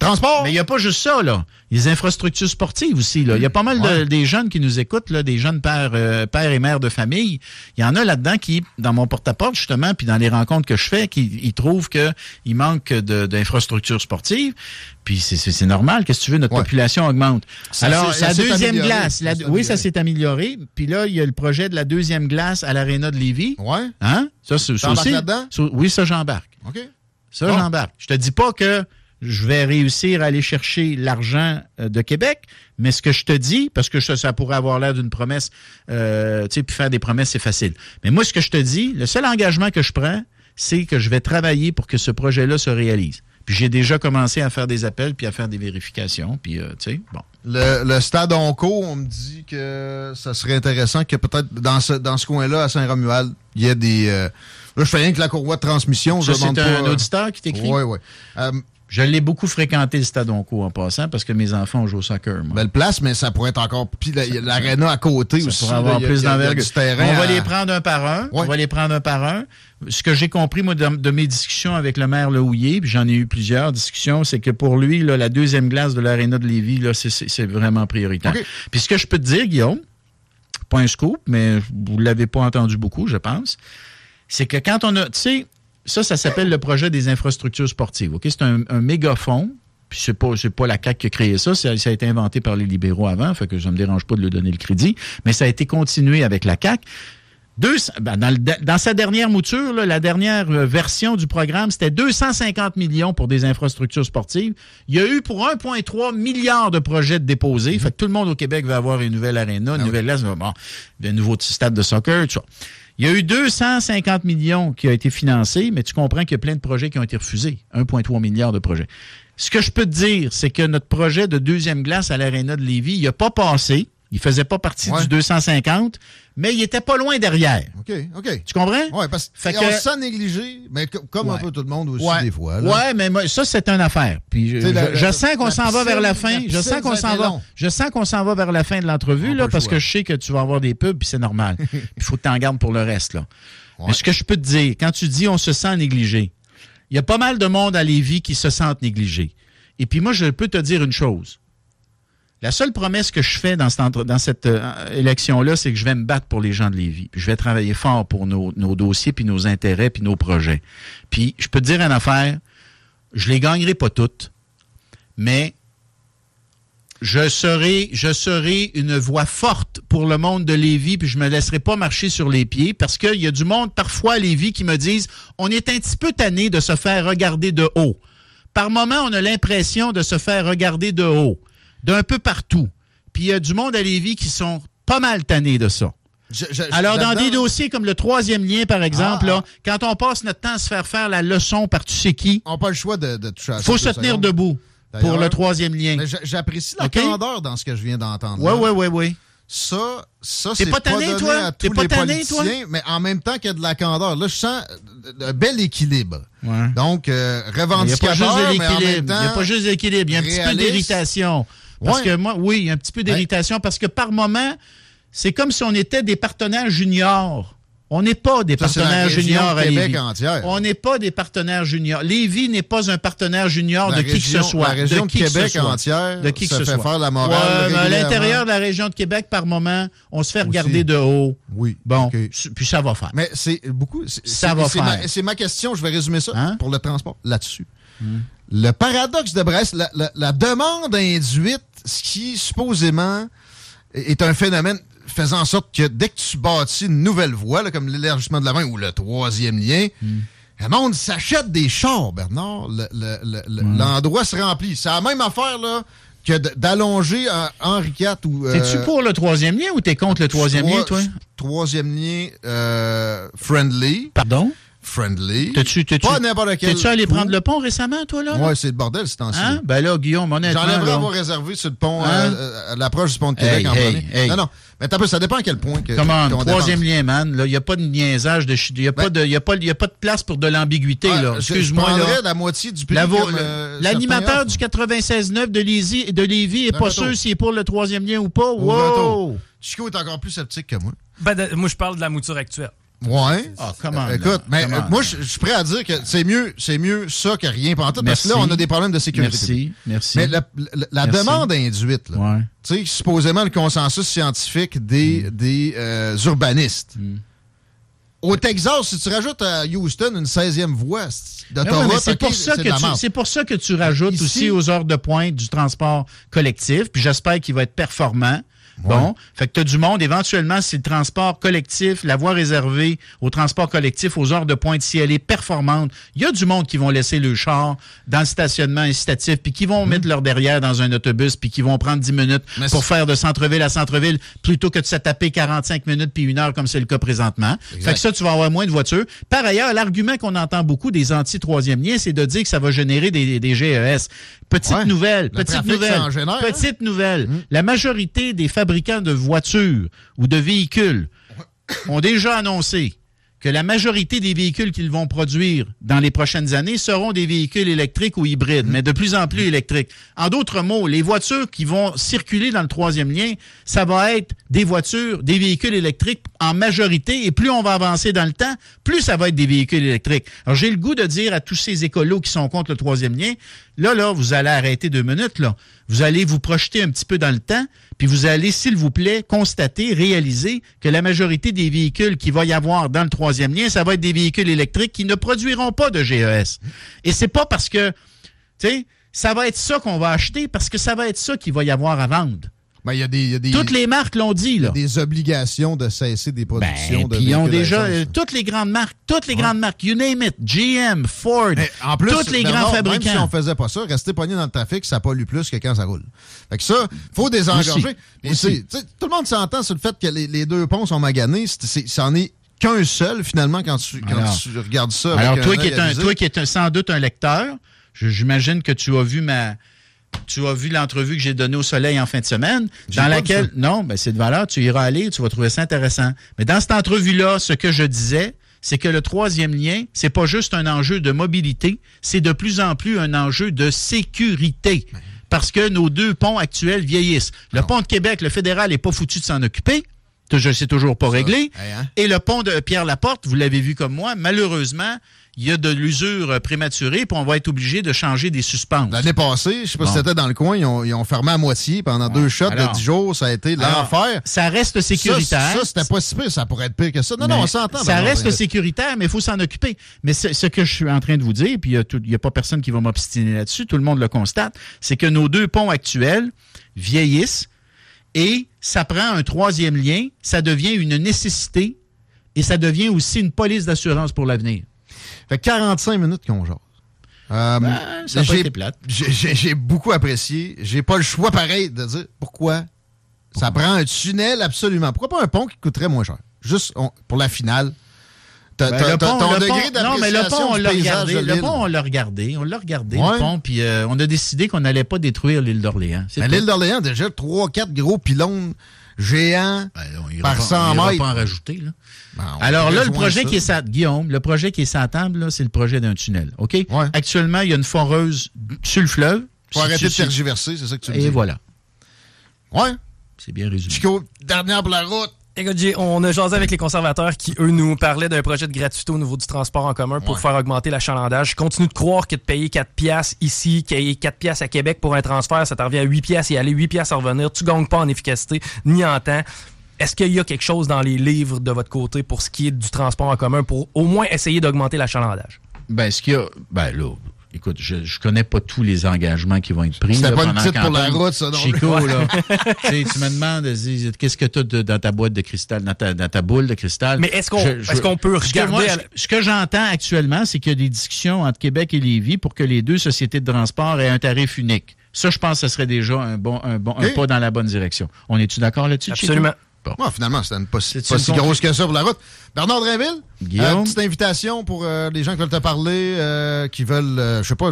Transport! Mais il n'y a pas juste ça, là. Les infrastructures sportives aussi, là. Il y a pas mal des jeunes qui nous écoutent, là, des jeunes pères et mères de famille. Il y en a là-dedans qui, dans mon porte-à-porte, justement, puis dans les rencontres que je fais, ils trouvent qu'il manque d'infrastructures sportives. Puis c'est normal. Qu'est-ce que tu veux? Notre population augmente. Alors, la deuxième glace. Oui, ça s'est amélioré. Puis là, il y a le projet de la deuxième glace à l'aréna de Lévis. Ouais. Hein? Ça, c'est aussi. Là-dedans? Oui, ça, j'embarque. OK. Ça, j'embarque. Je te dis pas que je vais réussir à aller chercher l'argent de Québec, mais ce que je te dis, parce que ça pourrait avoir l'air d'une promesse, tu sais, puis faire des promesses, c'est facile. Mais moi, ce que je te dis, le seul engagement que je prends, c'est que je vais travailler pour que ce projet-là se réalise. Puis j'ai déjà commencé à faire des appels puis à faire des vérifications. Puis, tu sais, bon. Le stade Onco, on me dit que ça serait intéressant que peut-être dans ce coin-là, à Saint-Romuald, il y ait des... là, je fais rien que la courroie de transmission. Ça, c'est un auditeur qui t'écrit? Oui, oui. Je l'ai beaucoup fréquenté, le stade Onco, en passant, parce que mes enfants jouent au soccer. Moi. Belle place, mais ça pourrait être encore... Puis l'aréna à côté ça aussi. Ça pourrait avoir plus d'envergure. On va les prendre un par un. Ouais. On va les prendre un par un. Ce que j'ai compris, moi, de mes discussions avec le maire Lehouillier, puis j'en ai eu plusieurs discussions, c'est que pour lui, là, la deuxième glace de l'aréna de Lévis, là, c'est vraiment prioritaire. Okay. Puis ce que je peux te dire, Guillaume, pas un scoop, mais vous ne l'avez pas entendu beaucoup, je pense, c'est que quand on a... Tu sais... Ça s'appelle le projet des infrastructures sportives. OK? C'est un méga-fonds. Puis c'est pas la CAQ qui a créé ça. Ça a été inventé par les libéraux avant. Fait que ça me dérange pas de lui donner le crédit. Mais ça a été continué avec la CAQ. Dans sa dernière mouture, là, la dernière version du programme, c'était 250 millions pour des infrastructures sportives. Il y a eu pour 1,3 milliard de projets de déposés. Fait que tout le monde au Québec va avoir une nouvelle aréna, une nouvelle laisse, un nouveau stade de soccer, tout ça. Il y a eu 250 millions qui ont été financés, mais tu comprends qu'il y a plein de projets qui ont été refusés. 1,3 milliard de projets. Ce que je peux te dire, c'est que notre projet de deuxième glace à l'aréna de Lévis, il n'a pas passé. Il faisait pas partie du 250, mais il était pas loin derrière. OK. Tu comprends? Oui, parce qu'on se sent négligé, mais comme un peu tout le monde aussi des fois. Oui, mais moi, ça, c'est une affaire. Puis je sens qu'on s'en va vers la fin. Je sens qu'on s'en va vers la fin de l'entrevue, là, parce que je sais que tu vas avoir des pubs, puis c'est normal. Il faut que tu en gardes pour le reste, là. Ouais. Mais ce que je peux te dire, quand tu dis on se sent négligé, il y a pas mal de monde à Lévis qui se sentent négligés. Et puis moi, je peux te dire une chose. La seule promesse que je fais dans cette élection-là, c'est que je vais me battre pour les gens de Lévis. Puis je vais travailler fort pour nos dossiers, puis nos intérêts, puis nos projets. Puis je peux te dire une affaire, je les gagnerai pas toutes, mais je serai une voix forte pour le monde de Lévis, puis je me laisserai pas marcher sur les pieds, parce qu'il y a du monde parfois à Lévis qui me disent « On est un petit peu tanné de se faire regarder de haut. » Par moment, on a l'impression de se faire regarder de haut. D'un peu partout. Puis il y a du monde à Lévis qui sont pas mal tannés de ça. Alors, dans des dossiers comme le troisième lien, par exemple, quand on passe notre temps à se faire la leçon par tu sais qui, on n'a pas le choix de toucher à ça. Il faut se tenir debout pour le troisième lien. Mais j'apprécie la candeur dans ce que je viens d'entendre. Oui. Ça c'est pas donné à tous les politiciens, mais en même temps qu'il y a de la candeur. Là, je sens un bel équilibre. Ouais. Donc, revendicateur, mais en même temps, il n'y a pas juste de l'équilibre, il y a un petit peu d'irritation. Parce que moi, oui, un petit peu d'irritation, parce que par moment, c'est comme si on était des partenaires juniors. On n'est pas des partenaires juniors à Lévis. On n'est pas des partenaires juniors. Lévis n'est pas un partenaire junior de qui que ce soit. La région de Québec entière se fait faire la morale. À l'intérieur de la région de Québec, par moment, on se fait regarder de haut. Oui. Bon, puis ça va faire. Mais c'est beaucoup. Ça va faire. C'est ma question, je vais résumer ça pour le transport là-dessus. Le paradoxe de Brest, la demande induite, ce qui supposément est un phénomène faisant en sorte que dès que tu bâtis une nouvelle voie, là, comme l'élargissement de la main ou le troisième lien, le monde s'achète des chars, Bernard. L'endroit se remplit. C'est la même affaire là, que d'allonger Henri IV. T'es-tu pour le troisième lien ou t'es contre le troisième lien, toi? Troisième lien friendly. Pardon? Friendly. Pas n'importe quel. T'es-tu allé prendre le pont récemment, toi, là? Oui, c'est le bordel, c'est temps-ci. Hein? Ben là, Guillaume, honnêtement. J'enlèverais avoir réservé sur le pont, à l'approche du pont de Québec en premier. Hey. Non. Mais t'as peu, ça dépend à quel point. Comment? Troisième lien, man. Il n'y a pas de niaisage. Il n'y a pas de place pour de l'ambiguïté, là. Excuse-moi. Je prendrais la moitié du pays. L'animateur du 96.9 de Lévis est pas sûr s'il est pour le troisième lien ou pas. Wow! Chico est encore plus sceptique que moi. Moi, je parle de la mouture actuelle. Ouais. Ah, comment? Écoute, mais moi, je suis prêt à dire que c'est mieux ça que rien pantoute, parce que là, on a des problèmes de sécurité. Merci. Mais la demande induite, là, tu sais, supposément le consensus scientifique des urbanistes. Au Texas, si tu rajoutes à Houston une 16e voie d'Ottawa, c'est pour ça que tu rajoutes ici, aussi aux heures de pointe du transport collectif, puis j'espère qu'il va être performant. Bon, fait que tu as du monde. Éventuellement, si le transport collectif, la voie réservée au transport collectif, aux heures de pointe, si elle est performante, il y a du monde qui vont laisser le char dans le stationnement incitatif, puis qui vont mettre leur derrière dans un autobus, puis qui vont prendre 10 minutes pour faire de centre-ville à centre-ville, plutôt que de se taper 45 minutes puis une heure, comme c'est le cas présentement. Exact. Fait que ça, tu vas avoir moins de voitures. Par ailleurs, l'argument qu'on entend beaucoup des anti-troisième lien, c'est de dire que ça va générer des GES. Petite nouvelle. La majorité des fabricants de voitures ou de véhicules ont déjà annoncé que la majorité des véhicules qu'ils vont produire dans les prochaines années seront des véhicules électriques ou hybrides, mais de plus en plus électriques. En d'autres mots, les voitures qui vont circuler dans le troisième lien, ça va être des véhicules électriques en majorité, et plus on va avancer dans le temps, plus ça va être des véhicules électriques. Alors, j'ai le goût de dire à tous ces écolos qui sont contre le troisième lien, là, vous allez arrêter 2 minutes, là. Vous allez vous projeter un petit peu dans le temps, puis vous allez, s'il vous plaît, constater, réaliser que la majorité des véhicules qu'il va y avoir dans le troisième lien, ça va être des véhicules électriques qui ne produiront pas de GES. Et c'est pas parce que, tu sais, ça va être ça qu'on va acheter, parce que ça va être ça qu'il va y avoir à vendre. Ben, il y a des toutes les marques l'ont dit, là. Des obligations de cesser des productions de véhicules. Ils ont déjà toutes les grandes marques, you name it, GM, Ford, en plus, tous les grands fabricants. Même si on faisait pas ça, rester pogné dans le trafic, ça pollue plus que quand ça roule. Fait que ça, faut désengorger. Mais tout le monde s'entend sur le fait que les deux ponts sont maganés, c'en est qu'un seul, finalement, quand tu regardes ça. Alors, toi qui es sans doute un lecteur, j'imagine que tu as vu l'entrevue que j'ai donnée au Soleil en fin de semaine, dans laquelle, c'est de valeur, tu iras aller, tu vas trouver ça intéressant. Mais dans cette entrevue-là, ce que je disais, c'est que le troisième lien, c'est pas juste un enjeu de mobilité, c'est de plus en plus un enjeu de sécurité. Parce que nos deux ponts actuels vieillissent. Le pont de Québec, le fédéral n'est pas foutu de s'en occuper. C'est toujours pas réglé. Et le pont de Pierre-Laporte, vous l'avez vu comme moi, malheureusement, il y a de l'usure prématurée, puis on va être obligé de changer des suspenses. L'année passée, je sais pas si c'était dans le coin, ils ont fermé à moitié pendant deux shots de 10 jours. Ça a été l'enfer. Ça reste sécuritaire. Ça, c'était pas si pire. Ça pourrait être pire que ça. Non, on s'entend. Ça reste sécuritaire, mais il faut s'en occuper. Mais ce que je suis en train de vous dire, puis il n'y a pas personne qui va m'obstiner là-dessus, tout le monde le constate, c'est que nos deux ponts actuels vieillissent et ça prend un troisième lien. Ça devient une nécessité et ça devient aussi une police d'assurance pour l'avenir. Fait 45 minutes qu'on jase. Ça n'a pas été plate. J'ai beaucoup apprécié. J'ai pas le choix pareil de dire pourquoi. Ça prend un tunnel absolument. Pourquoi pas un pont qui coûterait moins cher? Juste pour la finale. Le pont, on l'a regardé. Ouais. Le pont, puis on a décidé qu'on n'allait pas détruire l'île d'Orléans. L'île d'Orléans, déjà, 3-4 gros pylônes géants par 100 mètres. On ne va pas en rajouter, là. Alors là, le projet qui est sans table, là, c'est le projet d'un tunnel. OK? Ouais. Actuellement, il y a une foreuse sur le fleuve. Pour arrêter de tergiverser, c'est ça que tu me dis. Et voilà. Ouais. C'est bien résumé. Chico, dernière pour la route. Écoute, on a jasé avec les conservateurs qui, eux, nous parlaient d'un projet de gratuité au niveau du transport en commun pour faire augmenter l'achalandage. Je continue de croire que de payer 4$ ici, payer 4$ à Québec pour un transfert, ça te revient à 8$ et aller 8$ à revenir. Tu gagnes pas en efficacité ni en temps. Est-ce qu'il y a quelque chose dans les livres de votre côté pour ce qui est du transport en commun pour au moins essayer d'augmenter l'achalandage? Écoute, je connais pas tous les engagements qui vont être pris. C'était pas une petite pour la route, ça, non? Chico, là. Tu me demandes, qu'est-ce que tu as dans ta boîte de cristal, dans ta boule de cristal? Mais est-ce qu'on peut regarder... Ce que j'entends actuellement, c'est qu'il y a des discussions entre Québec et Lévis pour que les deux sociétés de transport aient un tarif unique. Ça, je pense que ce serait déjà un pas dans la bonne direction. On est-tu d'accord là-dessus, Chico? Absolument. Bon, finalement, c'était pas si grosse que ça pour la route. Bernard Drainville, petite invitation pour les gens qui veulent te parler, qui veulent, je sais pas,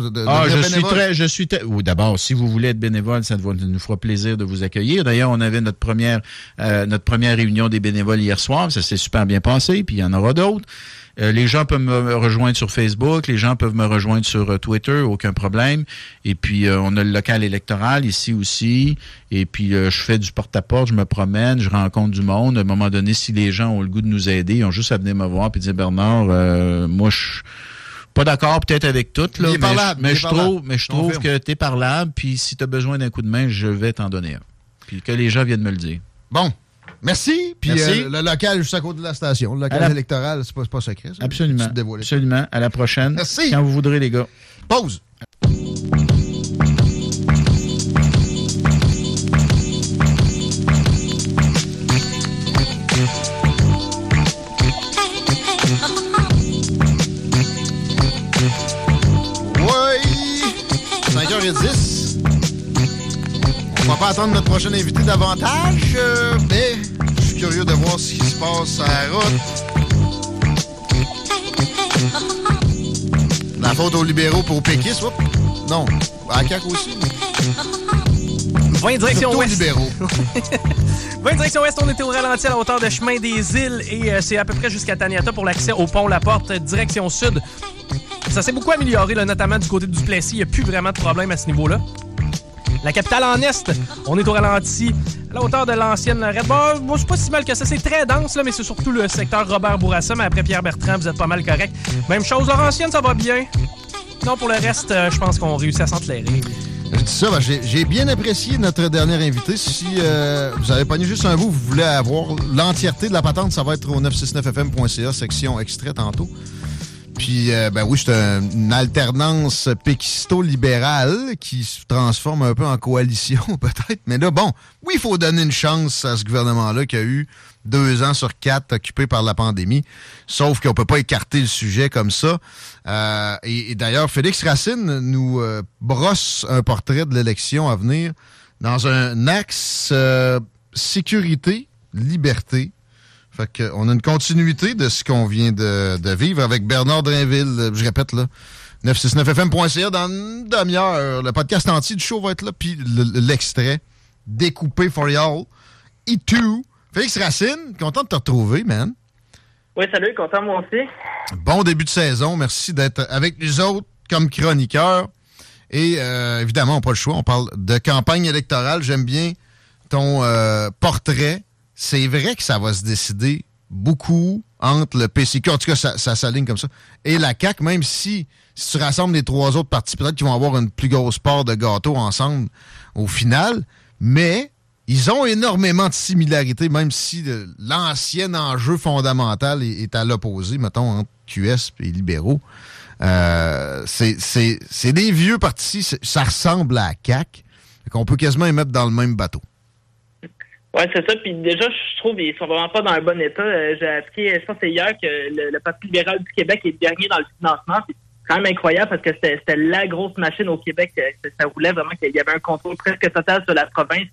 d'abord, si vous voulez être bénévole, ça nous fera plaisir de vous accueillir. D'ailleurs, on avait notre première réunion des bénévoles hier soir. Ça s'est super bien passé, puis il y en aura d'autres. Les gens peuvent me rejoindre sur Facebook, les gens peuvent me rejoindre sur Twitter, aucun problème. Et puis, on a le local électoral ici aussi. Et puis, je fais du porte-à-porte, je me promène, je rencontre du monde. À un moment donné, si les gens ont le goût de nous aider, ils ont juste à venir me voir et dire « Bernard, moi, je... pas d'accord peut-être avec tout, là, mais je trouve que t'es parlable. Puis, si t'as besoin d'un coup de main, je vais t'en donner un. » Puis, que les gens viennent me le dire. Bon. Merci. Puis le local juste à côté de la station. Le local électoral, c'est pas secret. Ça. Absolument. Absolument. À la prochaine. Merci. Quand vous voudrez, les gars. Pause. Oui. 5h10. On va pas attendre notre prochain invité davantage, mais... curieux de voir ce qui se passe à la route. La faute aux libéraux pour aux péquistes. Oups. Non, à la CAQ aussi. Direction ouest, on était au ralenti à la hauteur de Chemin des Îles et c'est à peu près jusqu'à Taniata pour l'accès au Pont-la-Porte. Direction sud, ça s'est beaucoup amélioré, là, notamment du côté de Duplessis. Il n'y a plus vraiment de problème à ce niveau-là. La capitale en est, on est au ralenti à la hauteur de l'ancienne Red Bar. Bon, c'est pas si mal que ça. C'est très dense, là, mais c'est surtout le secteur Robert Bourassa. Mais après Pierre Bertrand, vous êtes pas mal correct. Même chose, Laurentienne, ça va bien. Non, pour le reste, je pense qu'on réussit à s'enterrer. Je dis ça, j'ai bien apprécié notre dernier invité. Si vous avez pogné juste un bout, vous voulez avoir l'entièreté de la patente, ça va être au 969fm.ca, section extrait tantôt. Puis, ben oui, c'est une alternance péquisto-libérale qui se transforme un peu en coalition, peut-être. Mais là, bon, oui, il faut donner une chance à ce gouvernement-là qui a eu 2 ans sur 4 occupé par la pandémie. Sauf qu'on peut pas écarter le sujet comme ça. Et d'ailleurs, Félix Racine nous brosse un portrait de l'élection à venir dans un axe sécurité-liberté. Fait qu'on a une continuité de ce qu'on vient de vivre avec Bernard Drainville. Je répète, là, 969fm.ca dans une demi-heure. Le podcast entier du show va être là, puis l'extrait découpé for y'all. Et tout. Félix Racine, content de te retrouver, man. Oui, salut, content moi aussi. Bon début de saison. Merci d'être avec nous autres comme chroniqueurs. Et évidemment, on n'a pas le choix. On parle de campagne électorale. J'aime bien ton portrait. C'est vrai que ça va se décider beaucoup entre le PCQ, en tout cas, ça s'aligne comme ça, et la CAQ, même si tu rassembles les 3 autres partis, peut-être qu'ils vont avoir une plus grosse part de gâteau ensemble au final, mais ils ont énormément de similarités, même si l'ancien enjeu fondamental est à l'opposé, mettons, entre QS et libéraux. C'est des vieux partis, ça ressemble à la CAQ, qu'on peut quasiment les mettre dans le même bateau. Oui, c'est ça. Puis déjà, je trouve qu'ils sont vraiment pas dans un bon état. J'ai appris, je pense que c'est hier, que le Parti libéral du Québec est dernier dans le financement. C'est quand même incroyable parce que c'était la grosse machine au Québec. Ça roulait vraiment qu'il y avait un contrôle presque total sur la province.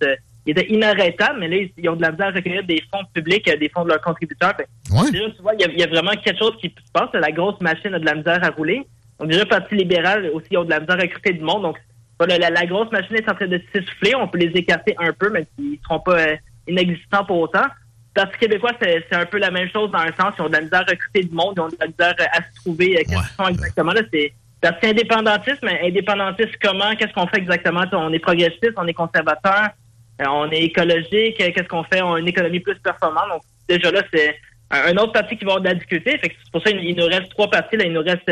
Ils étaient inarrêtables, mais là, ils ont de la misère à recueillir des fonds publics, des fonds de leurs contributeurs. Ouais. Déjà, tu vois, il y a vraiment quelque chose qui se passe. La grosse machine a de la misère à rouler. Donc déjà, le Parti libéral aussi, ils ont de la misère à recruter du monde. Donc voilà, la grosse machine est en train de s'essouffler. On peut les écarter un peu, mais ils ne seront pas... inexistant pour autant. Parce que québécois, c'est un peu la même chose dans un sens. Ils ont de la misère à recruter du monde, ils ont de la misère à se trouver. Qu'est-ce qu'ils font exactement? Là, c'est parce que indépendantisme, indépendantiste comment? Qu'est-ce qu'on fait exactement? On est progressiste, on est conservateur, on est écologique. Qu'est-ce qu'on fait? On a une économie plus performante. Donc, déjà là, c'est un autre parti qui va avoir de la difficulté. Fait que c'est pour ça qu'il nous reste 3 partis. Là, il nous reste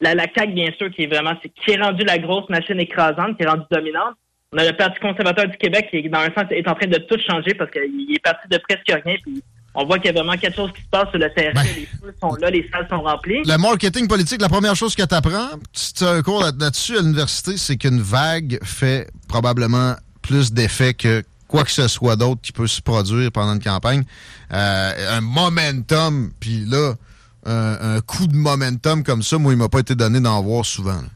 la CAQ, bien sûr, qui est vraiment, qui est rendue la grosse machine écrasante, qui est rendue dominante. On a le Parti conservateur du Québec qui, dans un sens, est en train de tout changer parce qu'il est parti de presque rien. Puis on voit qu'il y a vraiment quelque chose qui se passe sur le terrain. Ben, les foules sont là, les salles sont remplies. Le marketing politique, la première chose que tu apprends, tu as un cours là-dessus à l'université, c'est qu'une vague fait probablement plus d'effet que quoi que ce soit d'autre qui peut se produire pendant une campagne. Un momentum, puis là, un coup de momentum comme ça, moi, il m'a pas été donné d'en voir souvent. Là.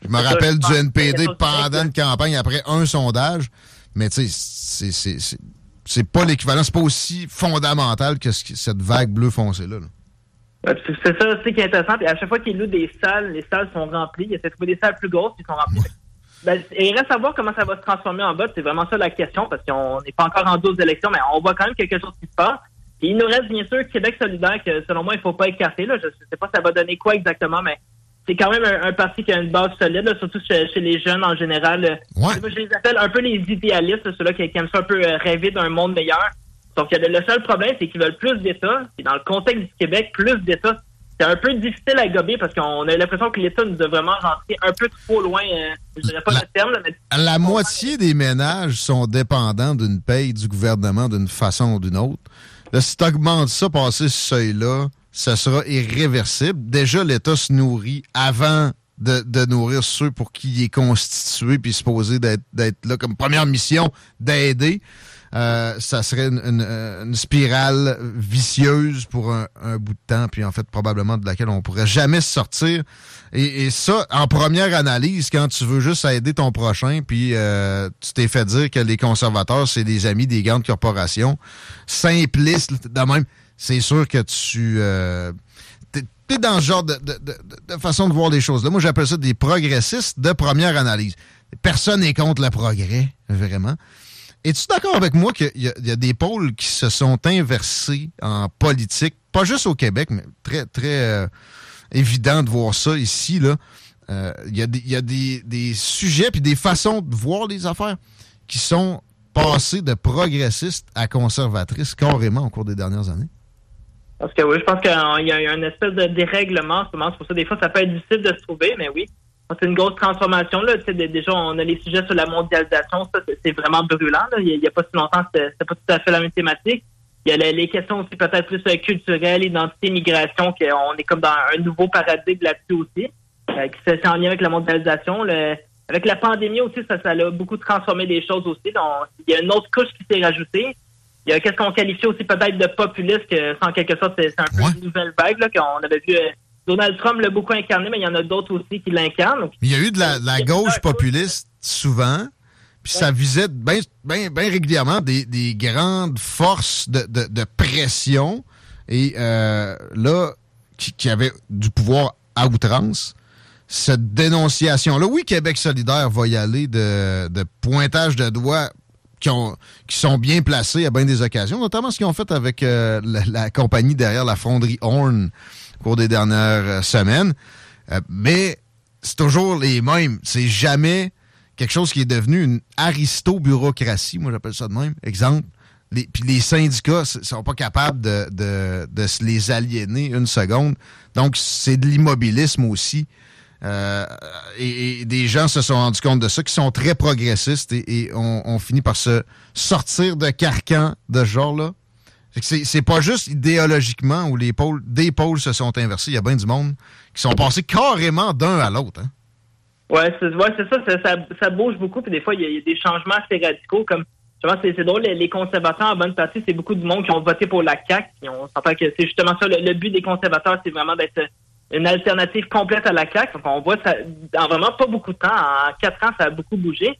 Je me rappelle du NPD pendant une campagne après un sondage, mais tu sais, c'est pas l'équivalent, c'est pas aussi fondamental que cette vague bleue foncée-là. Là. C'est ça aussi qui est intéressant. Puis à chaque fois qu'il loue des salles, les salles sont remplies. Il essaie de trouver des salles plus grosses qui sont remplies. Ouais. Ben, et il reste à voir comment ça va se transformer en vote. C'est vraiment ça la question, parce qu'on n'est pas encore en 12 élections, mais on voit quand même quelque chose qui se passe. Et il nous reste bien sûr Québec solidaire, que selon moi, il ne faut pas écarter. Là. Je ne sais pas ça va donner quoi exactement, mais... c'est quand même un parti qui a une base solide, là, surtout chez les jeunes en général. Ouais. Je les appelle un peu les idéalistes, ceux-là qui aiment ça un peu rêver d'un monde meilleur. Donc, le seul problème, c'est qu'ils veulent plus d'État. Et dans le contexte du Québec, plus d'État, c'est un peu difficile à gober parce qu'on a l'impression que l'État nous a vraiment rentré un peu trop loin. Je dirais pas le terme. Là, mais... La moitié des ménages sont dépendants d'une paye du gouvernement d'une façon ou d'une autre. Là, si tu augmentes ça, passer ce seuil-là, ça sera irréversible. Déjà, l'État se nourrit avant de nourrir ceux pour qui il est constitué puis supposé d'être là comme première mission, d'aider. Ça serait une spirale vicieuse pour un bout de temps, puis en fait, probablement de laquelle on ne pourrait jamais se sortir. Et ça, en première analyse, quand tu veux juste aider ton prochain, puis tu t'es fait dire que les conservateurs, c'est des amis des grandes corporations, simplistes de même... c'est sûr que tu t'es dans ce genre de façon de voir les choses. Là, moi, j'appelle ça des progressistes de première analyse. Personne n'est contre le progrès, vraiment. Es-tu d'accord avec moi qu'il y a des pôles qui se sont inversés en politique, pas juste au Québec, mais très, très évident de voir ça ici, là. Il y a des sujets puis des façons de voir les affaires qui sont passées de progressistes à conservatrices carrément au cours des dernières années? Parce que oui, je pense qu'il y a une espèce de dérèglement en ce moment. C'est pour ça des fois, ça peut être difficile de se trouver, mais oui. C'est une grosse transformation. Là. Déjà, on a les sujets sur la mondialisation. Ça, c'est vraiment brûlant. Là. Il n'y a pas si longtemps, c'était pas tout à fait la même thématique. Il y a les questions aussi peut-être plus culturelles, identité, migration, qu'on est comme dans un nouveau paradigme là-dessus aussi, qui c'est en lien avec la mondialisation. Avec la pandémie aussi, ça a beaucoup transformé les choses aussi. Donc, il y a une autre couche qui s'est rajoutée. Il y a qu'est-ce qu'on qualifie aussi peut-être de populiste, que en quelque sorte, c'est un peu une nouvelle vague, là, qu'on avait vu Donald Trump l'a beaucoup incarné, mais il y en a d'autres aussi qui l'incarnent. Donc, il y a eu de la gauche populiste souvent. Puis ça visait bien régulièrement des grandes forces de pression et là, qui avaient du pouvoir à outrance. Cette dénonciation-là, oui, Québec solidaire va y aller de pointage de doigts qui sont bien placés à bien des occasions, notamment ce qu'ils ont fait avec la compagnie derrière la fonderie Horn au cours des dernières semaines. Mais c'est toujours les mêmes. C'est jamais quelque chose qui est devenu une aristo-bureaucratie, moi j'appelle ça de même, exemple. Puis les syndicats sont pas capables de se les aliéner une seconde. Donc c'est de l'immobilisme aussi. Et des gens se sont rendus compte de ça, qui sont très progressistes et on finit par se sortir de carcan de ce genre-là. C'est pas juste idéologiquement où des pôles se sont inversés. Il y a bien du monde qui sont passés carrément d'un à l'autre. Hein? Ouais, c'est ça bouge beaucoup. Puis des fois, il y a des changements assez radicaux. Comme, je pense, c'est drôle, les conservateurs, en bonne partie, c'est beaucoup de monde qui ont voté pour la CAQ. On s'entend que c'est justement ça, le but des conservateurs, c'est vraiment d'être une alternative complète à la CAQ. Donc, on voit ça en vraiment pas beaucoup de temps. En 4 ans, ça a beaucoup bougé.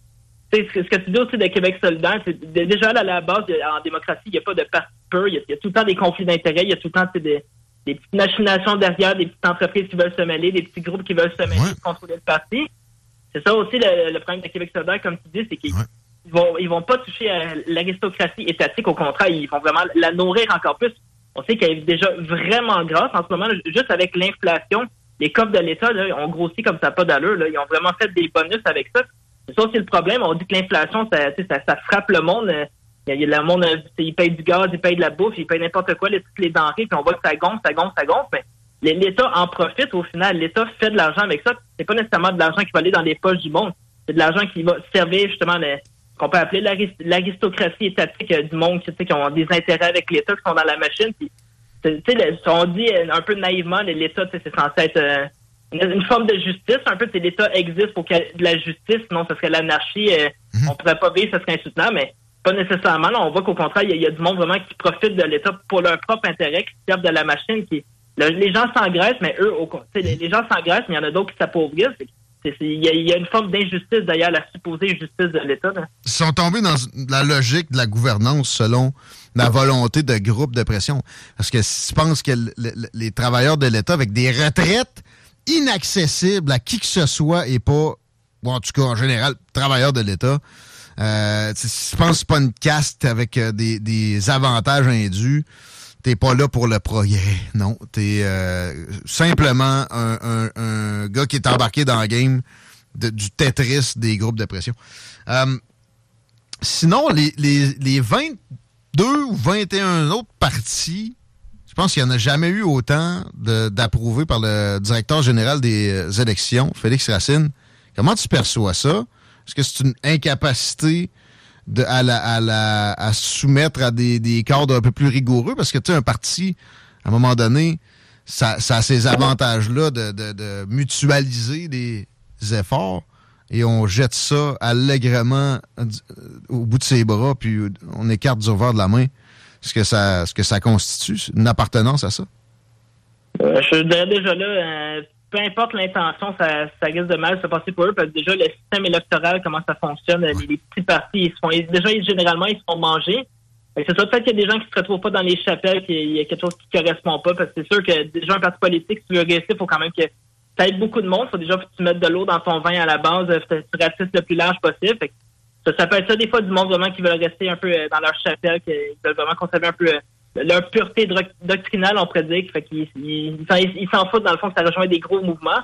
Tu sais, ce que tu dis aussi de Québec solidaire, c'est déjà là, à la base, en démocratie, il n'y a pas de parti peu. Il y a tout le temps des conflits d'intérêts. Il y a tout le temps des petites machinations derrière, des petites entreprises qui veulent se mêler, des petits groupes qui veulent se mêler, contrôler le parti. C'est ça aussi le problème de Québec solidaire, comme tu dis, c'est qu'ils vont pas toucher à l'aristocratie étatique. Au contraire, ils vont vraiment la nourrir encore plus. On sait qu'elle est déjà vraiment grasse en ce moment, là, juste avec l'inflation. Les coffres de l'État là, ont grossi comme ça, pas d'allure. Là. Ils ont vraiment fait des bonus avec ça. C'est ça aussi le problème. On dit que l'inflation, ça frappe le monde. Le monde, il paye du gaz, il paye de la bouffe, il paye n'importe quoi, toutes les denrées. Puis on voit que ça gonfle. Mais l'État en profite au final. L'État fait de l'argent avec ça. C'est pas nécessairement de l'argent qui va aller dans les poches du monde. C'est de l'argent qui va servir justement qu'on peut appeler l'aristocratie étatique du monde, qui ont des intérêts avec l'État, qui sont dans la machine. Puis, on dit un peu naïvement, l'État, c'est censé être une forme de justice. Un peu, l'État existe pour qu'il y ait de la justice, sinon ce serait l'anarchie. On pourrait pas vivre, ce serait insoutenable, mais pas nécessairement. Là, on voit qu'au contraire, il y a du monde vraiment qui profite de l'État pour leur propre intérêt, qui servent de la machine. Les gens s'engraissent, mais eux, les gens s'engraissent, mais il y en a d'autres qui s'appauvrissent. Il y a une forme d'injustice derrière la supposée justice de l'État. Là. Ils sont tombés dans la logique de la gouvernance selon la volonté de groupes de pression. Parce que si tu penses que les travailleurs de l'État avec des retraites inaccessibles à qui que ce soit et pas, ou en tout cas en général, travailleurs de l'État, si tu penses pas une caste avec des avantages indus, t'es pas là pour le progrès, non. T'es simplement un gars qui est embarqué dans le game du Tetris des groupes de pression. Sinon, les 22 ou 21 autres partis, je pense qu'il n'y en a jamais eu autant d'approuvés par le directeur général des élections, Félix Racine. Comment tu perçois ça? Est-ce que c'est une incapacité à soumettre à des cadres un peu plus rigoureux, parce que tu sais, un parti, à un moment donné, ça a ces avantages-là de mutualiser des efforts, et on jette ça allègrement au bout de ses bras, puis on écarte du revers de la main. Est-ce que ça constitue une appartenance à ça? Je dirais déjà là, peu importe l'intention, ça risque de mal se passer pour eux, parce que déjà, le système électoral, comment ça fonctionne, les petits partis, généralement, ils se font manger. C'est sûr, peut-être qu'il y a des gens qui se retrouvent pas dans les chapelles, qu'il y a quelque chose qui correspond pas, parce que c'est sûr que déjà, un parti politique, si tu veux réussir, il faut quand même que ça aide beaucoup de monde. Il faut déjà que tu mettes de l'eau dans ton vin à la base, que tu ratisses le plus large possible. Fait que ça peut être ça, des fois, du monde vraiment qui veut rester un peu dans leur chapelle, qui veulent vraiment conserver un peu leur pureté doctrinale, on pourrait dire. Fait qu'ils s'en foutent, dans le fond, que ça rejoint des gros mouvements.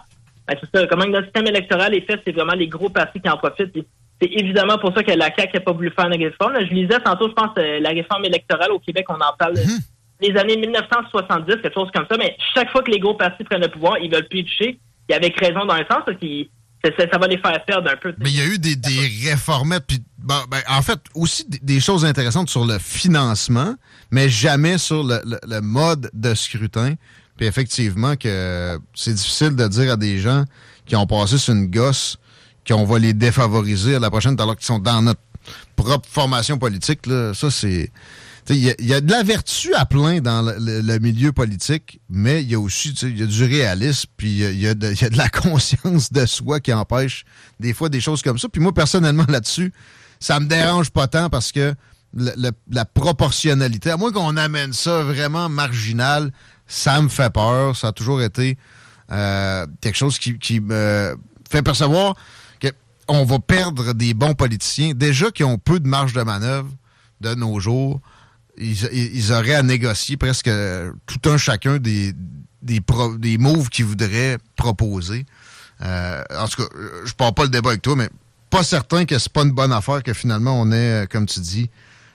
Ben, c'est ça. Comment notre système électoral est fait, c'est vraiment les gros partis qui en profitent. Puis, c'est évidemment pour ça que la CAQ n'a pas voulu faire une réforme. Je lisais tantôt, je pense, la réforme électorale au Québec, on en parle des années 1970, quelque chose comme ça. Mais chaque fois que les gros partis prennent le pouvoir, ils veulent plus y toucher. Et avec raison dans un sens, parce qu'ils Ça va les faire perdre un peu. Mais il y a eu des réformettes, puis en fait, aussi des choses intéressantes sur le financement, mais jamais sur le mode de scrutin. Puis effectivement, que c'est difficile de dire à des gens qui ont passé sur une gosse qu'on va les défavoriser à la prochaine, alors qu'ils sont dans notre propre formation politique. Là. Ça, c'est... Il y a de la vertu à plein dans le milieu politique, mais il y a aussi du réalisme, puis il y a de la conscience de soi qui empêche des fois des choses comme ça. Puis moi, personnellement, là-dessus, ça me dérange pas tant parce que la proportionnalité, à moins qu'on amène ça vraiment marginal, ça me fait peur. Ça a toujours été quelque chose qui me fait percevoir qu'on va perdre des bons politiciens, déjà qui ont peu de marge de manœuvre de nos jours. Ils auraient à négocier presque tout un chacun des moves qu'ils voudraient proposer. En tout cas, je ne parle pas le débat avec toi, mais pas certain que c'est pas une bonne affaire que finalement on ait, comme tu dis,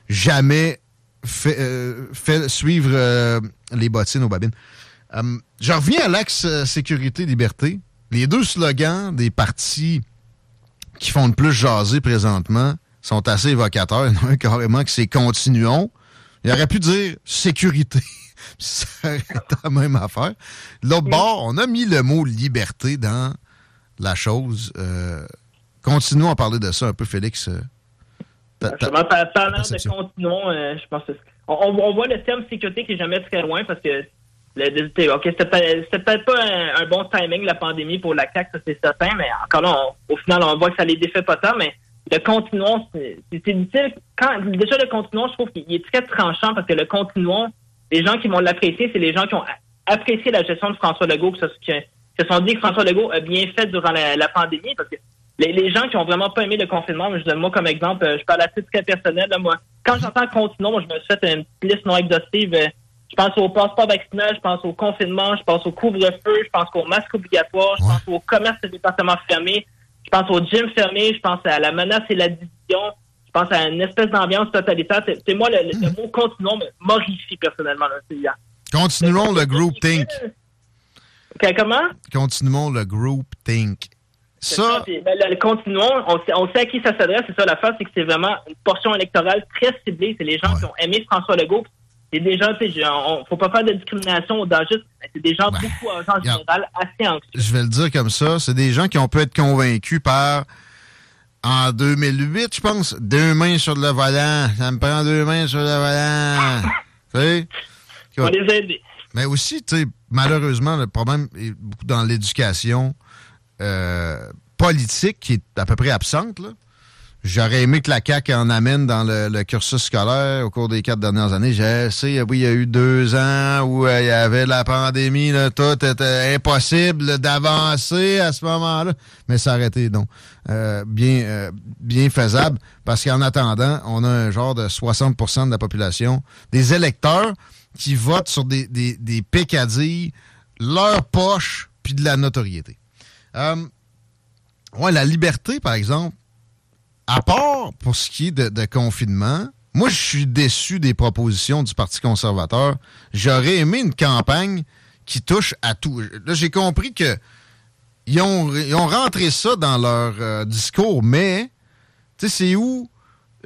jamais fait suivre les bottines aux babines. Je reviens à l'axe sécurité-liberté. Les deux slogans des partis qui font le plus jaser présentement sont assez évocateurs. Il y en a un carrément que c'est « Continuons ». Il aurait pu dire « sécurité ». Ça aurait été la même affaire. L'autre bord, on a mis le mot « liberté » dans la chose. Continuons à parler de ça un peu, Félix. Parlant de « Continuons », je pense que on voit le terme « sécurité » qui n'est jamais très loin parce que c'était peut-être pas un bon timing, la pandémie, pour la CAQ, ça c'est certain, mais encore là, au final, on voit que ça les défait pas tant, mais le continuons, c'est utile. Déjà, le continuons, je trouve qu'il est très tranchant parce que le continuons, les gens qui vont l'apprécier, c'est les gens qui ont apprécié la gestion de François Legault, qui se sont dit que François Legault a bien fait durant la pandémie. Parce que les gens qui ont vraiment pas aimé le confinement, je donne moi comme exemple, je parle à titre très personnel. Là, moi, quand j'entends continuons, moi, je me suis fait une petite liste non exhaustive. Je pense au passeport vaccinal, je pense au confinement, je pense au couvre-feu, je pense au masque obligatoire, je pense au commerce des départements fermés. Je pense au gym fermé, je pense à la menace et la division, je pense à une espèce d'ambiance totalitaire. C'est moi, le mot « continuons » me morifie personnellement. Là. Continuons le groupthink. Comment? Continuons le groupthink. Ça, puis, le continuons, on sait à qui ça s'adresse. C'est ça l'affaire, c'est que c'est vraiment une portion électorale très ciblée. C'est les gens qui ont aimé François Legault. C'est des gens, il ne faut pas faire de discrimination, c'est des gens beaucoup, en général, assez anxieux. Je vais le dire comme ça, c'est des gens qui ont pu être convaincus par, en 2008, je pense, deux mains sur le volant, ça me prend deux mains sur le volant. Tu sais? On les a aidés. Mais aussi, tu sais, malheureusement, le problème est beaucoup dans l'éducation politique, qui est à peu près absente, là. J'aurais aimé que la CAQ en amène dans le cursus scolaire au cours des 4 dernières années. Je sais, oui, il y a eu 2 ans où il y avait la pandémie, là, tout était impossible d'avancer à ce moment-là. Mais ça aurait été, donc, bien faisable parce qu'en attendant, on a un genre de 60% de la population, des électeurs qui votent sur des pécadilles, leur poche, puis de la notoriété. La liberté, par exemple, à part pour ce qui est de confinement, moi, je suis déçu des propositions du Parti conservateur. J'aurais aimé une campagne qui touche à tout. Là, j'ai compris que ils ont rentré ça dans leur discours, mais tu sais, c'est où,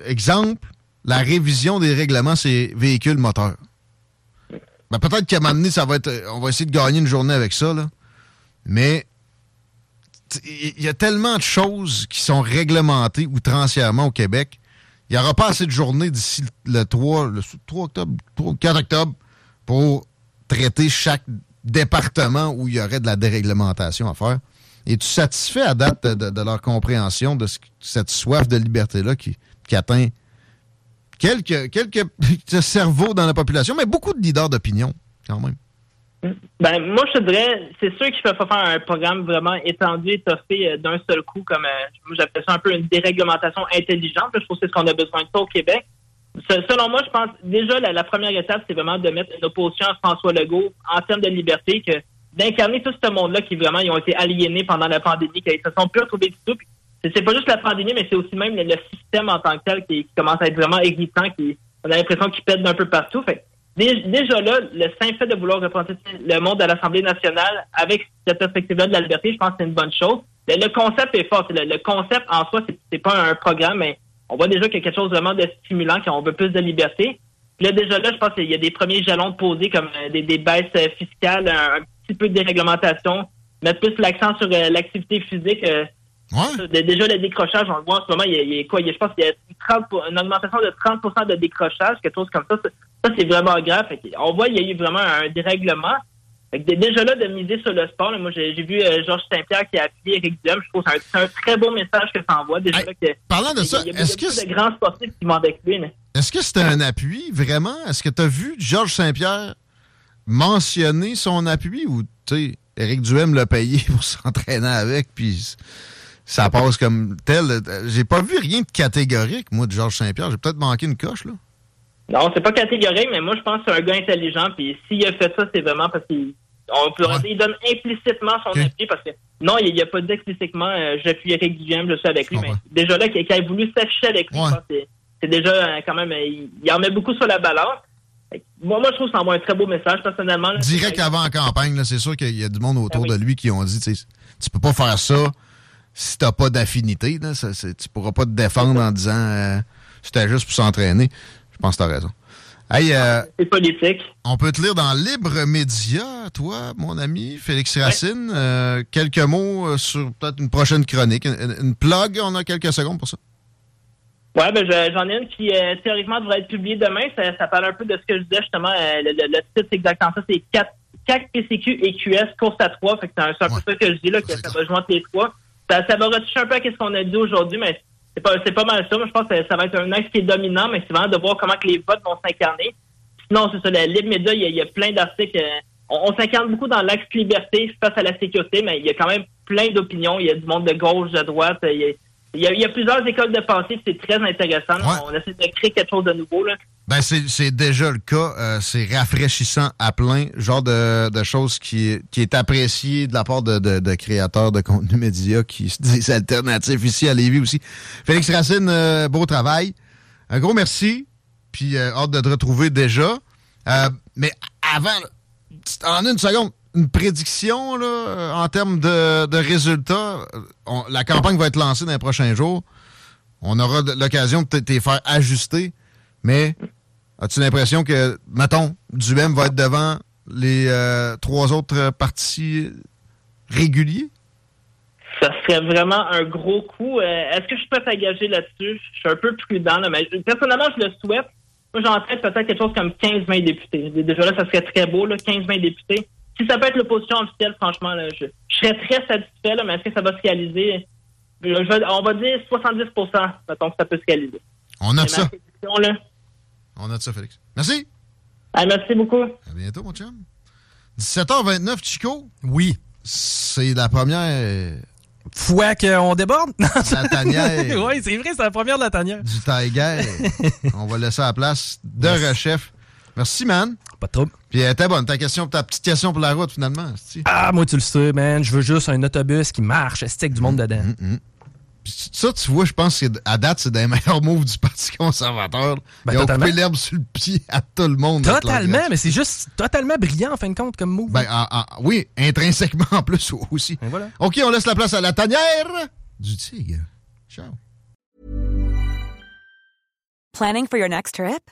exemple, la révision des règlements, c'est véhicules moteurs. Ben, peut-être qu'à un moment donné, ça va être, on va essayer de gagner une journée avec ça, là. Mais il y a tellement de choses qui sont réglementées outrancièrement au Québec. Il n'y aura pas assez de journées d'ici le 4 octobre pour traiter chaque département où il y aurait de la déréglementation à faire. Es-tu satisfait à date de leur compréhension de cette soif de liberté-là qui atteint quelques cerveaux dans la population, mais beaucoup de leaders d'opinion quand même? Moi, je te dirais, c'est sûr qu'il ne faut pas faire un programme vraiment étendu, étoffé d'un seul coup, comme moi, j'appelle ça un peu une déréglementation intelligente. Je trouve que c'est ce qu'on a besoin de ça au Québec. Selon moi, je pense déjà la première étape, c'est vraiment de mettre une opposition à François Legault en termes de liberté, que d'incarner tout ce monde-là qui vraiment ils ont été aliénés pendant la pandémie, qu'ils se sont plus retrouvés du tout. Puis, c'est pas juste la pandémie, mais c'est aussi même le système en tant que tel qui commence à être vraiment irritant, on a l'impression qu'il pète d'un peu partout. Fait. Déjà là, le simple fait de vouloir représenter le monde à l'Assemblée nationale avec cette perspective-là de la liberté, je pense que c'est une bonne chose. Le concept est fort. Le concept en soi, c'est pas un programme, mais on voit déjà qu'il y a quelque chose vraiment de stimulant, qu'on veut plus de liberté. Puis là, déjà là, je pense qu'il y a des premiers jalons posés comme des baisses fiscales, un petit peu de déréglementation, mettre plus l'accent sur l'activité physique. Déjà, le décrochage, on le voit en ce moment, je pense qu'il y a une augmentation de 30% de décrochage, quelque chose comme ça. Ça, c'est vraiment grave. On voit qu'il y a eu vraiment un dérèglement. Déjà là, de miser sur le sport, là, moi, j'ai vu Georges Saint-Pierre qui a appuyé Éric Duhem. Je trouve que c'est un très beau message que ça envoie. Déjà, là, parlant de ça, il y a de grands sportifs qui m'ont décliné. Est-ce que c'était un appui, vraiment? Est-ce que tu as vu Georges Saint-Pierre mentionner son appui ou, tu sais, Éric Duhem l'a payé pour s'entraîner avec, puis... Ça passe comme tel. J'ai pas vu rien de catégorique, moi, de Georges Saint-Pierre. J'ai peut-être manqué une coche, là. Non, c'est pas catégorique, mais moi, je pense que c'est un gars intelligent. Puis s'il a fait ça, c'est vraiment parce qu'il donne implicitement son appui. Parce que non, il n'a pas dit explicitement j'appuie Éric Duhem, je suis avec lui. Mais déjà là, qu'il a voulu s'afficher avec lui, je pense que c'est déjà quand même... Il en met beaucoup sur la balance. Moi, je trouve que ça envoie un très beau message, personnellement. Là, direct avant en campagne, là, c'est sûr qu'il y a du monde autour de lui qui ont dit, tu peux pas faire ça... Si t'as pas d'affinité, là, tu pourras pas te défendre en disant c'était juste pour s'entraîner. Je pense que t'as raison. Hey, c'est politique. On peut te lire dans Libre Média, toi, mon ami, Félix Racine. Ouais. Quelques mots sur peut-être une prochaine chronique. Une plug, on a quelques secondes pour ça. Oui, ben j'en ai une qui théoriquement devrait être publiée demain. Ça parle un peu de ce que je disais justement. Le titre, c'est exactement ça. C'est CAQ, PCQ et QS, course à 3. Fait que c'est un peu ça que je dis là, que ça va joindre les trois. Ça va retoucher un peu à ce qu'on a dit aujourd'hui, mais c'est pas mal ça. Moi, je pense que ça va être un axe qui est dominant, mais c'est vraiment de voir comment que les votes vont s'incarner. Sinon, c'est ça, les médias, il y a plein d'articles. On s'incarne beaucoup dans l'axe liberté face à la sécurité, mais il y a quand même plein d'opinions. Il y a du monde de gauche, de droite. Il y a plusieurs écoles de pensée, c'est très intéressant. Ouais. On essaie de créer quelque chose de nouveau. Là. Ben c'est déjà le cas. C'est rafraîchissant à plein. Genre de choses qui est appréciée de la part de créateurs de contenu média qui se disent alternatifs ici à Lévis aussi. Félix Racine, beau travail. Un gros merci. Puis hâte de te retrouver déjà. Mais avant, en une seconde, une prédiction là, en termes de résultats. La campagne va être lancée dans les prochains jours. On aura l'occasion de te faire ajuster. Mais as-tu l'impression que, mettons, Duhem va être devant les trois autres partis réguliers? Ça serait vraiment un gros coup. Est-ce que je peux t'engager là-dessus? Je suis un peu prudent, là, mais personnellement, je le souhaite. Moi, j'en tête peut-être quelque chose comme 15-20 députés. Déjà là, ça serait très beau, là, 15-20 députés. Si ça peut être l'opposition officielle, franchement, là, je serais très satisfait, là, mais est-ce que ça va se réaliser? On va dire 70 %, mettons que ça peut se réaliser. On a ça. Là. On note ça, Félix. Merci. Ah, merci beaucoup. À bientôt, mon chum. 17h29, Chico. Oui. C'est la première... fois qu'on déborde. La tanière. Oui, c'est vrai, c'est la première de la tanière. Du Tiger. On va laisser à la place de rechef. Merci, man. Pas de trouble. Puis elle était bonne, ta petite question pour la route, finalement. C'ti. Ah, moi, tu le sais, man. Je veux juste un autobus qui marche, stick du monde dedans. Pis ça, tu vois, je pense qu'à date, c'est des meilleurs moves du Parti conservateur. Ben, ils ont coupé l'herbe sur le pied à tout le monde. Totalement, mais c'est juste totalement brillant, en fin de compte, comme move. Ben, oui, intrinsèquement en plus aussi. Ben, voilà. OK, on laisse la place à la tanière du tigre. Ciao. Planning for your next trip?